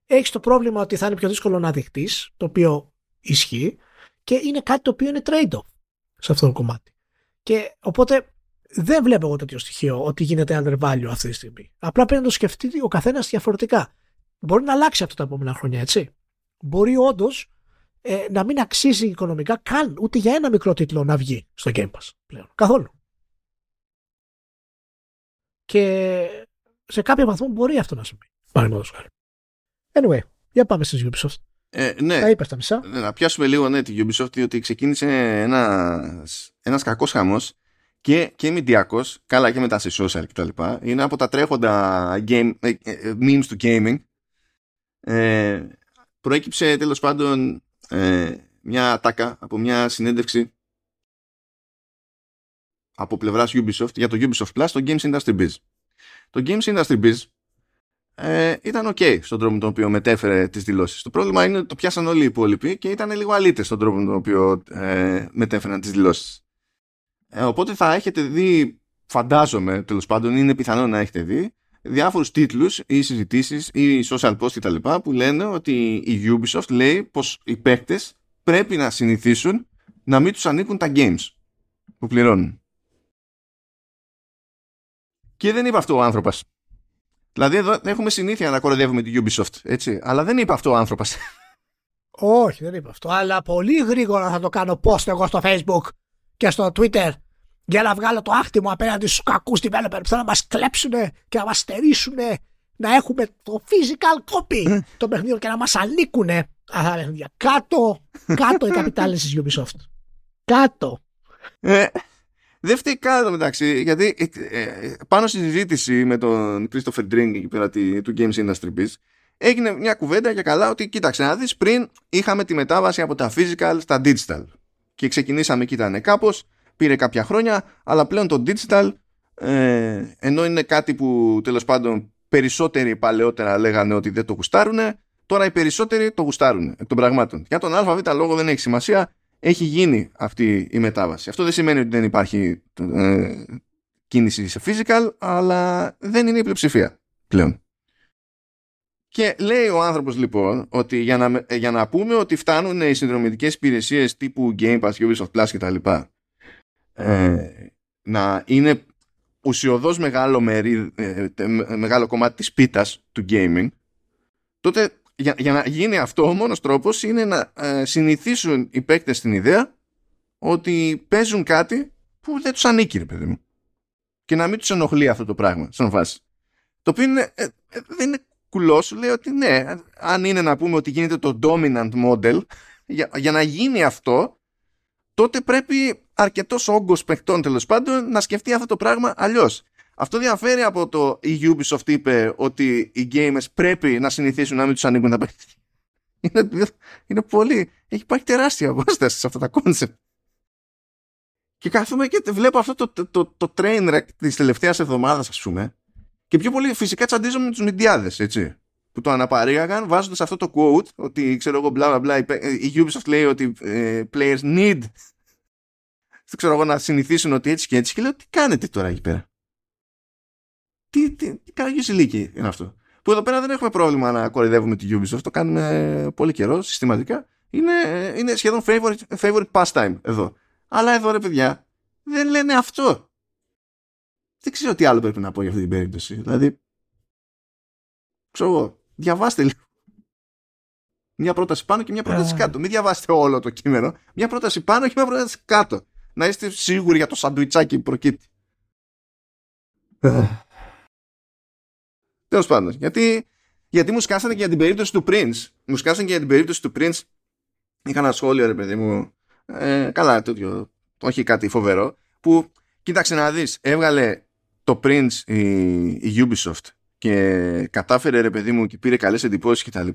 Έχεις το πρόβλημα ότι θα είναι πιο δύσκολο να δειχτείς, το οποίο ισχύει, και είναι κάτι το οποίο είναι trade-off σε αυτό το κομμάτι. Και οπότε δεν βλέπω εγώ τέτοιο στοιχείο ότι γίνεται undervalue αυτή τη στιγμή. Απλά πρέπει να το σκεφτεί ο καθένας διαφορετικά. Μπορεί να αλλάξει αυτό τα επόμενα χρόνια, έτσι. Μπορεί όντως να μην αξίζει οικονομικά καν ούτε για ένα μικρό τίτλο να βγει στο Game Pass πλέον. Καθόλου. Και σε κάποιο βαθμό μπορεί αυτό να συμβεί. Παραδείγματος χάρη. Anyway, για πάμε στις Ubisoft. Ναι. Τα είπες τα μισά. Να πιάσουμε λίγο τη Ubisoft, διότι ξεκίνησε ένας κακός χαμός και μηντιακός, καλά και μετά σε social κτλ. Είναι από τα τρέχοντα memes του gaming. Προέκυψε τέλος πάντων μια ατάκα από μια συνέντευξη από πλευράς Ubisoft για το Ubisoft Plus, το Games Industry Biz. Το Games Industry Biz ήταν ok στον τρόπο τον οποίο μετέφερε τις δηλώσεις. Το πρόβλημα είναι ότι το πιάσαν όλοι οι υπόλοιποι και ήταν λίγο αλήτες στον τρόπο τον οποίο μετέφεραν τις δηλώσεις. Οπότε θα έχετε δει, φαντάζομαι τέλος πάντων, είναι πιθανό να έχετε δει, διάφορους τίτλους ή συζητήσεις ή social posts κτλ. Που λένε ότι η Ubisoft λέει πως οι παίκτες πρέπει να συνηθίσουν να μην τους ανήκουν τα games που πληρώνουν. Και δεν είπε αυτό ο άνθρωπος. Δηλαδή εδώ έχουμε συνήθεια να κοροϊδεύουμε την Ubisoft, έτσι. Αλλά δεν είπε αυτό ο άνθρωπος. Όχι, δεν είπε αυτό. Αλλά πολύ γρήγορα θα το κάνω post εγώ στο Facebook και στο Twitter για να βγάλω το άχτι μου απέναντι στους κακούς developers που θέλουν να μας κλέψουν και να μας στερήσουν να έχουμε το physical copy των παιχνίδιων και να μας ανήκουν. Κάτω οι καπιτάλες της Ubisoft. Κάτω. Δεν φταίει κάτω μεταξύ, γιατί πάνω στη συζήτηση με τον Christopher Drink του Games Industry Biz έγινε μια κουβέντα για καλά ότι κοίταξε να δεις, πριν είχαμε τη μετάβαση από τα physical στα digital και ξεκινήσαμε και ήταν κάπως, πήρε κάποια χρόνια, αλλά πλέον το digital ενώ είναι κάτι που τέλος πάντων περισσότεροι παλαιότερα λέγανε ότι δεν το γουστάρουνε, τώρα οι περισσότεροι το γουστάρουνε εκ των πραγμάτων. Για τον ΑΒ λόγο δεν έχει σημασία. Έχει γίνει αυτή η μετάβαση. Αυτό δεν σημαίνει ότι δεν υπάρχει κίνηση σε physical, αλλά δεν είναι η πλειοψηφία πλέον. Και λέει ο άνθρωπος λοιπόν ότι για να πούμε ότι φτάνουν οι συνδρομητικές υπηρεσίες τύπου Game Pass, Ubisoft Plus κτλ. Να είναι ουσιωδώς μεγάλο κομμάτι της πίτας του gaming, τότε για να γίνει αυτό ο μόνος τρόπος είναι να συνηθίσουν οι παίκτες την ιδέα ότι παίζουν κάτι που δεν τους ανήκει, ρε παιδί μου, και να μην τους ενοχλεί αυτό το πράγμα σαν φάση. Το οποίο είναι, δεν είναι κουλό, σου λέει ότι ναι, αν είναι να πούμε ότι γίνεται το dominant model, για να γίνει αυτό, τότε πρέπει αρκετός όγκος παιχτών τέλος πάντων να σκεφτεί αυτό το πράγμα αλλιώς. Αυτό διαφέρει από το η Ubisoft είπε ότι οι gamers πρέπει να συνηθίσουν να μην τους ανοίγουν τα παιχνίδια. Είναι πολύ, υπάρχει τεράστια απόσταση σε αυτά τα concept. Και κάθομαι και βλέπω αυτό το train wreck της τελευταίας εβδομάδας, ας πούμε, και πιο πολύ φυσικά τσαντίζομαι με τους μηντιάδες, έτσι, που το αναπαρήγαγαν βάζοντας αυτό το quote ότι ξέρω εγώ μπλα μπλα, η Ubisoft λέει ότι players need, ξέρω εγώ, να συνηθίσουν ότι έτσι και έτσι, και λέω τι κάνετε τώρα εκεί πέρα. Τι καραγιούς ηλίκη είναι αυτό. Που εδώ πέρα δεν έχουμε πρόβλημα να κορυδεύουμε τη Ubisoft, το κάνουμε πολύ καιρό, συστηματικά. Είναι σχεδόν favorite pastime εδώ. Αλλά εδώ ρε παιδιά δεν λένε αυτό. Δεν ξέρω τι άλλο πρέπει να πω για αυτή την περίπτωση. Δηλαδή, ξέρω εγώ, διαβάστε λίγο. Μια πρόταση πάνω και μια πρόταση κάτω. Μην διαβάσετε όλο το κείμενο. Μια πρόταση πάνω και μια πρόταση κάτω. Να είστε σίγουροι για το σαντουιτσάκι που προκύπτει. Τέλος πάντων. Γιατί μου σκάσανε και για την περίπτωση του Prince. Είχα ένα σχόλιο, ρε παιδί μου. Καλά, τέτοιο. Όχι κάτι φοβερό. Που κοίταξε να δεις. Έβγαλε το Prince η Ubisoft και κατάφερε, ρε παιδί μου, και πήρε καλές εντυπώσεις κτλ.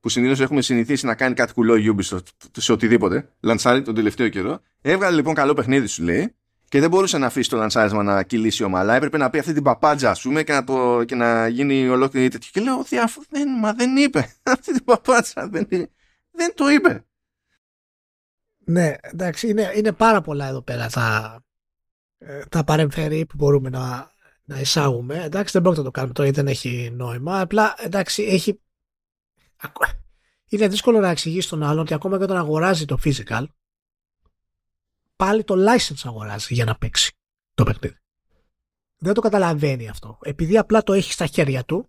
Που συνήθως έχουμε συνηθίσει να κάνει κάτι κουλό η Ubisoft σε οτιδήποτε. Λανσάρει τον τελευταίο καιρό. Έβγαλε λοιπόν καλό παιχνίδι, σου λέει, και δεν μπορούσε να αφήσει το λανσάρισμα να κυλήσει ομαλά. Έπρεπε να πει αυτή την παπάντζα, ας πούμε, και να γίνει ολόκληρη τέτοια. Και λέω ότι μα δεν είπε. Αυτή την παπάντζα δεν το είπε. Ναι, εντάξει, είναι πάρα πολλά εδώ πέρα τα παρεμφερή που μπορούμε να εισάγουμε. Εντάξει, δεν πρόκειται να το κάνουμε τώρα, γιατί δεν έχει νόημα. Απλά εντάξει, είναι δύσκολο να εξηγήσει τον άλλον ότι ακόμα και όταν αγοράζει το physical, πάλι το license αγοράζει για να παίξει το παιχνίδι. Δεν το καταλαβαίνει αυτό. Επειδή απλά το έχει στα χέρια του,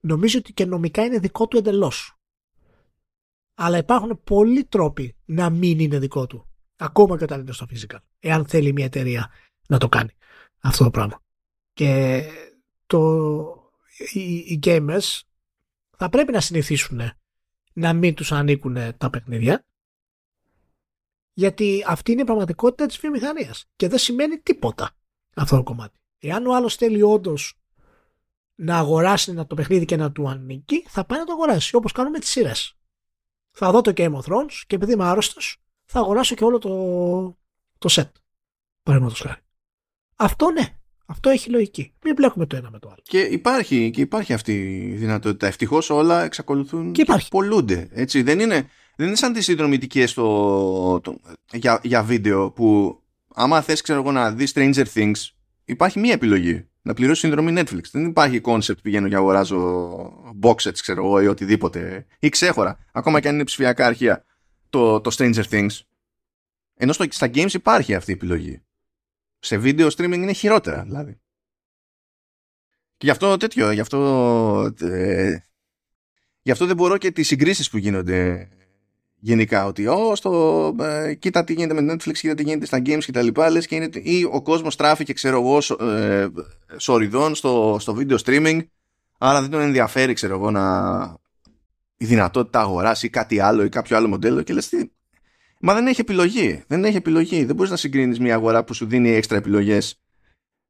νομίζει ότι και νομικά είναι δικό του εντελώς. Αλλά υπάρχουν πολλοί τρόποι να μην είναι δικό του, ακόμα και όταν είναι στο physical, εάν θέλει μια εταιρεία να το κάνει αυτό το πράγμα. Και οι gamers θα πρέπει να συνηθίσουν να μην τους ανήκουν τα παιχνίδια, γιατί αυτή είναι η πραγματικότητα της βιομηχανίας και δεν σημαίνει τίποτα αυτό το κομμάτι. Εάν ο άλλος θέλει όντως να αγοράσει το παιχνίδι και να του ανήκει, θα πάει να το αγοράσει, όπως κάνουμε τις σειρές. Θα δω το Game of Thrones και επειδή είμαι άρρωστος θα αγοράσω και όλο το set, παραδείγματος χάρη. Αυτό ναι. Αυτό έχει λογική. Μην μπλέκουμε το ένα με το άλλο. Και υπάρχει αυτή η δυνατότητα. Ευτυχώς όλα εξακολουθούν και πολλούνται. Έτσι. Δεν είναι σαν τις συνδρομητικές για βίντεο που άμα θες, ξέρω εγώ, να δεις Stranger Things, υπάρχει μία επιλογή. Να πληρώσεις συνδρομή Netflix. Δεν υπάρχει concept πηγαίνω και αγοράζω box sets, ξέρω εγώ, ή οτιδήποτε. Ή ξέχωρα. Ακόμα και αν είναι ψηφιακά αρχεία το Stranger Things. Ενώ στα games υπάρχει αυτή η επιλογή. Σε βίντεο streaming είναι χειρότερα, δηλαδή. Και γι' αυτό δεν μπορώ και τις συγκρίσεις που γίνονται γενικά. Ότι κοίτα τι γίνεται με Netflix, κοίτα τι γίνεται στα games κτλ. Ή ο κόσμος τράφηκε, ξέρω εγώ, σοριδών στο βίντεο streaming. Άρα δεν τον ενδιαφέρει, ξέρω εγώ, η δυνατότητα αγοράς ή κάτι άλλο ή κάποιο άλλο μοντέλο. Και λες τι. Μα δεν έχει επιλογή. Δεν μπορείς να συγκρίνεις μια αγορά που σου δίνει έξτρα επιλογές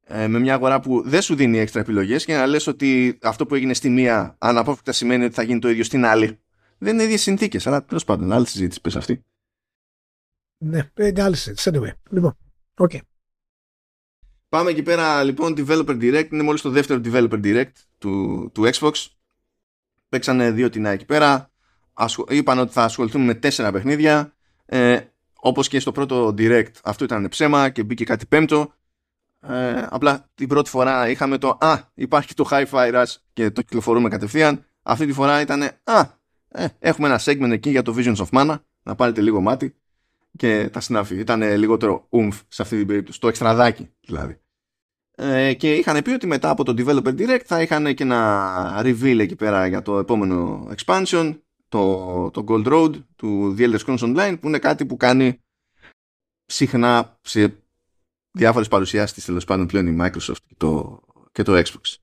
με μια αγορά που δεν σου δίνει έξτρα επιλογές και να λες ότι αυτό που έγινε στη μία αναπόφευκτα σημαίνει ότι θα γίνει το ίδιο στην άλλη. Δεν είναι ίδιες συνθήκες, αλλά τέλος πάντων, άλλη συζήτηση πες αυτή. Ναι, είναι άλλη συζήτηση. Anyway. Λοιπόν, οκ. Okay. Πάμε εκεί πέρα λοιπόν. Developer Direct. Είναι μόλις το δεύτερο Developer Direct του Xbox. Παίξανε 2 τεινά εκεί πέρα. Είπαν ότι θα ασχοληθούν με 4 παιχνίδια. Όπως και στο πρώτο direct, αυτό ήταν ψέμα και μπήκε κάτι πέμπτο. Απλά την πρώτη φορά είχαμε το υπάρχει το Hi-Fi Rush και το κυκλοφορούμε κατευθείαν. Αυτή τη φορά ήταν έχουμε ένα segment εκεί για το Visions of Mana, να πάρετε λίγο μάτι και τα συνάφη. Ήταν λιγότερο ουμφ σε αυτή την περίπτωση, το εξτραδάκι δηλαδή. Και είχαν πει ότι μετά από το Developer Direct θα είχαν και ένα reveal εκεί πέρα για το επόμενο expansion, το Gold Road του The Elder Scrolls Online, που είναι κάτι που κάνει συχνά σε διάφορες παρουσιάσεις, τέλος πάντων, πλέον η Microsoft και το Xbox.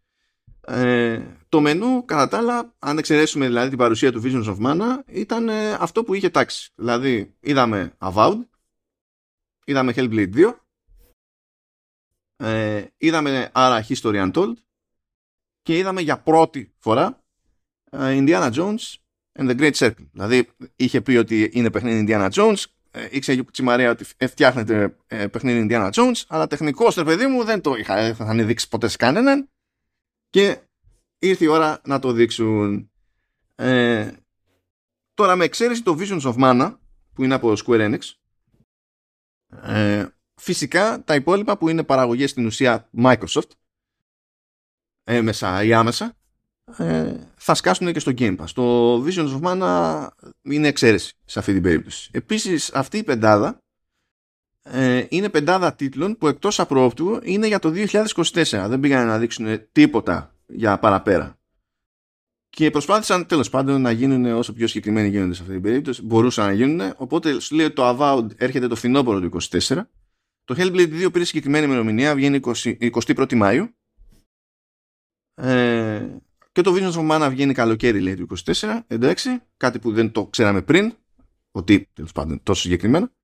Το μενού, κατά τα άλλα, αν εξαιρέσουμε δηλαδή την παρουσία του Visions of Mana, ήταν αυτό που είχε τάξει. Δηλαδή είδαμε Avowed, είδαμε Hellblade 2, είδαμε άρα History Untold και είδαμε για πρώτη φορά Indiana Jones and the Great Circle. Δηλαδή είχε πει ότι είναι παιχνίδι Indiana Jones, ήξερε η κουτσιμαρία ότι φτιάχνεται παιχνίδι Indiana Jones, αλλά τεχνικός το παιδί μου δεν το θα δείξει ποτέ σε κανέναν και ήρθε η ώρα να το δείξουν. Τώρα, με εξαίρεση το Visions of Mana που είναι από Square Enix, φυσικά τα υπόλοιπα που είναι παραγωγές στην ουσία Microsoft, έμεσα ή άμεσα, θα σκάσουν και στο Game Pass. Το Visions of Mana είναι εξαίρεση σε αυτή την περίπτωση. Επίσης αυτή η πεντάδα είναι πεντάδα τίτλων που εκτός απρόοπτου είναι για το 2024. Δεν πήγαν να δείξουν τίποτα για παραπέρα. Και προσπάθησαν τέλος πάντων να γίνουν όσο πιο συγκεκριμένοι γίνονται σε αυτή την περίπτωση. Μπορούσαν να γίνουν. Οπότε σου λέει το Avowed έρχεται το φθινόπωρο του 2024. Το Hellblade 2 πήρε συγκεκριμένη ημερομηνία, βγαίνει 21η Μάιου. Και το Visions of Mana βγαίνει καλοκαίρι, λέει, του 24, εντάξει, κάτι που δεν το ξέραμε πριν, ότι τέλος πάντων τόσο συγκεκριμένα.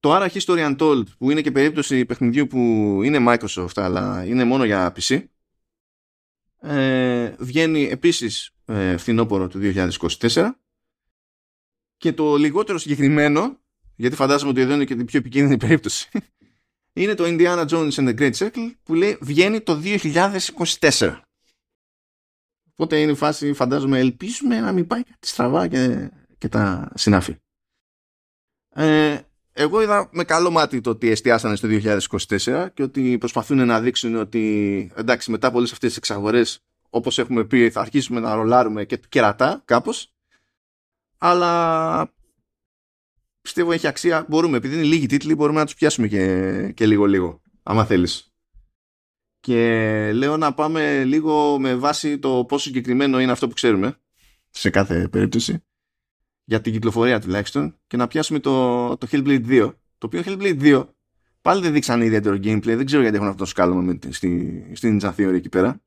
Το άρα History Untold, που είναι και περίπτωση παιχνιδιού που είναι Microsoft, αλλά είναι μόνο για PC, βγαίνει επίσης φθινόπωρο του 2024. Και το λιγότερο συγκεκριμένο, γιατί φαντάζομαι ότι εδώ είναι και την πιο επικίνδυνη περίπτωση, είναι το Indiana Jones and the Great Circle, που λέει βγαίνει το 2024. Οπότε είναι η φάση, φαντάζομαι, ελπίζουμε να μην πάει κάτι στραβά και τα συνάφη. Εγώ είδα με καλό μάτι το ότι εστιάσανε στο 2024 και ότι προσπαθούν να δείξουν ότι, εντάξει, μετά από όλες αυτές τις εξαγορές, όπως έχουμε πει, θα αρχίσουμε να ρολάρουμε και κερατά κάπως. Αλλά πιστεύω έχει αξία, μπορούμε, επειδή είναι λίγοι τίτλοι, μπορούμε να τους πιάσουμε και λίγο-λίγο, άμα θέλεις. Και λέω να πάμε λίγο με βάση το πόσο συγκεκριμένο είναι αυτό που ξέρουμε σε κάθε περίπτωση, για την κυκλοφορία τουλάχιστον, και να πιάσουμε το Hellblade 2, το οποίο Hellblade 2 πάλι δεν δείξαν ιδιαίτερο gameplay, δεν ξέρω γιατί έχουν αυτό το σκάλωμα στην Ninja Theory εκεί πέρα.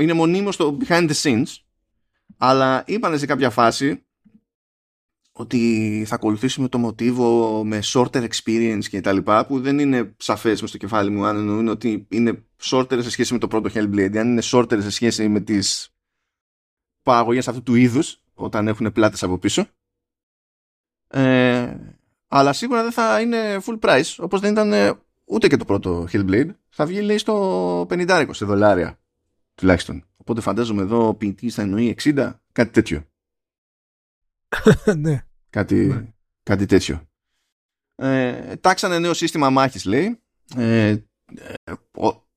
Είναι μονίμως το behind the scenes, αλλά είπανε σε κάποια φάση ότι θα ακολουθήσουμε το μοτίβο με shorter experience και τα λοιπά, που δεν είναι σαφές μες στο κεφάλι μου αν εννοούν ότι είναι shorter σε σχέση με το πρώτο Hellblade, αν είναι shorter σε σχέση με τις παραγωγές αυτού του είδους όταν έχουν πλάτες από πίσω, αλλά σίγουρα δεν θα είναι full price, όπως δεν ήταν ούτε και το πρώτο Hellblade. Θα βγει, λέει, στο 50 σε δολάρια τουλάχιστον, οπότε φαντάζομαι εδώ ο ποιητής θα εννοεί 60, κάτι τέτοιο. Ναι. Κάτι τέτοιο. Τάξανε νέο σύστημα μάχης, λέει,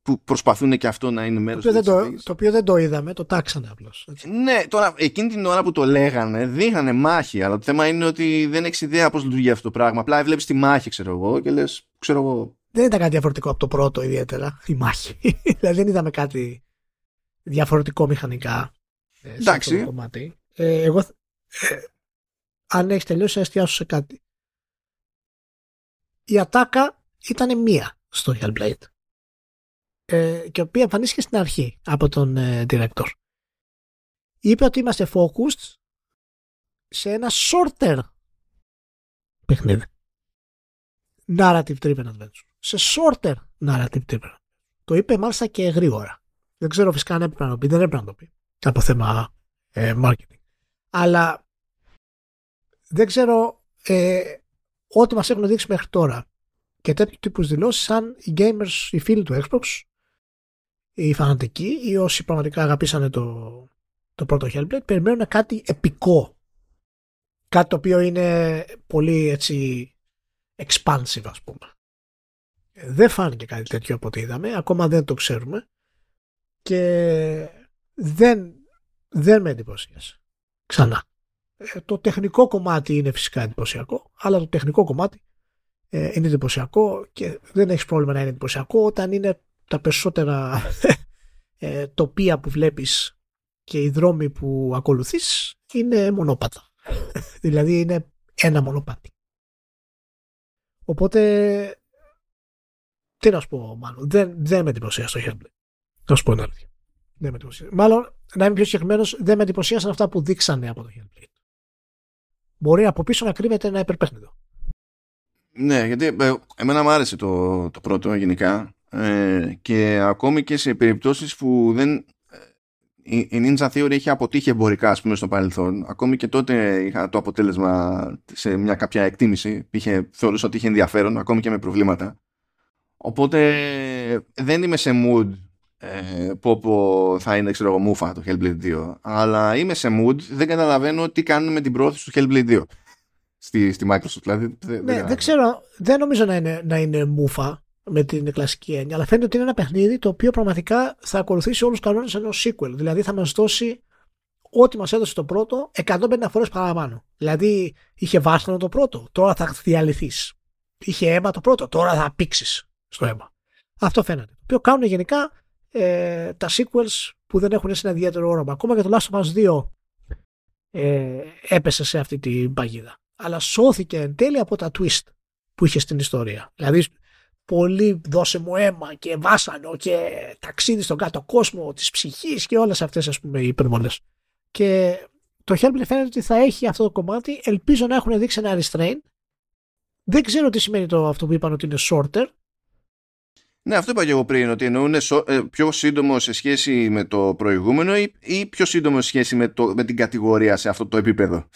που προσπαθούν και αυτό να είναι μέρος του. Το οποίο δεν το είδαμε, το τάξανε απλώς. Ναι, τώρα εκείνη την ώρα που το λέγανε δείχνανε μάχη, αλλά το θέμα είναι ότι δεν έχεις ιδέα πώς λειτουργεί αυτό το πράγμα. Απλά βλέπεις τη μάχη, ξέρω εγώ, και λες, ξέρω εγώ. Δεν ήταν κάτι διαφορετικό από το πρώτο, ιδιαίτερα η μάχη. Δηλαδή δεν είδαμε κάτι διαφορετικό μηχανικά. Εντάξει. Το κομμάτι. Εγώ. Αν έχεις τελειώσει, θα εστιάσω σε κάτι. Η ατάκα ήταν μία στο Hellblade, και η οποία εμφανίστηκε στην αρχή από τον director. Είπε ότι είμαστε focused σε ένα shorter παιχνίδι, narrative driven adventure, σε shorter narrative driven. Το είπε μάλιστα και γρήγορα. Δεν ξέρω φυσικά αν έπρεπε να το πει, δεν έπρεπε να το πει από θέμα marketing, αλλά δεν ξέρω, ό,τι μας έχουν δείξει μέχρι τώρα και τέτοιου τύπους δηλώσεις, σαν οι gamers, οι φίλοι του Xbox, οι φανατικοί ή όσοι πραγματικά αγαπήσανε το πρώτο Hellblade, περιμένουν κάτι επικό, κάτι το οποίο είναι πολύ έτσι expansive, ας πούμε. Δεν φάνηκε κάτι τέτοιο από ό,τι είδαμε, ακόμα δεν το ξέρουμε και δεν δεν με εντυπωσίασε. Ξανά. Το τεχνικό κομμάτι είναι φυσικά εντυπωσιακό, αλλά το τεχνικό κομμάτι είναι εντυπωσιακό και δεν έχεις πρόβλημα να είναι εντυπωσιακό όταν είναι τα περισσότερα τοπία που βλέπεις και οι δρόμοι που ακολουθείς είναι μονόπατα. Δηλαδή είναι ένα μονοπάτι. Οπότε τι να σου πω, μάλλον δεν με εντυπωσίασε στο Χέρμπλε. Να σου πω ένα τέτοιο. Δεν με εντυπωσίασε. Μάλλον, να είμαι πιο συγκεκριμένος, δεν με εντυπωσίασαν αυτά που δείξανε από το Hellblade. Μπορεί από πίσω να κρύβεται ένα υπερπέχνητο. Ναι, γιατί εμένα μου άρεσε το πρώτο γενικά και ακόμη και σε περιπτώσεις που δεν... Η Ninja Theory είχε αποτύχει εμπορικά, ας πούμε, στο παρελθόν. Ακόμη και τότε είχα το αποτέλεσμα σε μια κάποια εκτίμηση. Θεωρούσα ότι είχε ενδιαφέρον, ακόμη και με προβλήματα. Οπότε δεν είμαι σε mood που θα είναι, ξέρω εγώ, μούφα το Hellblade 2. Αλλά είμαι σε mood, δεν καταλαβαίνω τι κάνουν με την προώθηση του Hellblade 2 στη Microsoft. Δηλαδή, δεν ξέρω, δεν νομίζω να είναι μούφα με την κλασική έννοια, αλλά φαίνεται ότι είναι ένα παιχνίδι το οποίο πραγματικά θα ακολουθήσει όλους τους κανόνες ενός sequel. Δηλαδή θα μας δώσει ό,τι μας έδωσε το πρώτο 150 φορές παραπάνω. Δηλαδή είχε βάστανο το πρώτο, τώρα θα διαλυθείς. Είχε αίμα το πρώτο, τώρα θα πήξεις στο αίμα. Αυτό φαίνεται. Το οποίο κάνουν γενικά τα sequels που δεν έχουν ένα ιδιαίτερο όραμα. Ακόμα και το Last of Us 2 έπεσε σε αυτή την παγίδα. Αλλά σώθηκε εν τέλει από τα twist που είχε στην ιστορία. Δηλαδή, πολύ δώσε μου αίμα και βάσανο και ταξίδι στον κάτω κόσμο της ψυχής και όλες αυτές, ας πούμε, οι υπερβολές. Και το Hellblade φαίνεται ότι θα έχει αυτό το κομμάτι. Ελπίζω να έχουν δείξει ένα restraint. Δεν ξέρω τι σημαίνει αυτό που είπαν ότι είναι shorter. Ναι, αυτό είπα και εγώ πριν, ότι εννοούν πιο σύντομο σε σχέση με το προηγούμενο ή πιο σύντομο σε σχέση με την κατηγορία σε αυτό το επίπεδο.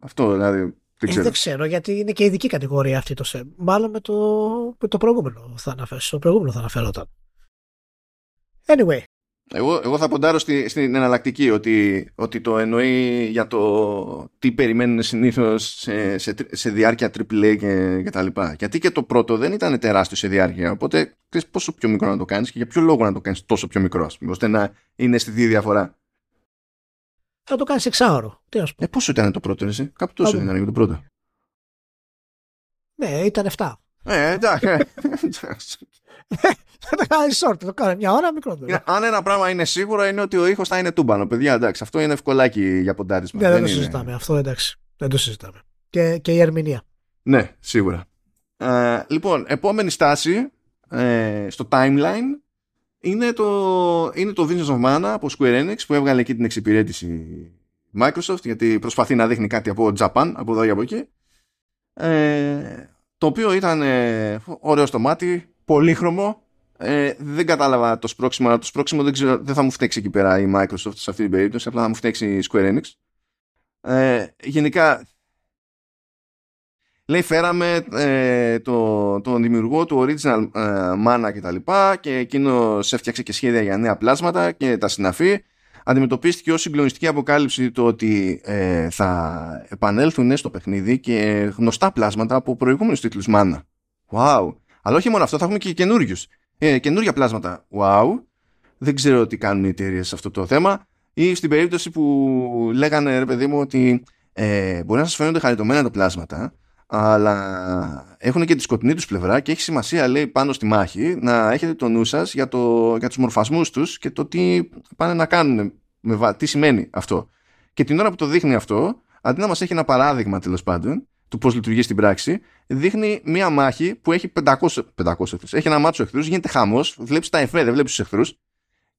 Αυτό δηλαδή. Δεν ξέρω, γιατί είναι και ειδική κατηγορία αυτή το ΣΕΜ. Μάλλον με το προηγούμενο θα αναφέρονταν. Anyway. Εγώ θα ποντάρω στην εναλλακτική ότι το εννοεί για το τι περιμένουν συνήθως σε διάρκεια AAA και τα λοιπά. Γιατί και το πρώτο δεν ήταν τεράστιο σε διάρκεια. Οπότε ξέρεις πόσο πιο μικρό να το κάνεις και για ποιο λόγο να το κάνεις τόσο πιο μικρό, ώστε να είναι αισθητή διαφορά. Θα το κάνεις εξάωρο. Πόσο ήταν το πρώτο, εσύ? Κάπου τόσο ήταν για το πρώτο. Ναι, ήταν 7. Εντάξει. Θα το κάνεις short, το κάνω μια ώρα μικρότερο. Αν ένα πράγμα είναι σίγουρο είναι ότι ο ήχος θα είναι τούμπανο. Παιδιά, εντάξει, αυτό είναι ευκολάκι για ποντάρισμα. Δεν το συζητάμε αυτό, εντάξει. Δεν το συζητάμε. Και η ερμηνεία. Ναι, σίγουρα. Λοιπόν, επόμενη στάση στο timeline είναι το Visions of Mana από Square Enix που έβγαλε εκεί την εξυπηρέτηση Microsoft, γιατί προσπαθεί να δείχνει κάτι από Japan, από εδώ ή από εκεί, το οποίο ήταν ωραίο στο μάτι, πολύχρωμο, δεν κατάλαβα το σπρώξιμο, αλλά το σπρώξιμο δεν θα μου φταίξει εκεί πέρα η Microsoft σε αυτή την περίπτωση, απλά θα μου φταίξει η Square Enix. Γενικά λέει φέραμε τον δημιουργό του original Mana και τα λοιπά και εκείνος έφτιαξε και σχέδια για νέα πλάσματα και τα συναφή. Αντιμετωπίστηκε ως συγκλονιστική αποκάλυψη το ότι θα επανέλθουν στο παιχνίδι και γνωστά πλάσματα από προηγούμενους τίτλους Mana. Wow. Αλλά όχι μόνο αυτό, θα έχουμε και καινούριους. Καινούρια πλάσματα. Wow. Δεν ξέρω τι κάνουν οι εταιρείες σε αυτό το θέμα. Ή στην περίπτωση που λέγανε, ρε παιδί μου, ότι μπορεί να σας φαίνονται χαριτωμένα τα πλάσματα, αλλά έχουν και τη σκοτεινή τους πλευρά και έχει σημασία, λέει, πάνω στη μάχη να έχετε το νου σας για τους μορφασμούς τους και το τι πάνε να κάνουν, τι σημαίνει αυτό. Και την ώρα που το δείχνει αυτό, αντί να μας έχει ένα παράδειγμα τέλος πάντων του πώς λειτουργεί στην πράξη, δείχνει μία μάχη που έχει 500 εχθρούς. Έχει ένα μάτσο εχθρούς, γίνεται χαμός, βλέπεις τα εφέ, δεν βλέπεις τους εχθρούς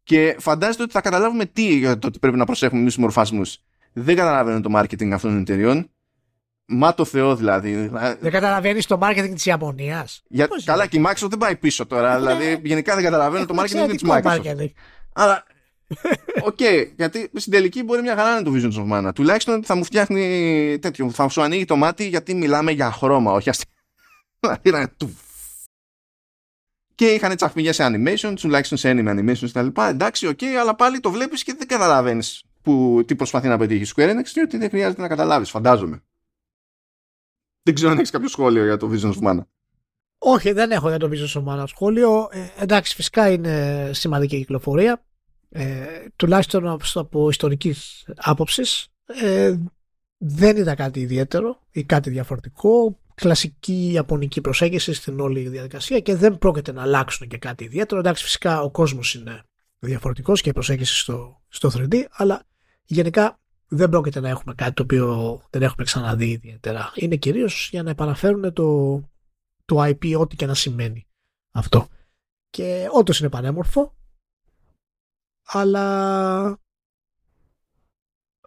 και φαντάζεται ότι θα καταλάβουμε τι για το ότι πρέπει να προσέχουμε εμείς τους μορφασμούς. Δεν καταλαβαίνουν το marketing αυτών των εταιριών. Μα το Θεό δηλαδή. Δεν καταλαβαίνεις το marketing της Ιαπωνίας. Καλά, και η Microsoft δεν πάει πίσω τώρα. Δηλαδή, γενικά δεν καταλαβαίνω το marketing της Microsoft. Αλλά, οκ, γιατί στην τελική μπορεί μια χαρά να είναι το Visions of Mana. Τουλάχιστον θα μου φτιάχνει τέτοιο. Θα σου ανοίγει το μάτι γιατί μιλάμε για χρώμα, όχι αστεία. Δηλαδή, και είχαν τσαχμιλιά σε animation, τουλάχιστον σε anime animations κτλ. Εντάξει, οκ, αλλά πάλι το βλέπεις και δεν καταλαβαίνεις τι προσπαθεί να πετύχει Square Enix, διότι δεν χρειάζεται να καταλάβεις, φαντάζομαι. Δεν ξέρω αν έχεις κάποιο σχόλιο για το Visions of Mana. Όχι, δεν έχω για το Visions of Mana σχόλιο. Εντάξει, φυσικά είναι σημαντική η κυκλοφορία. τουλάχιστον από ιστορικής άποψης, δεν ήταν κάτι ιδιαίτερο ή κάτι διαφορετικό. Κλασική ιαπωνική προσέγγιση στην όλη διαδικασία και δεν πρόκειται να αλλάξουν και κάτι ιδιαίτερο. Εντάξει, φυσικά ο κόσμος είναι διαφορετικός και η προσέγγιση στο 3D, αλλά γενικά δεν πρόκειται να έχουμε κάτι το οποίο δεν έχουμε ξαναδεί ιδιαίτερα. Είναι κυρίως για να επαναφέρουν το IP, ό,τι και να σημαίνει αυτό. Και όντως είναι πανέμορφο, αλλά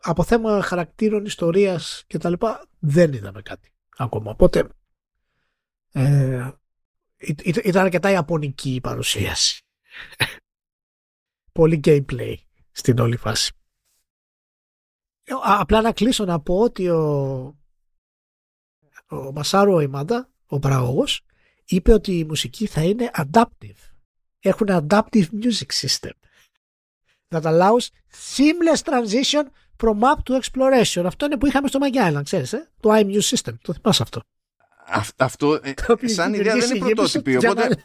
από θέμα χαρακτήρων, ιστορίας και τα λοιπά δεν είδαμε κάτι ακόμα. Οπότε ήταν αρκετά ιαπωνική η παρουσίαση. Πολύ gameplay στην όλη φάση. Απλά να κλείσω να πω ότι ο Μασάρο Οιμάντα, ο παραγωγός, είπε ότι η μουσική θα είναι adaptive. Έχουν adaptive music system that allows seamless transition from map to exploration. Αυτό είναι που είχαμε στο Magia Island, ξέρεις, το iMuse system. Το θυμάσαι αυτό? Αυτό σαν ιδέα δεν είναι πρωτότυπη. Οπότε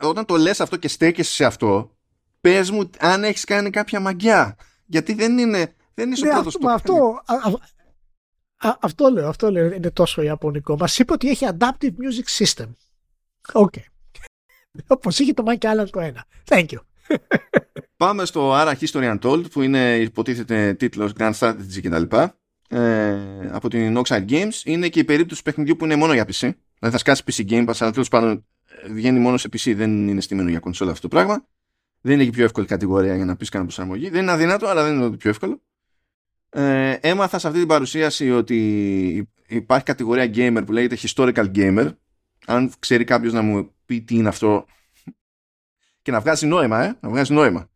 όταν το λες αυτό και στέκεσαι σε αυτό, πες μου αν έχεις κάνει κάποια μαγιά. Γιατί δεν είσαι ο πρώτος που αυτό λέω, είναι τόσο ιαπωνικό. Μας είπε ότι έχει adaptive music system. Οκ. Όπως είχε το Magia Island το ένα. Thank you. Πάμε στο Ara History Untold, που είναι υποτίθεται τίτλος Grand Strategy κτλ. Από την Oxide Games. Είναι και η περίπτωση παιχνιδιού που είναι μόνο για PC. Δηλαδή θα σκάσει PC Game Pass, αλλά τέλος πάντων βγαίνει μόνο σε PC. Δεν είναι στημένο για κονσόλα αυτό το πράγμα. Δεν είναι και η πιο εύκολη κατηγορία για να πεις κάνω προσαρμογή. Δεν είναι αδύνατο, αλλά δεν είναι το πιο εύκολο. Έμαθα σε αυτή την παρουσίαση ότι υπάρχει κατηγορία gamer που λέγεται Historical Gamer. Αν ξέρει κάποιος να μου πει τι είναι αυτό και να βγάζει νόημα, να βγάζει νόημα.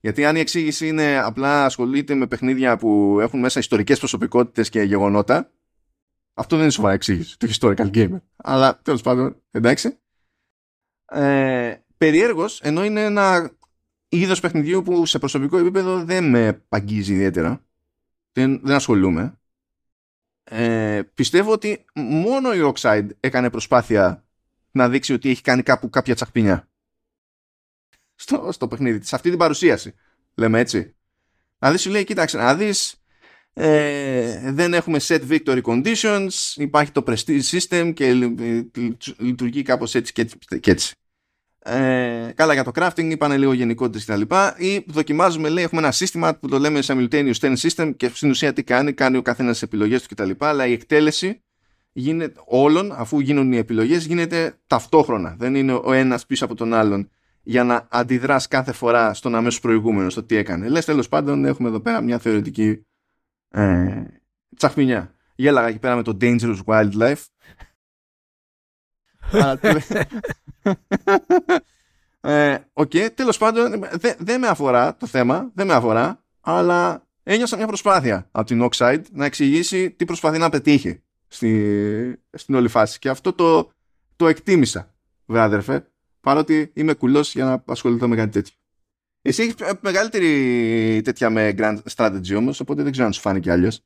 Γιατί αν η εξήγηση είναι απλά ασχολείται με παιχνίδια που έχουν μέσα ιστορικές προσωπικότητες και γεγονότα, αυτό δεν είναι σοβαρή εξήγηση, το historical gamer. Αλλά τέλος πάντων, εντάξει. Περιέργως, ενώ είναι ένα είδος παιχνιδιού που σε προσωπικό επίπεδο δεν με παγγίζει ιδιαίτερα, δεν ασχολούμαι, πιστεύω ότι μόνο η Oxide έκανε προσπάθεια να δείξει ότι έχει κάνει κάπου κάποια τσαχπινιά στο παιχνίδι της, σε αυτή την παρουσίαση, λέμε έτσι. Να δεις, σου λέει, κοίταξε να δεις, δεν έχουμε set victory conditions, υπάρχει το prestige system και λειτουργεί κάπως έτσι και έτσι. Καλά, για το crafting είπανε λίγο γενικότητες και τα λοιπά, ή δοκιμάζουμε, λέει, έχουμε ένα σύστημα που το λέμε simultaneous turn system και στην ουσία τι κάνει ο καθένας τις επιλογές του και τα λοιπά, αλλά η εκτέλεση γίνεται όλων, αφού γίνουν οι επιλογές, γίνεται ταυτόχρονα, δεν είναι ο ένας πίσω από τον άλλον για να αντιδράς κάθε φορά στον αμέσως προηγούμενο, στο τι έκανε. Λες, τέλος πάντων, έχουμε εδώ πέρα μια θεωρητική τσαχμινιά. Γέλαγα εκεί πέρα με το Dangerous Wildlife. Τέλος πάντων, δεν με αφορά το θέμα, δεν με αφορά, αλλά ένιωσα μια προσπάθεια από την Oxide να εξηγήσει τι προσπαθεί να πετύχει στην όλη φάση. Και αυτό το εκτίμησα, βράδερφε. Παρότι είμαι κουλός για να ασχοληθώ με κάτι τέτοιο. Εσύ έχεις μεγαλύτερη τέτοια με grand strategy όμως, οπότε δεν ξέρω αν σου φάνηκε αλλιώς.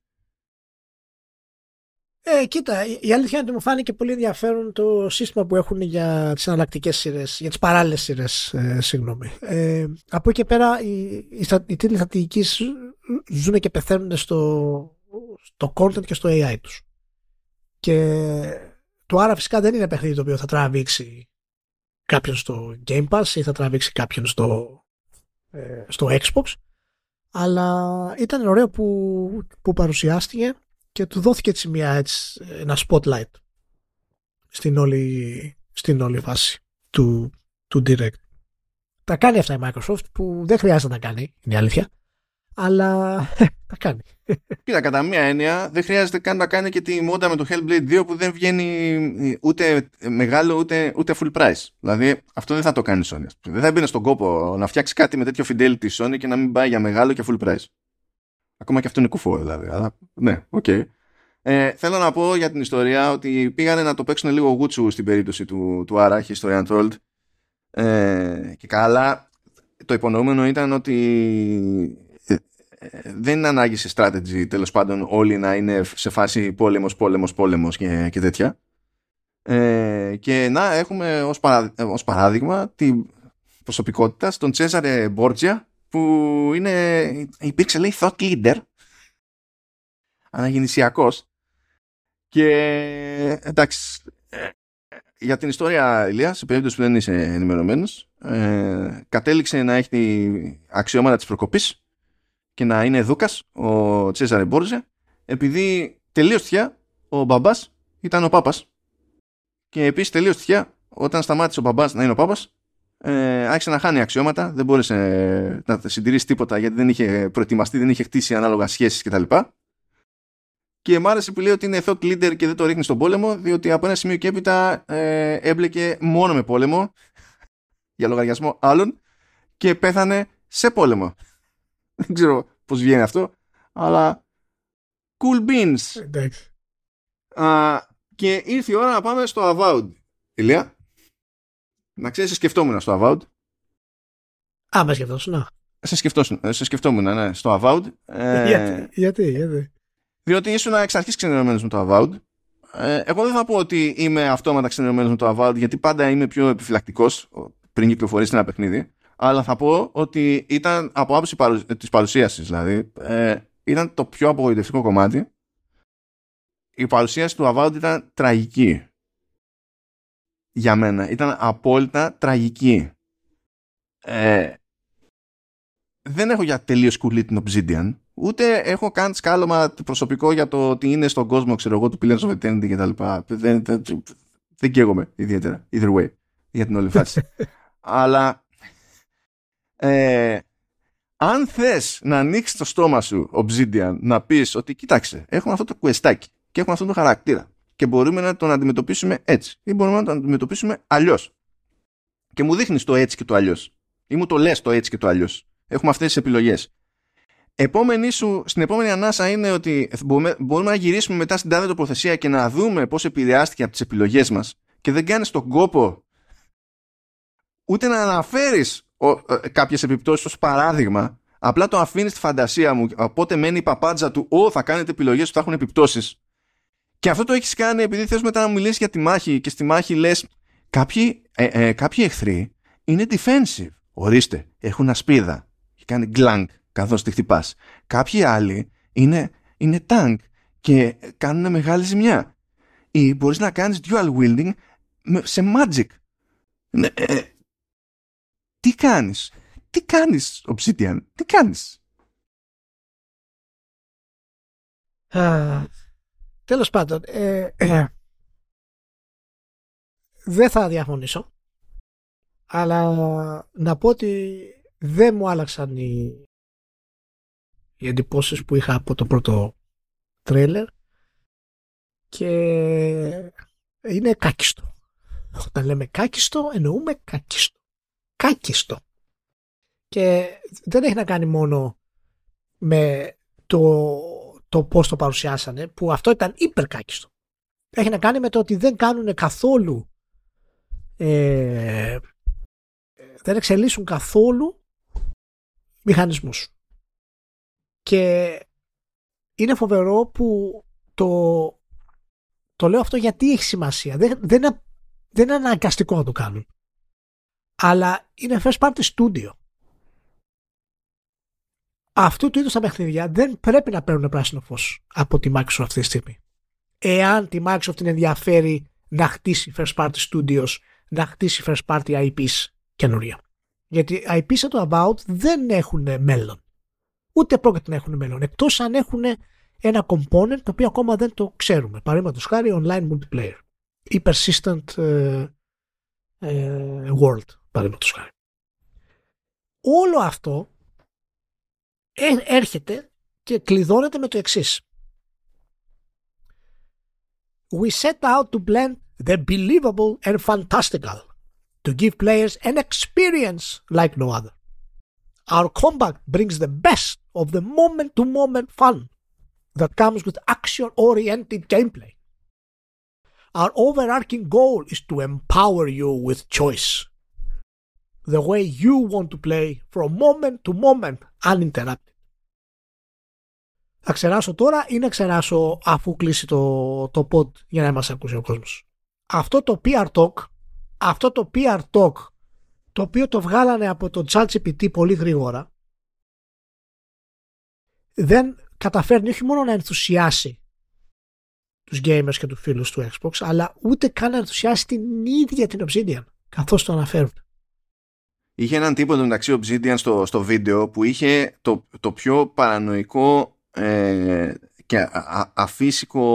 Κοίτα, η αλήθεια είναι ότι μου φάνηκε πολύ ενδιαφέρον το σύστημα που έχουν για τις αναλλακτικές σειρές, για τις παράλληλες σειρές, συγγνώμη. Από εκεί και πέρα, οι τίτλοι στρατηγικής ζουν και πεθαίνουν στο content και στο AI τους. Και το άρα φυσικά δεν είναι παιχνίδι το οποίο θα τραβήξει κάποιον στο Game Pass ή θα τραβήξει κάποιον στο Xbox, αλλά ήταν ωραίο που παρουσιάστηκε και του δόθηκε έτσι ένα spotlight στην όλη φάση του Direct. Τα κάνει αυτά η Microsoft, που δεν χρειάζεται να τα κάνει, είναι η αλήθεια, αλλά τα κάνει. Κοίτα, κατά μία έννοια δεν χρειάζεται καν να κάνει και τη μόντα με το Hellblade 2 που δεν βγαίνει ούτε μεγάλο ούτε full price. Δηλαδή αυτό δεν θα το κάνει η Sony. Δεν θα μπει στον κόπο να φτιάξει κάτι με τέτοιο fidelity η Sony και να μην πάει για μεγάλο και full price. Ακόμα και αυτό είναι κουφό δηλαδή. Αλλά, ναι, okay. Θέλω να πω για την ιστορία ότι πήγανε να το παίξουν λίγο γούτσου στην περίπτωση του Άραχη, Story Untold. Και καλά, το υπονοούμενο ήταν ότι δεν είναι ανάγκη σε strategy, τέλος πάντων, όλοι να είναι σε φάση πόλεμος και τέτοια. Και να έχουμε ως παράδειγμα την προσωπικότητα στον Τσέζαρε Μπόρτζια, που είναι, υπήρξε λέει thought leader αναγεννησιακός και εντάξει για την ιστορία Ηλία, σε περίπτωση που δεν είσαι ενημερωμένος, κατέληξε να έχει αξιώματα της προκοπής και να είναι δούκας ο Τσέζαρε Μπόρζε, επειδή τελείως τυχαία ο μπαμπάς ήταν ο πάπας και επίσης τελείως τυχαία όταν σταμάτησε ο μπαμπάς να είναι ο πάπας, άρχισε να χάνει αξιώματα, δεν μπόρεσε να συντηρήσει τίποτα γιατί δεν είχε προετοιμαστεί, δεν είχε χτίσει ανάλογα σχέσεις κτλ. Και μ' άρεσε που λέει ότι είναι thought leader και δεν το ρίχνει στον πόλεμο, διότι από ένα σημείο και έπειτα έμπλεκε μόνο με πόλεμο για λογαριασμό άλλων και πέθανε σε πόλεμο. Δεν ξέρω πώς βγαίνει αυτό, αλλά cool beans. Εντάξει. Και ήρθε η ώρα να πάμε στο Avowed. Ηλία, να ξέρεις, σε σκεφτόμουν στο Avowed. Α, με σκεφτόσουν, ναι. Σε σκεφτόμουν, ναι, στο Avowed. Γιατί. Διότι ήσουν εξ αρχής ξενερωμένος με το Avowed. Εγώ δεν θα πω ότι είμαι αυτόματα ξενερωμένος με το Avowed, γιατί πάντα είμαι πιο επιφυλακτικός πριν κυκλοφορήσει ένα παιχνίδι. Αλλά θα πω ότι ήταν από άποψη της παρουσίασης, δηλαδή, ήταν το πιο απογοητευτικό κομμάτι. Η παρουσίαση του Avowed ήταν τραγική. Για μένα. Ήταν απόλυτα τραγική. Δεν έχω για τελείως κουλή την Obsidian. Ούτε έχω καν σκάλωμα προσωπικό για το ότι είναι στον κόσμο, ξέρω εγώ, του Pillars of Eternity κτλ. Δεν καίγομαι ιδιαίτερα. Either way. Για την όλη φάση. Αλλά αν θες να ανοίξεις το στόμα σου, Obsidian, να πεις ότι κοίταξε, έχουμε αυτό το κουεστάκι και έχουμε αυτό το χαρακτήρα και μπορούμε να τον αντιμετωπίσουμε έτσι ή μπορούμε να τον αντιμετωπίσουμε αλλιώς. Και μου δείχνεις το έτσι και το αλλιώς ή μου το λες το έτσι και το αλλιώς. Έχουμε αυτές τις επιλογές. Στην επόμενη ανάσα είναι ότι μπορούμε να γυρίσουμε μετά στην τάδε τοποθεσία και να δούμε πώς επηρεάστηκε από τις επιλογές μας και δεν κάνεις τον κόπο ούτε να αναφέρεις κάποιες επιπτώσεις ως παράδειγμα, απλά το αφήνεις στη φαντασία μου, οπότε μένει η παπάντζα του θα κάνετε επιλογές που θα έχουν επιπτώσεις. Και αυτό το έχεις κάνει επειδή θες μετά να μιλήσεις για τη μάχη και στη μάχη λες κάποιοι εχθροί είναι defensive, ορίστε, έχουν ασπίδα και κάνει glank καθώς τη χτυπάς. Κάποιοι άλλοι είναι tank και κάνουν μεγάλη ζημιά ή μπορείς να κάνεις dual wielding σε magic. Τι κάνεις Obsidian, τι κάνεις? Τέλος πάντων, δεν θα διαφωνήσω, αλλά να πω ότι δεν μου άλλαξαν οι εντυπώσεις που είχα από το πρώτο τρέλερ και είναι κάκιστο. Όταν λέμε κάκιστο, εννοούμε κάκιστο. Κάκιστο. Και δεν έχει να κάνει μόνο με το πώς το παρουσιάσανε, που αυτό ήταν υπερκάκιστο. Έχει να κάνει με το ότι δεν κάνουν καθόλου, δεν εξελίσσουν καθόλου μηχανισμούς. Και είναι φοβερό που το λέω αυτό γιατί έχει σημασία. Δεν είναι αναγκαστικό να το κάνουν. Αλλά είναι first party studio. Αυτού του είδους τα παιχνίδια δεν πρέπει να παίρνουν πράσινο φως από τη Microsoft αυτή τη στιγμή. Εάν τη Microsoft την ενδιαφέρει να χτίσει first party studios, να χτίσει first party IPs καινούρια. Γιατί IPs του About δεν έχουν μέλλον. Ούτε πρόκειται να έχουν μέλλον. Εκτός αν έχουν ένα component το οποίο ακόμα δεν το ξέρουμε. Παραδείγματος χάρη online multiplayer. Ή persistent world. Παραδείγματος χάρη. Όλο αυτό έρχεται και κλειδώνεται με το εξής. We set out to blend the believable and fantastical to give players an experience like no other. Our combat brings the best of the moment-to-moment fun that comes with action-oriented gameplay. Our overarching goal is to empower you with choice. The way you want to play from moment to moment uninterrupted. Θα ξεράσω τώρα ή να ξεράσω αφού κλείσει το pod για να μας ακούσει ο κόσμος. Αυτό το PR talk το οποίο το βγάλανε από το ChatGPT πολύ γρήγορα δεν καταφέρνει όχι μόνο να ενθουσιάσει τους gamers και τους φίλους του Xbox, αλλά ούτε καν να ενθουσιάσει την ίδια την Obsidian, καθώς το αναφέρουν. Είχε έναν τύπο μεταξύ Obsidian στο βίντεο που είχε το πιο παρανοϊκό και αφύσικο,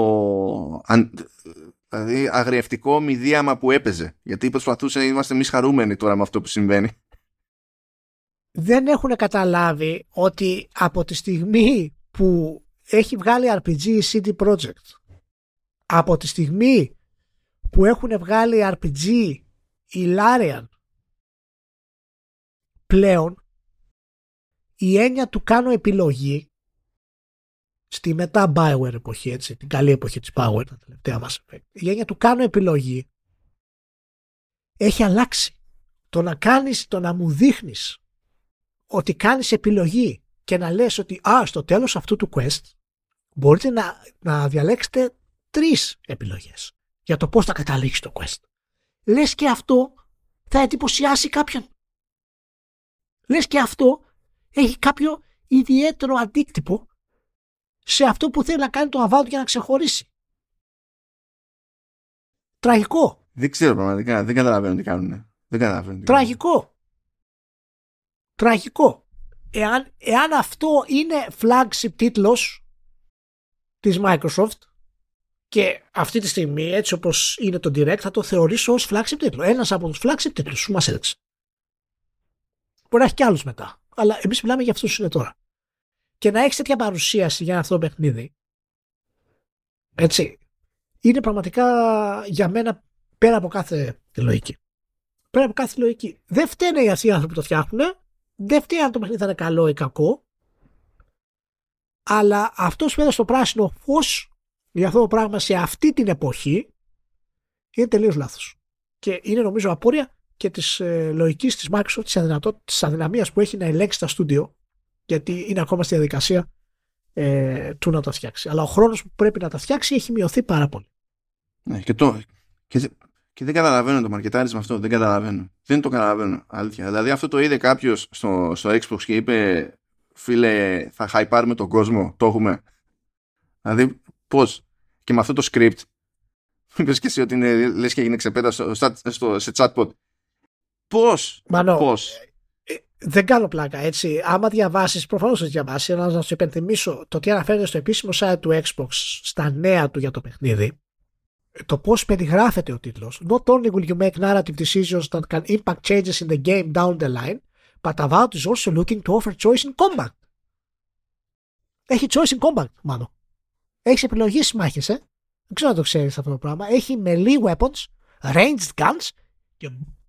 δηλαδή αγριευτικό μηδίαμα που έπαιζε. Γιατί προσπαθούσε, είμαστε εμείς χαρούμενοι τώρα με αυτό που συμβαίνει. Δεν έχουν καταλάβει ότι από τη στιγμή που έχει βγάλει RPG η CD Projekt, από τη στιγμή που έχουν βγάλει RPG η Larian, πλέον η έννοια του κάνω επιλογή στη μετά Bioware εποχή, έτσι, την καλή εποχή της Bioware, τα τελευταία μας, η έννοια του κάνω επιλογή έχει αλλάξει. Το να κάνεις, το να μου δείχνεις ότι κάνεις επιλογή και να λες ότι στο τέλος αυτού του quest μπορείτε να διαλέξετε 3 επιλογές για το πώς θα καταλήξει το quest. Λες και αυτό θα εντυπωσιάσει κάποιον. Λες και αυτό έχει κάποιο ιδιαίτερο αντίκτυπο σε αυτό που θέλει να κάνει το Avowed για να ξεχωρίσει. Τραγικό. Δεν ξέρω πραγματικά, δεν καταλαβαίνω τι κάνουν. Τραγικό. Τραγικό. Εάν αυτό είναι flagship τίτλος της Microsoft, και αυτή τη στιγμή έτσι όπως είναι το Direct θα το θεωρήσω ως flagship τίτλο. Ένας από τους flagship τίτλους που μας έδειξε. Μπορεί να έχει και άλλους μετά. Αλλά εμείς μιλάμε για αυτούς που είναι τώρα. Και να έχεις τέτοια παρουσίαση για αυτό το παιχνίδι, έτσι, είναι πραγματικά για μένα πέρα από κάθε λογική. Πέρα από κάθε λογική. Δεν φταίνε οι άνθρωποι που το φτιάχνουν. Δεν φταίει αν το παιχνίδι θα είναι καλό ή κακό. Αλλά αυτός που έδωσε το πράσινο φως για αυτό το πράγμα σε αυτή την εποχή είναι τελείως λάθος. Και είναι νομίζω απόρρια και της λογικής της Microsoft, της αδυναμίας που έχει να ελέγξει τα στούντιο, γιατί είναι ακόμα στη διαδικασία του να τα φτιάξει. Αλλά ο χρόνος που πρέπει να τα φτιάξει έχει μειωθεί πάρα πολύ. Ναι, και δεν καταλαβαίνω το μαρκετάρισμα αυτό. Δεν το καταλαβαίνω. Αλήθεια. Δηλαδή αυτό το είδε κάποιος στο Xbox και είπε, φίλε, θα χαϊπάρουμε τον κόσμο. Το έχουμε. Δηλαδή πώς. Και με αυτό το script είπες και εσύ ότι είναι, λες και έγινε ξεπέτα σε chatbot. Πώς. Δεν κάνω πλάκα, έτσι. Άμα διαβάσεις, προφανώς θα διαβάσεις, αλλά να σου υπενθυμίσω το τι αναφέρεται στο επίσημο site του Xbox στα νέα του για το παιχνίδι, το πώς περιγράφεται ο τίτλος. Not only will you make narrative decisions that can impact changes in the game down the line, but Avowed is also looking to offer choice in combat. Έχει choice in combat, μάλλον. Έχεις επιλογές μάχες, Δεν ξέρω αν το ξέρεις αυτό το πράγμα. Έχει melee weapons, ranged guns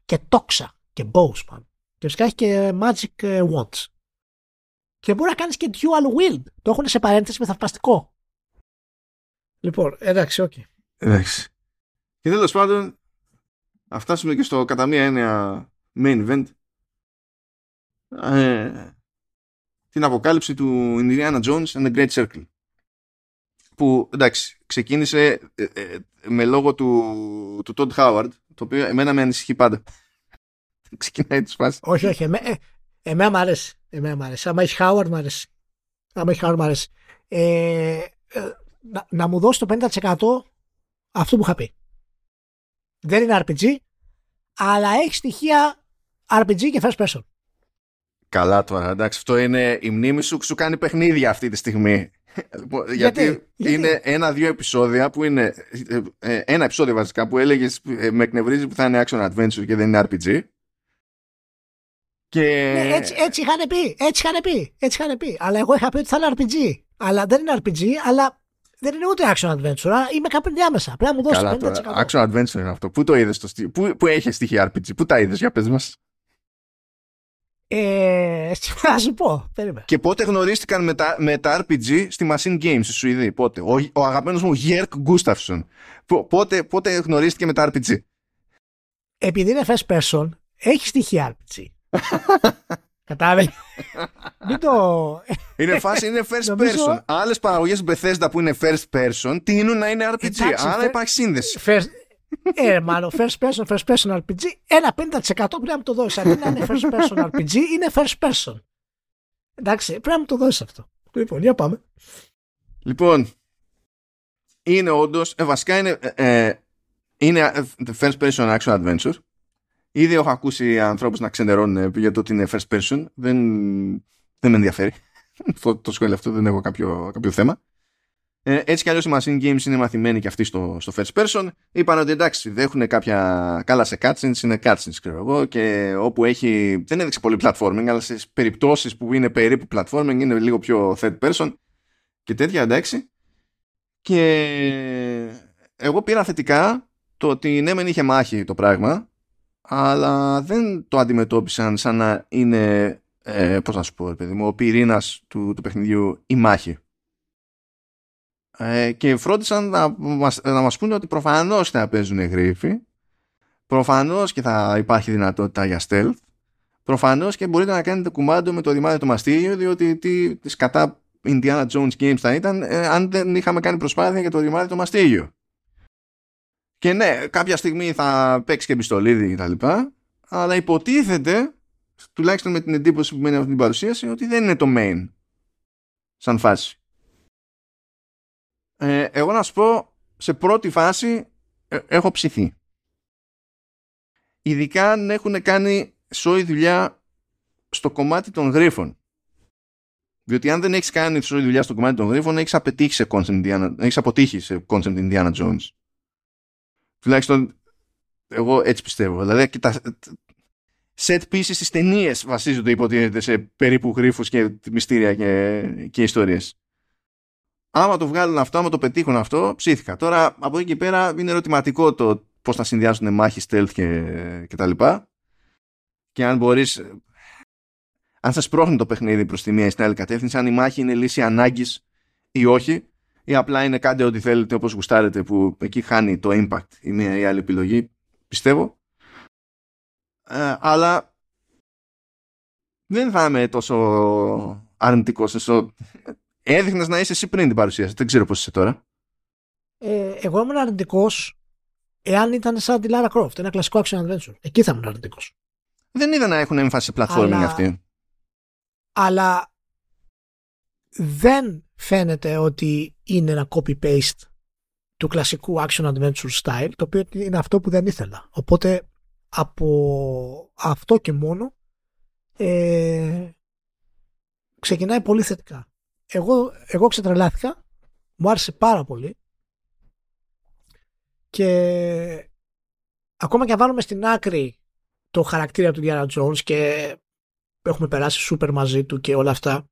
και τόξα και bows, μάλλον. Και φυσικά έχει και magic wands. Και μπορεί να κάνεις και dual wield. Το έχουν σε παρένθεση με θαυμαστικό. Λοιπόν, εντάξει, οκ. Εντάξει. Και τέλος πάντων, να φτάσουμε και στο κατά μία έννοια main event. Την αποκάλυψη του Indiana Jones and the Great Circle. Που, εντάξει, ξεκίνησε με λόγο του Todd Howard, το οποίο εμένα με ανησυχεί πάντα. Ξεκινάει τη φάση. Όχι. Εμένα μ' αρέσει. Άμα έχει Howard, μ' αρέσει. Να μου δώσει το 50% αυτό που είχα πει. Δεν είναι RPG, αλλά έχει στοιχεία RPG και first person. Καλά τώρα, εντάξει. Αυτό είναι η μνήμη σου που σου κάνει παιχνίδια αυτή τη στιγμή. Γιατί είναι ένα-δύο επεισόδια που είναι. Ένα επεισόδιο βασικά που έλεγε με εκνευρίζει που θα είναι action adventure και δεν είναι RPG. Και... Ναι, έτσι είχαν πει. Αλλά εγώ είχα πει ότι θα είναι RPG. Αλλά δεν είναι RPG, αλλά δεν είναι ούτε action adventure. Είμαι κάπου διάμεσα. Πρέπει να μου δώσει 50%. Action adventure είναι αυτό. Πού το είδες το στοιχείο. Πού έχει στοιχεία RPG. Πού τα είδες, για πες μας. Θα σου πω. Περίμενε. Και πότε γνωρίστηκαν με τα RPG στη Machine Games στη Σουηδία. Πότε. Ο αγαπημένος μου Γιέρκ Γκούσταυσον. Πότε γνωρίστηκε με τα RPG. Επειδή είναι first person, έχει στοιχεία RPG. Κατάλαβε. Είναι φάση, είναι first person. Άλλες παραγωγές Bethesda που είναι first person τείνουν να είναι RPG. Άρα υπάρχει σύνδεση. Μάλλον first person RPG. Ένα 50% πρέπει να μου το δώσεις. Αντί να είναι first person RPG, είναι first person. Εντάξει, πρέπει να μου το δώσεις αυτό. Λοιπόν, για πάμε. Λοιπόν, είναι όντως, βασικά είναι, είναι first person action adventure. Ήδη έχω ακούσει ανθρώπους να ξενερώνουν για το ότι είναι first person. Δεν με ενδιαφέρει. Το σχόλιο αυτό, δεν έχω κάποιο θέμα. Έτσι κι αλλιώς οι Machine Games είναι μαθημένοι και αυτοί στο first person. Είπαν ότι εντάξει, δεν έχουν κάποια καλά σε cutscenes, είναι cutscenes, ξέρω εγώ. Και όπου έχει, δεν έδειξε πολύ platforming, αλλά σε περιπτώσεις που είναι περίπου platforming είναι λίγο πιο third person και τέτοια, εντάξει. Και εγώ πήρα θετικά το ότι ναι, μεν είχε μάχη το πράγμα, αλλά δεν το αντιμετώπισαν σαν να είναι, πώς να σου πω, παιδί μου, ο πυρήνας του παιχνιδιού η μάχη. Και φρόντισαν να μας πούνε ότι προφανώς θα παίζουν γρίφοι, προφανώς και θα υπάρχει δυνατότητα για stealth, προφανώς και μπορείτε να κάνετε κουμάντο με το ρημάδι του μαστίγιου, διότι τις κατά Indiana Jones Games θα ήταν αν δεν είχαμε κάνει προσπάθεια για το ρημάδι του μαστίγιου. Και ναι, κάποια στιγμή θα παίξει και πιστολίδι και τα λοιπά, αλλά υποτίθεται, τουλάχιστον με την εντύπωση που μένει από την παρουσίαση, ότι δεν είναι το main σαν φάση. Εγώ να σου πω, σε πρώτη φάση έχω ψηθεί. Ειδικά αν έχουν κάνει σόη δουλειά στο κομμάτι των γρίφων. Διότι αν δεν έχεις κάνει σόη δουλειά στο κομμάτι των γρίφων, έχεις αποτύχει σε concept Indiana Jones. Τουλάχιστον εγώ έτσι πιστεύω. Δηλαδή και τα set pieces στις ταινίες βασίζονται, υποτίθεται, σε περίπου γρίφους και μυστήρια και ιστορίες. Άμα το βγάλουν αυτό, άμα το πετύχουν αυτό, ψήθηκα. Τώρα από εκεί και πέρα είναι ερωτηματικό το πώς θα συνδυάσουν μάχη, stealth και τα λοιπά. Και αν μπορείς, αν σας πρόχνει το παιχνίδι προς τη μία ή στην άλλη κατεύθυνση, αν η μάχη είναι λύση ανάγκης ή όχι, ή απλά είναι κάντε ό,τι θέλετε όπως γουστάρετε, που εκεί χάνει το impact η μία ή άλλη επιλογή, πιστεύω. Αλλά δεν θα είμαι τόσο αρνητικός όσο... Έδειχνες να είσαι εσύ πριν την παρουσίαση. Δεν ξέρω πώς είσαι τώρα. Εγώ ήμουν αρνητικός εάν ήταν σαν τη Lara Croft, ένα κλασικό action adventure. Εκεί θα ήμουν αρνητικός. Δεν είδα να έχουν έμφαση platforming αυτοί. Αλλά δεν φαίνεται ότι είναι ένα copy-paste του κλασικού action adventure style, το οποίο είναι αυτό που δεν ήθελα. Οπότε από αυτό και μόνο ξεκινάει πολύ θετικά. Εγώ ξετρελάθηκα, μου άρεσε πάρα πολύ και ακόμα και αν βάλουμε στην άκρη το χαρακτήρα του Γκιάνα Τζόνς και έχουμε περάσει σούπερ μαζί του και όλα αυτά,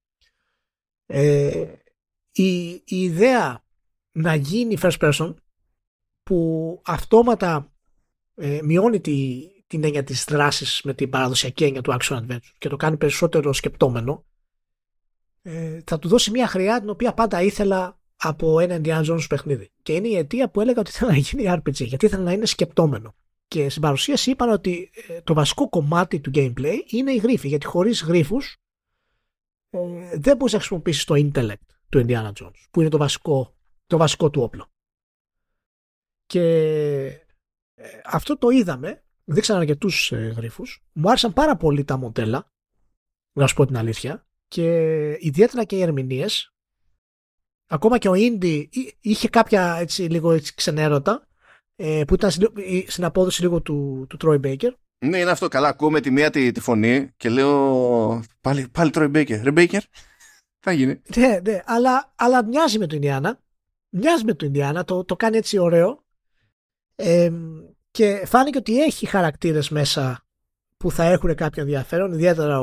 η ιδέα να γίνει first person, που αυτόματα μειώνει την έννοια της δράσης με την παραδοσιακή έννοια του action adventure και το κάνει περισσότερο σκεπτόμενο, θα του δώσει μια χρειά την οποία πάντα ήθελα από ένα Indiana Jones παιχνίδι. Και είναι η αιτία που έλεγα ότι ήθελα να γίνει RPG, γιατί ήθελα να είναι σκεπτόμενο. Και στην παρουσίαση είπαν ότι το βασικό κομμάτι του gameplay είναι οι γρίφοι, γιατί χωρίς γρίφους δεν μπορείς να χρησιμοποιήσεις το intellect του Indiana Jones, που είναι το βασικό του όπλο. Και αυτό το είδαμε, δείξαν αρκετούς γρίφους. Μου άρεσαν πάρα πολύ τα μοντέλα, να σου πω την αλήθεια, και ιδιαίτερα και οι ερμηνείες. Ακόμα και ο Ίντι είχε κάποια έτσι, λίγο έτσι, ξενέρωτα, που ήταν στην απόδοση λίγο του Τρόι Μπέικερ. Ναι, είναι αυτό, καλά, ακούω με τη μία τη φωνή και λέω πάλι Τρόι Μπέικερ, ρε Μπέικερ, θα γίνει. Ναι, αλλά μοιάζει με τον Ινδιάνα, το κάνει έτσι ωραίο, και φάνηκε ότι έχει χαρακτήρες μέσα που θα έχουν κάποιο ενδιαφέρον, ιδιαίτερα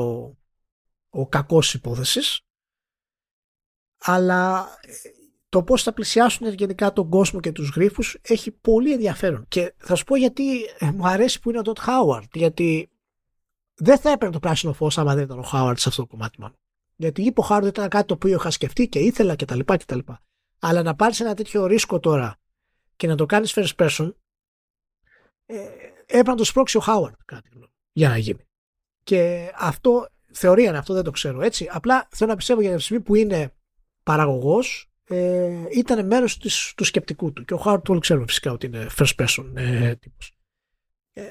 ο κακός υπόθεσης, αλλά το πώς θα πλησιάσουν γενικά τον κόσμο και τους γρίφους έχει πολύ ενδιαφέρον. Και θα σου πω γιατί μου αρέσει που είναι ο Ντότ Χάουαρντ, γιατί δεν θα έπαιρνε το πράσινο φως άμα δεν ήταν ο Χάουαρντ σε αυτό το κομμάτι μάλλον. Γιατί είπε ο Χάουαρντ ήταν κάτι το οποίο είχα σκεφτεί και ήθελα κτλ. Αλλά να πάρεις ένα τέτοιο ρίσκο τώρα και να το κάνεις first person, έπρεπε να το σπρώξει ο Χάουαρντ κάτι για να γίνει. Και αυτό... Θεωρία είναι αυτό, δεν το ξέρω έτσι. Απλά θέλω να πιστεύω για τη στιγμή που είναι παραγωγός, ήταν μέρος του σκεπτικού του. Και ο Χάουαρντ όλοι ξέρουμε φυσικά ότι είναι first person τύπος.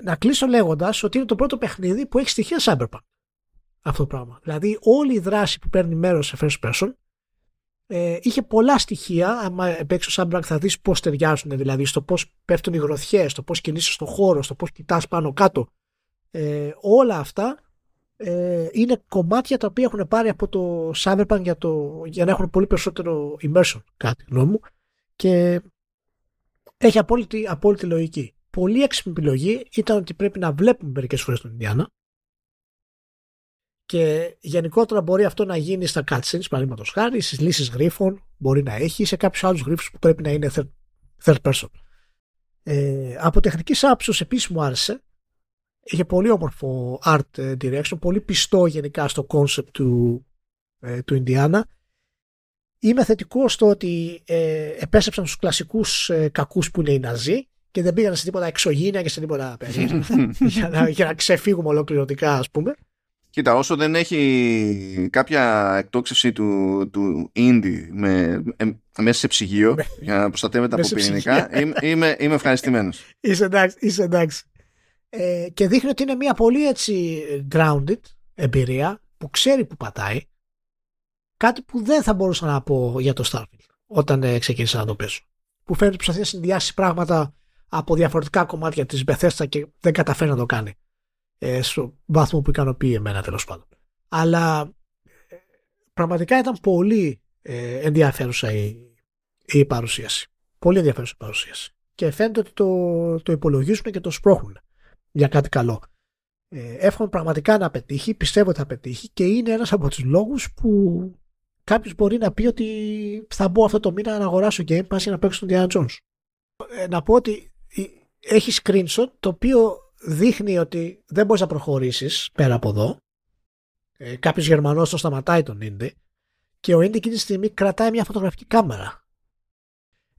Να κλείσω λέγοντας ότι είναι το πρώτο παιχνίδι που έχει στοιχεία cyberpunk. Αυτό το πράγμα. Δηλαδή όλη η δράση που παίρνει μέρος σε first person είχε πολλά στοιχεία. Άμα παίξεις το soundtrack θα δεις πώς ταιριάζουν, δηλαδή στο πώς πέφτουν οι γροθιές, στο πώς κινείσαι στον χώρο, στο πώς κοιτάς πάνω κάτω. Όλα αυτά είναι κομμάτια τα οποία έχουν πάρει από το Cyberpunk για να έχουν πολύ περισσότερο immersion, κάτι νόμου, και έχει απόλυτη λογική. Πολύ έξυπνη επιλογή ήταν ότι πρέπει να βλέπουμε μερικές φορές τον Ινδιάνα, και γενικότερα μπορεί αυτό να γίνει στα cutscenes, παραδείγματος χάρη, στις λύσεις γρίφων μπορεί να έχει, σε κάποιους άλλους γρίφους που πρέπει να είναι third person. Από τεχνικής άψεως επίσης μου άρεσε. Είχε πολύ όμορφο art direction, πολύ πιστό γενικά στο concept του Ινδιάνα. Είμαι θετικό στο ότι επέστρεψαν στους κλασικούς κακούς που είναι οι Ναζί και δεν πήγαν σε τίποτα εξωγήινια και σε τίποτα περίεργα για να ξεφύγουμε ολοκληρωτικά, ας πούμε. Κοίτα, όσο δεν έχει κάποια εκτόξευση του Ίνδι μέσα σε ψυγείο για να προστατεύεται από πυρηνικά, είμαι ευχαριστημένος. Είσαι εντάξει. Και δείχνει ότι είναι μια πολύ έτσι grounded εμπειρία που ξέρει που πατάει, κάτι που δεν θα μπορούσα να πω για το Starfield όταν ξεκίνησα να το παίζω, που φαίνεται ότι προσπαθεί να συνδυάσει πράγματα από διαφορετικά κομμάτια της Bethesda και δεν καταφέρει να το κάνει στο βάθμο που ικανοποιεί εμένα, τέλος πάντων. Αλλά πραγματικά ήταν πολύ ενδιαφέρουσα η παρουσίαση, πολύ ενδιαφέρουσα η παρουσίαση, και φαίνεται ότι το υπολογίζουν και το σπρώχνουν για κάτι καλό. Εύχομαι πραγματικά να πετύχει, πιστεύω ότι θα πετύχει, και είναι ένας από τους λόγους που κάποιος μπορεί να πει ότι θα μπω αυτό το μήνα να αγοράσω Game Pass για να παίξω τον Diana Jones. Να πω ότι έχει screenshot το οποίο δείχνει ότι δεν μπορείς να προχωρήσεις πέρα από εδώ. Κάποιος Γερμανός τον σταματάει τον Ίντι και ο Ίντι εκείνη τη στιγμή κρατάει μια φωτογραφική κάμερα.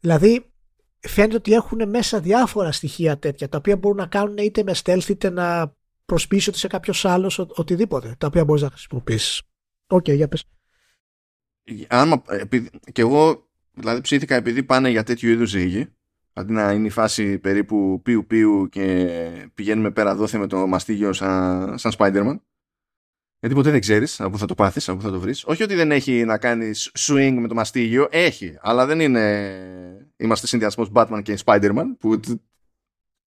Δηλαδή φαίνεται ότι έχουν μέσα διάφορα στοιχεία τέτοια, τα οποία μπορούν να κάνουν είτε με stealth είτε να προσποιήσουν σε κάποιος άλλος οτιδήποτε, τα οποία μπορείς να χρησιμοποιήσεις. Οκ, για πες. Και εγώ δηλαδή ψήθηκα επειδή πάνε για τέτοιου είδους ζύγι, αντί να είναι η φάση περίπου πιου πιου και πηγαίνουμε πέρα δόθε με το μαστίγιο σαν Spider-Man, γιατί ποτέ δεν ξέρεις από πού θα το πάθεις, από πού θα το βρεις. Όχι ότι δεν έχει να κάνεις swing με το μαστίγιο, έχει, αλλά δεν είναι, είμαστε συνδυασμός Batman και Spider-Man που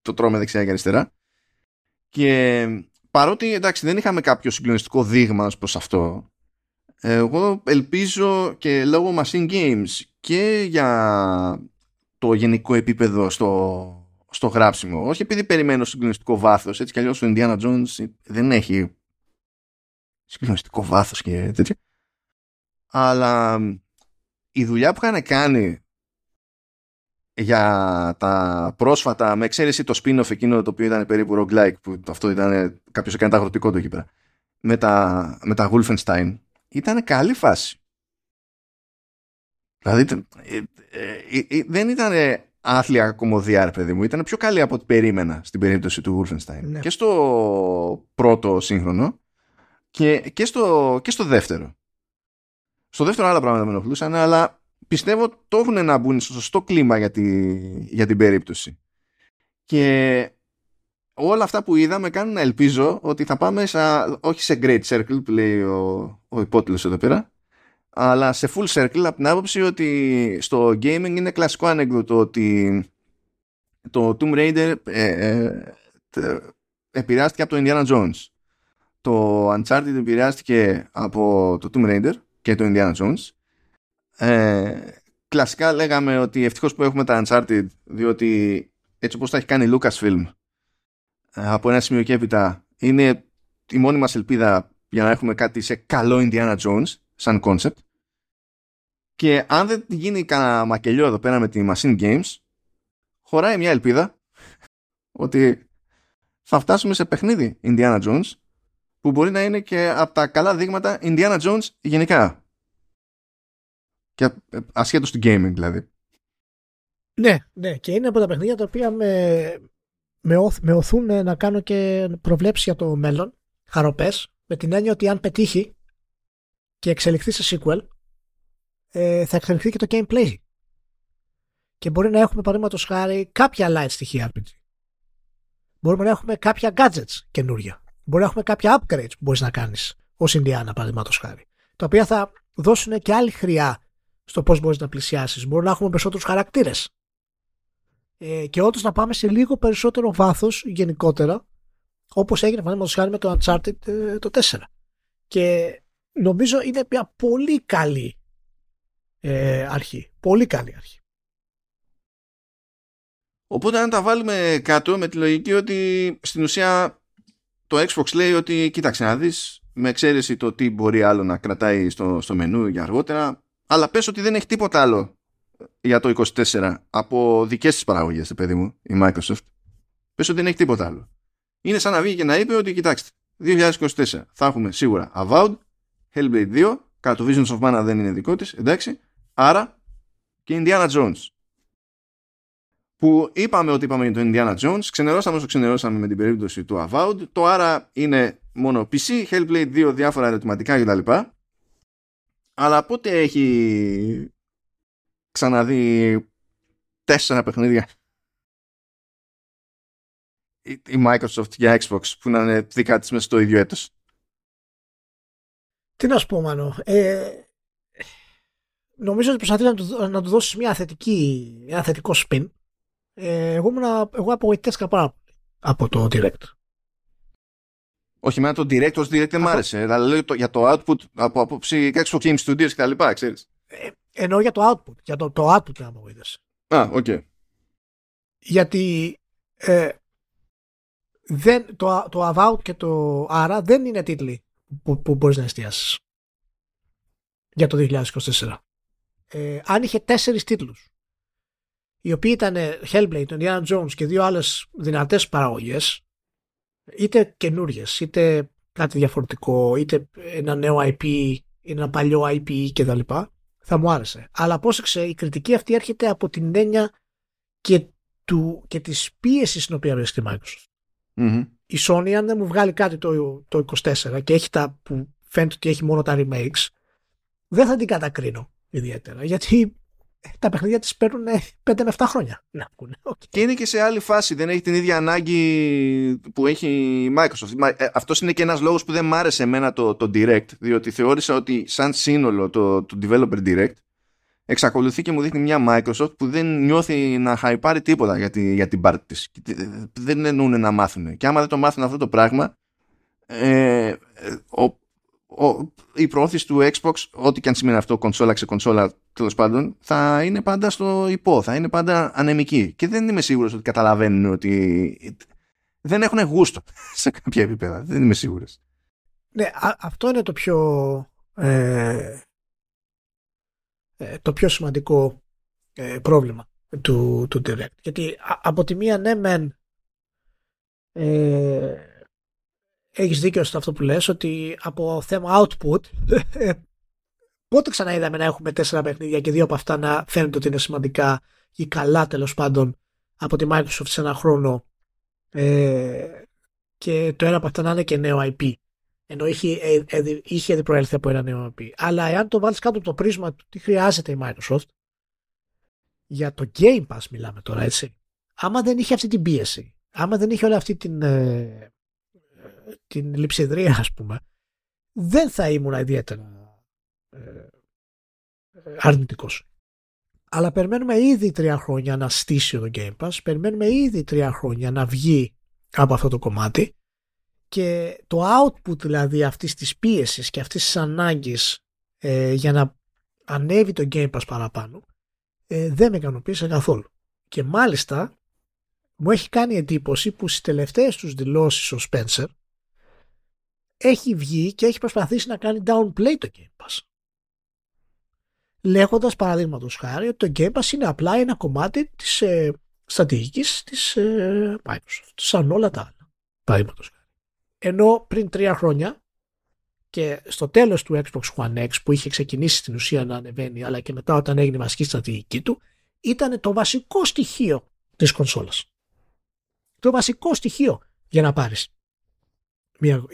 το τρώμε δεξιά και αριστερά. Και παρότι εντάξει δεν είχαμε κάποιο συγκλονιστικό δείγμα προς αυτό, εγώ ελπίζω και λόγω Machine Games και για το γενικό επίπεδο στο γράψιμο, όχι επειδή περιμένω συγκλονιστικό βάθος, έτσι κι αλλιώς ο Indiana Jones δεν έχει συγκλονιστικό βάθος και τέτοια, αλλά η δουλειά που είχαν κάνει για τα πρόσφατα, με εξαίρεση το spin-off εκείνο το οποίο ήταν περίπου roguelike, που αυτό ήταν κάποιος έκανε τα αγροτικό το εκεί πέρα, με τα Wolfenstein, ήταν καλή φάση. Δηλαδή δεν ήταν άθλια κομμωδία, ρε παιδί μου, ήταν πιο καλή από ό,τι περίμενα στην περίπτωση του Wolfenstein, ναι. Και στο πρώτο σύγχρονο και στο δεύτερο. Στο δεύτερο άλλα πράγματα με ενοχλούσαν, αλλά πιστεύω το έχουν να μπουν στο σωστό κλίμα για την περίπτωση. Και όλα αυτά που είδα με κάνουν να ελπίζω ότι θα πάμε όχι σε great circle που λέει ο υπότιτλος εδώ πέρα, αλλά σε full circle, από την άποψη ότι στο gaming είναι κλασικό ανέκδοτο ότι το Tomb Raider επηρεάστηκε από το Indiana Jones. Το Uncharted επηρεάστηκε από το Tomb Raider και το Indiana Jones. Κλασικά λέγαμε ότι ευτυχώς που έχουμε τα Uncharted, διότι έτσι όπως τα έχει κάνει η Lucasfilm από ένα σημείο και έπειτα είναι η μόνη μας ελπίδα για να έχουμε κάτι σε καλό Indiana Jones σαν concept. Και αν δεν γίνει κανένα μακελιό εδώ πέρα με τη Machine Games, χωράει μια ελπίδα ότι θα φτάσουμε σε παιχνίδι Indiana Jones που μπορεί να είναι και από τα καλά δείγματα Indiana Jones γενικά, και ασχέτως του gaming δηλαδή. Ναι, ναι, και είναι από τα παιχνίδια τα οποία με οθούν να κάνω και προβλέψεις για το μέλλον, χαροπές, με την έννοια ότι αν πετύχει και εξελιχθεί σε sequel, θα εξελιχθεί και το gameplay. Και μπορεί να έχουμε παραδείγματος χάρη κάποια light στοιχεία RPG. Μπορούμε να έχουμε κάποια gadgets καινούρια. Μπορεί να έχουμε κάποια upgrades που μπορείς να κάνεις ως Indiana, παραδείγματος χάρη. Τα οποία θα δώσουν και άλλη χρειά στο πώς μπορείς να πλησιάσεις. Μπορούν να έχουμε περισσότερους χαρακτήρες. Και όντως να πάμε σε λίγο περισσότερο βάθος γενικότερα, όπως έγινε παραδείγματος χάρη με το Uncharted το 4. Και νομίζω είναι μια πολύ καλή αρχή. Πολύ καλή αρχή. Οπότε αν τα βάλουμε κάτω με τη λογική ότι στην ουσία το Xbox λέει ότι κοίταξε να δεις, με εξαίρεση το τι μπορεί άλλο να κρατάει στο μενού για αργότερα, αλλά πες ότι δεν έχει τίποτα άλλο για το 24 από δικές της παραγωγές, παιδί μου, η Microsoft. Πες ότι δεν έχει τίποτα άλλο. Είναι σαν να βγει και να είπε ότι κοιτάξτε, 2024 θα έχουμε σίγουρα Avowed, Hellblade 2, κάτω Visions of Mana δεν είναι δικό της, εντάξει, άρα και Indiana Jones. Που είπαμε ότι είπαμε για το Indiana Jones, ξενερώσαμε όσο ξενερώσαμε με την περίπτωση του Avowed, το άρα είναι μόνο PC, Hellblade 2, διάφορα ερωτηματικά κτλ. Αλλά πότε έχει ξαναδεί 4 παιχνίδια η Microsoft για Xbox που να είναι δικά της μέσα στο ίδιο έτος? Τι να σου πω, Μάνο, νομίζω ότι προσπαθεί να του δώσεις ένα θετικό spin. Εγώ απογοητεύτηκα πάρα πολύ από το direct. Όχι, εμένα το direct ως direct δεν μ' άρεσε. Αλλά λέω για το output από άποψη Xbox Game Studios και τα λοιπά, ξέρεις. Εννοώ για το output. Για το output να μου είδες. Α, οκ. Γιατί δεν, το Avowed και το Άρα δεν είναι τίτλοι που μπορείς να εστιάσεις για το 2024. Αν είχε 4 τίτλους, οι οποίοι ήταν Hellblade, Indiana Jones και 2 άλλες δυνατές παραγωγές, είτε καινούριες, είτε κάτι διαφορετικό, είτε ένα νέο IP, ένα παλιό IP κτλ., θα μου άρεσε. Αλλά απόσεξε, η κριτική αυτή έρχεται από την έννοια και της πίεσης στην οποία βρίσκεται η Microsoft. Mm-hmm. Η Sony, αν δεν μου βγάλει κάτι το 24 και έχει τα που φαίνεται ότι έχει μόνο τα remakes, δεν θα την κατακρίνω ιδιαίτερα, γιατί τα παιχνίδια της παίρνουν 5 με 7 χρόνια να βγουν. Okay. Και είναι και σε άλλη φάση. Δεν έχει την ίδια ανάγκη που έχει η Microsoft. Αυτός είναι και ένας λόγος που δεν μ' άρεσε εμένα το Direct, διότι θεώρησα ότι σαν σύνολο το Developer Direct εξακολουθεί και μου δείχνει μια Microsoft που δεν νιώθει να χαϊπάρει τίποτα για την πάρτη της. Δεν εννοούν να μάθουν. Και άμα δεν το μάθουν αυτό το πράγμα, η προώθηση του Xbox, ό,τι και αν σημαίνει αυτό, κονσόλα ξεκονσόλα, τέλος πάντων, θα είναι πάντα στο υπό, θα είναι πάντα ανεμική. Και δεν είμαι σίγουρος ότι καταλαβαίνουν ότι δεν έχουν γούστο σε κάποια επίπεδα. Δεν είμαι σίγουρος. Ναι, αυτό είναι το πιο το πιο σημαντικό πρόβλημα του Direct. Γιατί από τη μία, ναι μεν, έχεις δίκιο στο αυτό που λες, ότι από θέμα output πότε ξαναείδαμε να έχουμε 4 παιχνίδια και 2 από αυτά να φαίνεται ότι είναι σημαντικά ή καλά τέλος πάντων από τη Microsoft σε ένα χρόνο, και το ένα από αυτά να είναι και νέο IP, ενώ είχε προέλθει από ένα νέο IP. Αλλά εάν το βάλεις κάτω από το πρίσμα του τι χρειάζεται η Microsoft για το Game Pass, μιλάμε τώρα, έτσι, άμα δεν είχε αυτή την πίεση, άμα δεν είχε όλη αυτή την λειψιδρία, ας πούμε, δεν θα ήμουν ιδιαίτερα αρνητικός. Αλλά περιμένουμε ήδη 3 χρόνια να στήσει το Game Pass, περιμένουμε ήδη 3 χρόνια να βγει από αυτό το κομμάτι, και το output δηλαδή αυτής της πίεσης και αυτής της ανάγκης για να ανέβει το Game Pass παραπάνω, δεν με ικανοποίησε καθόλου. Και μάλιστα μου έχει κάνει εντύπωση που στις τελευταίες τους δηλώσεις ο Spencer έχει βγει και έχει προσπαθήσει να κάνει downplay το Game Pass, λέγοντας παραδείγματος χάρη ότι το Game Pass είναι απλά ένα κομμάτι της στρατηγικής της Microsoft, σαν όλα τα άλλα, παραδείγματος χάρη. Ενώ πριν 3 χρόνια και στο τέλος του Xbox One X, που είχε ξεκινήσει στην ουσία να ανεβαίνει, αλλά και μετά όταν έγινε η βασική στρατηγική του, ήταν το βασικό στοιχείο της κονσόλας. Το βασικό στοιχείο για να πάρεις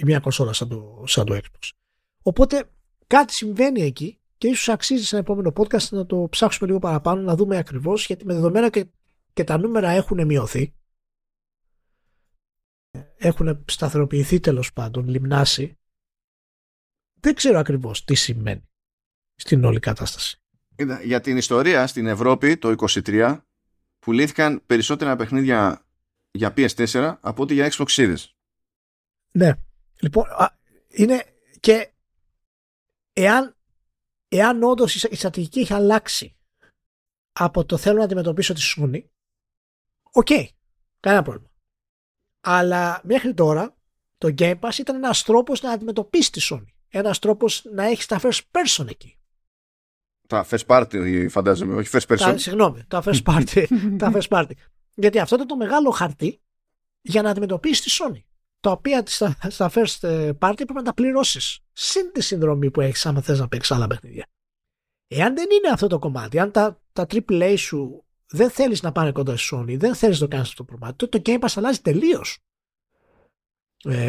μια κονσόλα σαν το Xbox. Οπότε κάτι συμβαίνει εκεί και ίσως αξίζει σε ένα επόμενο podcast να το ψάξουμε λίγο παραπάνω, να δούμε ακριβώς, γιατί με δεδομένα και τα νούμερα έχουν μειωθεί, έχουν σταθεροποιηθεί τέλος πάντων, λιμνάσει. Δεν ξέρω ακριβώς τι σημαίνει στην όλη κατάσταση. για την ιστορία, στην Ευρώπη το 23 πουλήθηκαν περισσότερα παιχνίδια για PS4 από ό,τι για Xbox Series. Ναι. Λοιπόν, είναι και εάν όντως η στρατηγική έχει αλλάξει από το θέλω να αντιμετωπίσω τη Sony, οκ, κανένα πρόβλημα. Αλλά μέχρι τώρα το Game Pass ήταν ένας τρόπος να αντιμετωπίσεις τη Sony. Ένας τρόπος να έχεις τα first person εκεί. Τα first party φαντάζομαι, όχι first person. Συγγνώμη, τα first party. Γιατί αυτό ήταν το μεγάλο χαρτί για να αντιμετωπίσεις τη Sony. Τα οποία στα first party πρέπει να τα πληρώσεις. Συν τη συνδρομή που έχεις, άμα θες να παίξεις άλλα παιχνίδια. Εάν δεν είναι αυτό το κομμάτι, αν τα AAA σου δεν θέλεις να πάνε κοντά στη Sony, δεν θέλεις να το κάνεις αυτό το κομμάτι, το Game Pass αλλάζει τελείως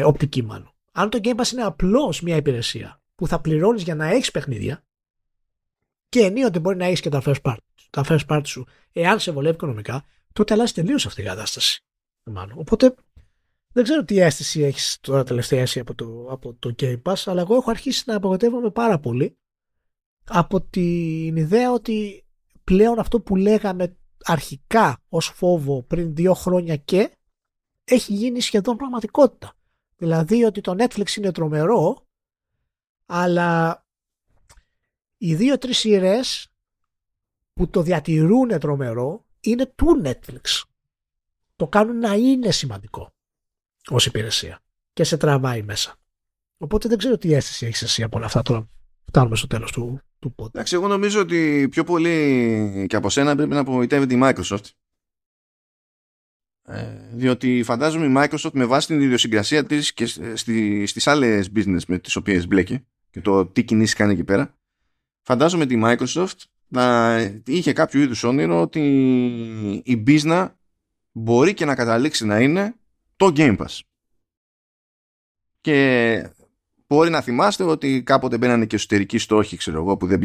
οπτική μάλλον. Αν το Game Pass είναι απλώς μια υπηρεσία που θα πληρώνεις για να έχεις παιχνίδια και ενίοτε μπορεί να έχεις και τα first part, τα first part σου, εάν σε βολεύει οικονομικά, τότε αλλάζει τελείως αυτή η κατάσταση. Μάλλον. Οπότε δεν ξέρω τι αίσθηση έχεις τώρα τελευταία αίσθηση από το Game Pass, αλλά εγώ έχω αρχίσει να απογοητεύομαι πάρα πολύ από την ιδέα ότι πλέον αυτό που λέγαμε αρχικά ως φόβο πριν 2 χρόνια και έχει γίνει σχεδόν πραγματικότητα. Δηλαδή ότι το Netflix είναι τρομερό, αλλά οι 2-3 σειρές που το διατηρούν τρομερό είναι του Netflix. Το κάνουν να είναι σημαντικό ως υπηρεσία και σε τραβάει μέσα. Οπότε δεν ξέρω τι αίσθηση έχεις εσύ από όλα αυτά τώρα. Φτάνουμε στο τέλος του πόντου. Εντάξει, εγώ νομίζω ότι πιο πολύ και από σένα πρέπει να απογοητεύεται η Microsoft. Διότι φαντάζομαι η Microsoft με βάση την ιδιοσυγκρασία της και στις άλλες business με τις οποίες μπλέκει και το τι κινήσεις κάνει εκεί πέρα, φαντάζομαι ότι η Microsoft είχε κάποιο είδους όνειρο ότι η business μπορεί και να καταλήξει να είναι το Game Pass. Και μπορεί να θυμάστε ότι κάποτε μπαίνανε και εσωτερικοί στόχοι, ξέρω εγώ, που δεν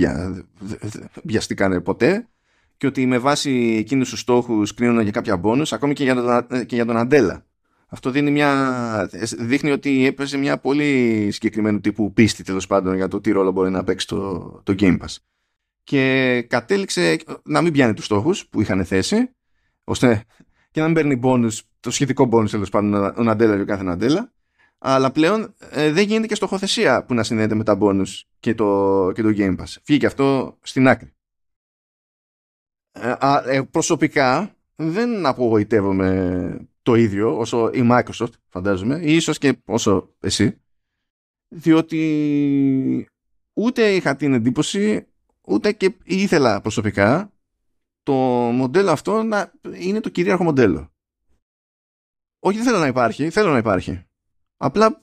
πιαστήκανε ποτέ και ότι με βάση εκείνους τους στόχους κρίνονταν και κάποια μπόνους, ακόμη και για τον Αντέλα. Αυτό δείχνει ότι έπαιζε μια πολύ συγκεκριμένου τύπου πίστη, τέλος πάντων, για το τι ρόλο μπορεί να παίξει το Game Pass. Και κατέληξε να μην πιάνει τους στόχους που είχαν θέσει, ώστε και να μην παίρνει μπόνους, το σχετικό μπόνους, τέλος πάντων, τον Αντέλα και ο κάθε Αντέλα. Αλλά πλέον δεν γίνεται και στοχοθεσία που να συνδέεται με τα bonus και το Game Pass. Φύγει αυτό στην άκρη. Προσωπικά δεν απογοητεύομαι το ίδιο όσο η Microsoft, φαντάζομαι, ή ίσως και όσο εσύ, διότι ούτε είχα την εντύπωση, ούτε και ήθελα προσωπικά το μοντέλο αυτό να είναι το κυρίαρχο μοντέλο. Όχι, δεν θέλω να υπάρχει, θέλω να υπάρχει. Απλά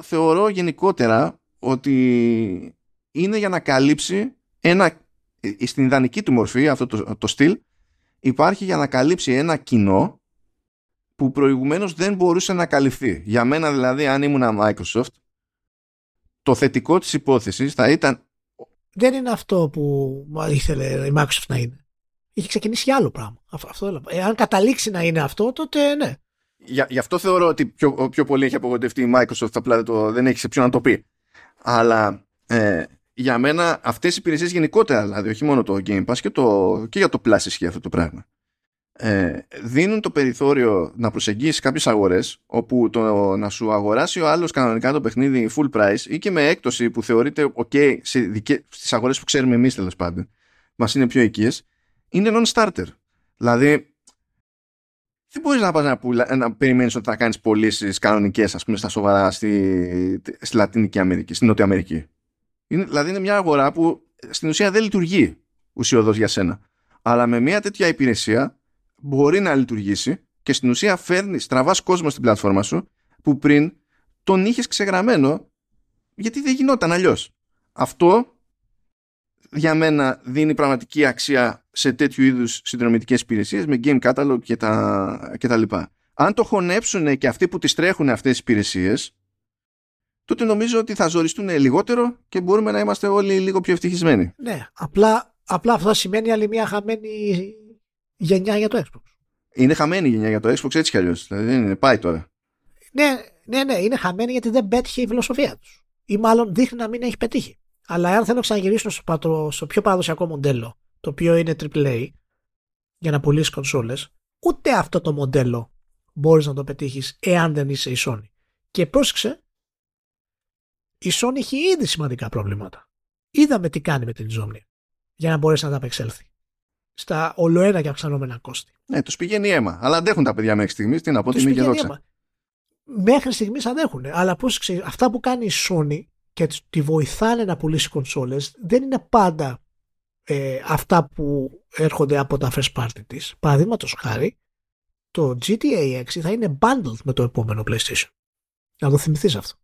θεωρώ γενικότερα ότι είναι για να καλύψει στην ιδανική του μορφή, αυτό το στυλ, υπάρχει για να καλύψει ένα κοινό που προηγουμένως δεν μπορούσε να καλυφθεί. Για μένα δηλαδή, αν ήμουν Microsoft, το θετικό της υπόθεσης θα ήταν... Δεν είναι αυτό που ήθελε η Microsoft να είναι. Είχε ξεκινήσει άλλο πράγμα. Αυτό, εάν καταλήξει να είναι αυτό, τότε ναι. Γι' αυτό θεωρώ ότι πιο πολύ έχει απογοητευτεί η Microsoft, απλά δεν έχει σε ποιον να το πει. Αλλά για μένα αυτές οι υπηρεσίες γενικότερα, δηλαδή όχι μόνο το Game Pass και για το Plus ισχύει αυτό το πράγμα, δίνουν το περιθώριο να προσεγγίσεις κάποιες αγορές όπου να σου αγοράσει ο άλλος κανονικά το παιχνίδι full price ή και με έκπτωση που θεωρείται ok στις αγορές που ξέρουμε εμείς, τέλος πάντων, μας είναι πιο οικίες, είναι non-starter. Δηλαδή δεν μπορείς να πας να περιμένεις ότι θα κάνεις πωλήσεις κανονικές, ας πούμε, στα σοβαρά στη Λατινική Αμερική, στην Νότια Αμερική. Δηλαδή είναι μια αγορά που στην ουσία δεν λειτουργεί ουσιοδός για σένα. Αλλά με μια τέτοια υπηρεσία μπορεί να λειτουργήσει και στην ουσία τραβάς κόσμο στην πλατφόρμα σου που πριν τον είχες ξεγραμμένο γιατί δεν γινόταν αλλιώς. Αυτό για μένα δίνει πραγματική αξία σε τέτοιου είδους συνδρομητικές υπηρεσίες με game catalog και τα λοιπά. Αν το χωνέψουν και αυτοί που τις τρέχουν αυτές τις υπηρεσίες, τότε νομίζω ότι θα ζοριστούν λιγότερο και μπορούμε να είμαστε όλοι λίγο πιο ευτυχισμένοι. Ναι, απλά αυτό σημαίνει άλλη μια χαμένη γενιά για το Xbox. Είναι χαμένη η γενιά για το Xbox έτσι κι αλλιώς. Δηλαδή, πάει τώρα. Ναι, είναι χαμένη γιατί δεν πέτυχε η φιλοσοφία τους. Ή μάλλον δείχνει να μην έχει πετύχει. αλλά εάν θέλουν να ξαναγυρίσουν στο πιο παραδοσιακό μοντέλο, το οποίο είναι AAA, για να πουλήσεις κονσόλες, ούτε αυτό το μοντέλο μπορείς να το πετύχεις εάν δεν είσαι η Sony. Και πρόσεξε, η Sony έχει ήδη σημαντικά προβλήματα. Είδαμε τι κάνει με την Insomnia για να μπορέσει να τα απεξέλθει στα ολοένα και αυξανόμενα κόστη. Ναι, τους πηγαίνει αίμα. Αλλά αντέχουν τα παιδιά μέχρι στιγμής. Τι να πω, τιμή και δόξα. Μέχρι στιγμής αντέχουν. Αλλά πώς ξέρεις, αυτά που κάνει η Sony και τη βοηθάνε να πουλήσει κονσόλες δεν είναι πάντα αυτά που έρχονται από τα first party της. Παραδείγματος χάρη, το GTA 6 θα είναι bundled με το επόμενο PlayStation. Να το θυμηθείς αυτό.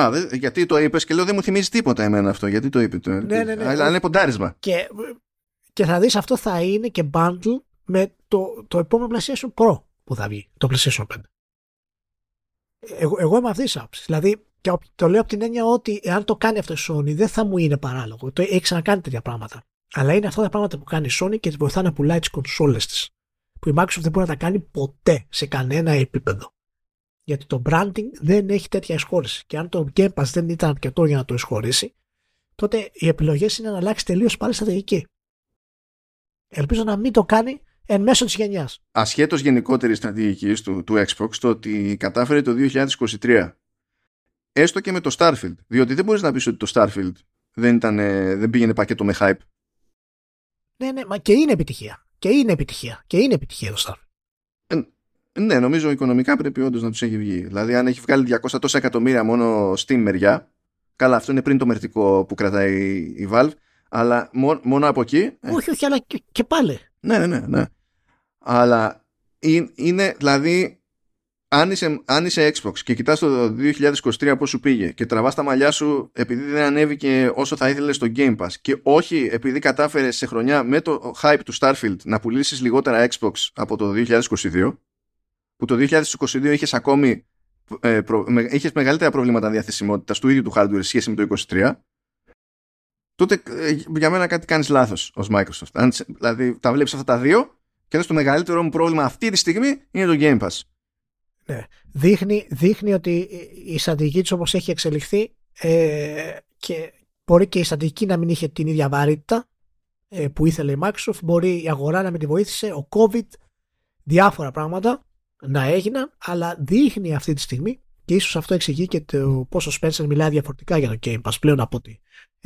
Α, γιατί το είπες και λέω δεν μου θυμίζει τίποτα εμένα αυτό. Γιατί το είπε. Ναι. Αλλά είναι ποντάρισμα. Και θα δεις αυτό θα είναι και bundle με το επόμενο PlayStation Pro που θα βγει, το PlayStation 5. Εγώ είμαι αυτής της άποψης. Δηλαδή, και το λέω από την έννοια ότι εάν το κάνει αυτό η Sony δεν θα μου είναι παράλογο. Το έχει ξανακάνει τέτοια πράγματα. Αλλά είναι αυτά τα πράγματα που κάνει η Sony και τη βοηθά να πουλάει τις κονσόλες της. Που η Microsoft δεν μπορεί να τα κάνει ποτέ σε κανένα επίπεδο. Γιατί το branding δεν έχει τέτοια εισχώρηση. Και αν το Game Pass δεν ήταν αρκετό για να το εισχωρήσει, τότε οι επιλογές είναι να αλλάξει τελείως πάλι στρατηγική. Ελπίζω να μην το κάνει εν μέσω της γενιάς. Ασχέτως γενικότερης στρατηγικής του Xbox, το ότι κατάφερε το 2023, έστω και με το Starfield, διότι δεν μπορείς να πεις ότι το Starfield δεν πήγαινε πακέτο με hype. Ναι, μα και είναι επιτυχία. Και είναι επιτυχία το Starfield. Ναι, νομίζω οικονομικά πρέπει όντως να τους έχει βγει. Δηλαδή, αν έχει βγάλει 200 τόσα εκατομμύρια μόνο στην μεριά, καλά, αυτό είναι πριν το μερτικό που κρατάει η Valve, αλλά μόνο από εκεί. Όχι, αλλά και πάλι. Ναι. Αλλά είναι, δηλαδή, αν είσαι Xbox και κοιτάς το 2023 πώς σου πήγε και τραβάς τα μαλλιά σου επειδή δεν ανέβηκε όσο θα ήθελες στο Game Pass και όχι επειδή κατάφερες σε χρονιά με το hype του Starfield να πουλήσεις λιγότερα Xbox από το 2022, που το 2022 είχες ακόμη είχες μεγαλύτερα προβλήματα διαθεσιμότητας του ίδιου του hardware σχέση με το 2023, τότε για μένα κάτι κάνεις λάθος ως Microsoft. Δηλαδή τα βλέπεις αυτά τα δύο και λες το μεγαλύτερό μου πρόβλημα αυτή τη στιγμή είναι το Game Pass. Ναι. Δείχνει ότι η στρατηγική της όπως έχει εξελιχθεί και μπορεί και η στρατηγική να μην είχε την ίδια βαρύτητα που ήθελε η Microsoft, μπορεί η αγορά να μην τη βοήθησε, ο COVID, διάφορα πράγματα να έγιναν, αλλά δείχνει αυτή τη στιγμή και ίσως αυτό εξηγεί και το πόσο ο Spencer μιλάει διαφορετικά για το Game Pass πλέον από ότι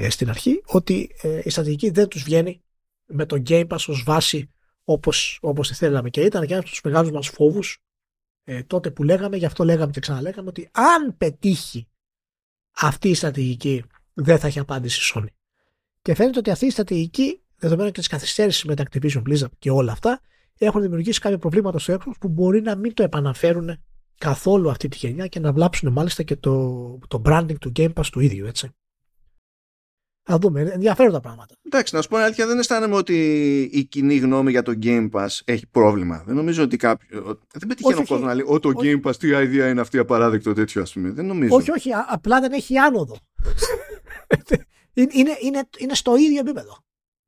στην αρχή, ότι η στρατηγική δεν τους βγαίνει με το Game Pass ως βάση όπως τη θέλαμε και ήταν και ένας από τους μεγάλους μας φόβους τότε που λέγαμε, γι' αυτό λέγαμε και ξαναλέγαμε ότι αν πετύχει αυτή η στρατηγική δεν θα έχει απάντηση η Sony. Και φαίνεται ότι αυτή η στρατηγική, δεδομένου και της καθυστέρησης με τα Activision Blizzard και όλα αυτά, έχουν δημιουργήσει κάποια προβλήματα στο Xbox που μπορεί να μην το επαναφέρουν καθόλου αυτή τη γενιά και να βλάψουν μάλιστα και το branding του Game Pass του ίδιου, έτσι. Θα δούμε, ενδιαφέροντα πράγματα. Εντάξει, να σου πω αλήθεια, δεν αισθάνομαι ότι η κοινή γνώμη για το Game Pass έχει πρόβλημα. Δεν νομίζω ότι κάποιο. Δεν πετυχαίνω κόσμο να λέει ότι το Game Pass, τι idea είναι αυτή, απαράδεκτο τέτοιο, ας πούμε. Δεν νομίζω. Όχι, απλά δεν έχει άνοδο. είναι στο ίδιο επίπεδο.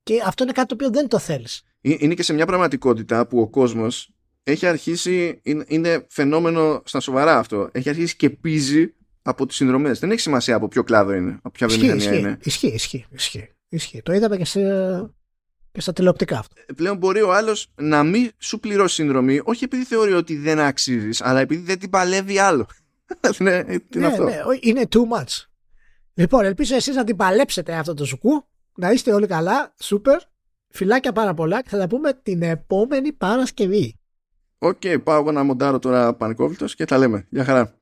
Και αυτό είναι κάτι το οποίο δεν το θέλεις. Είναι και σε μια πραγματικότητα που ο κόσμος έχει αρχίσει. Είναι φαινόμενο στα σοβαρά αυτό. Έχει αρχίσει και πίζει από τις συνδρομές. Δεν έχει σημασία από ποιο κλάδο είναι, από ποια βιομηχανία είναι. Ισχύει. Το είδαμε και στα τηλεοπτικά αυτό. Πλέον μπορεί ο άλλος να μην σου πληρώσει συνδρομή, όχι επειδή θεωρεί ότι δεν αξίζεις, αλλά επειδή δεν την παλεύει άλλο. Ναι, είναι too much. Λοιπόν, ελπίζω εσείς να την παλέψετε αυτό το σουκού. Να είστε όλοι καλά, super. Φιλάκια πάρα πολλά και θα τα πούμε την επόμενη Παρασκευή. Οκ, πάω εγώ να μοντάρω τώρα πανικόβλητος και τα λέμε. Γεια χαρά.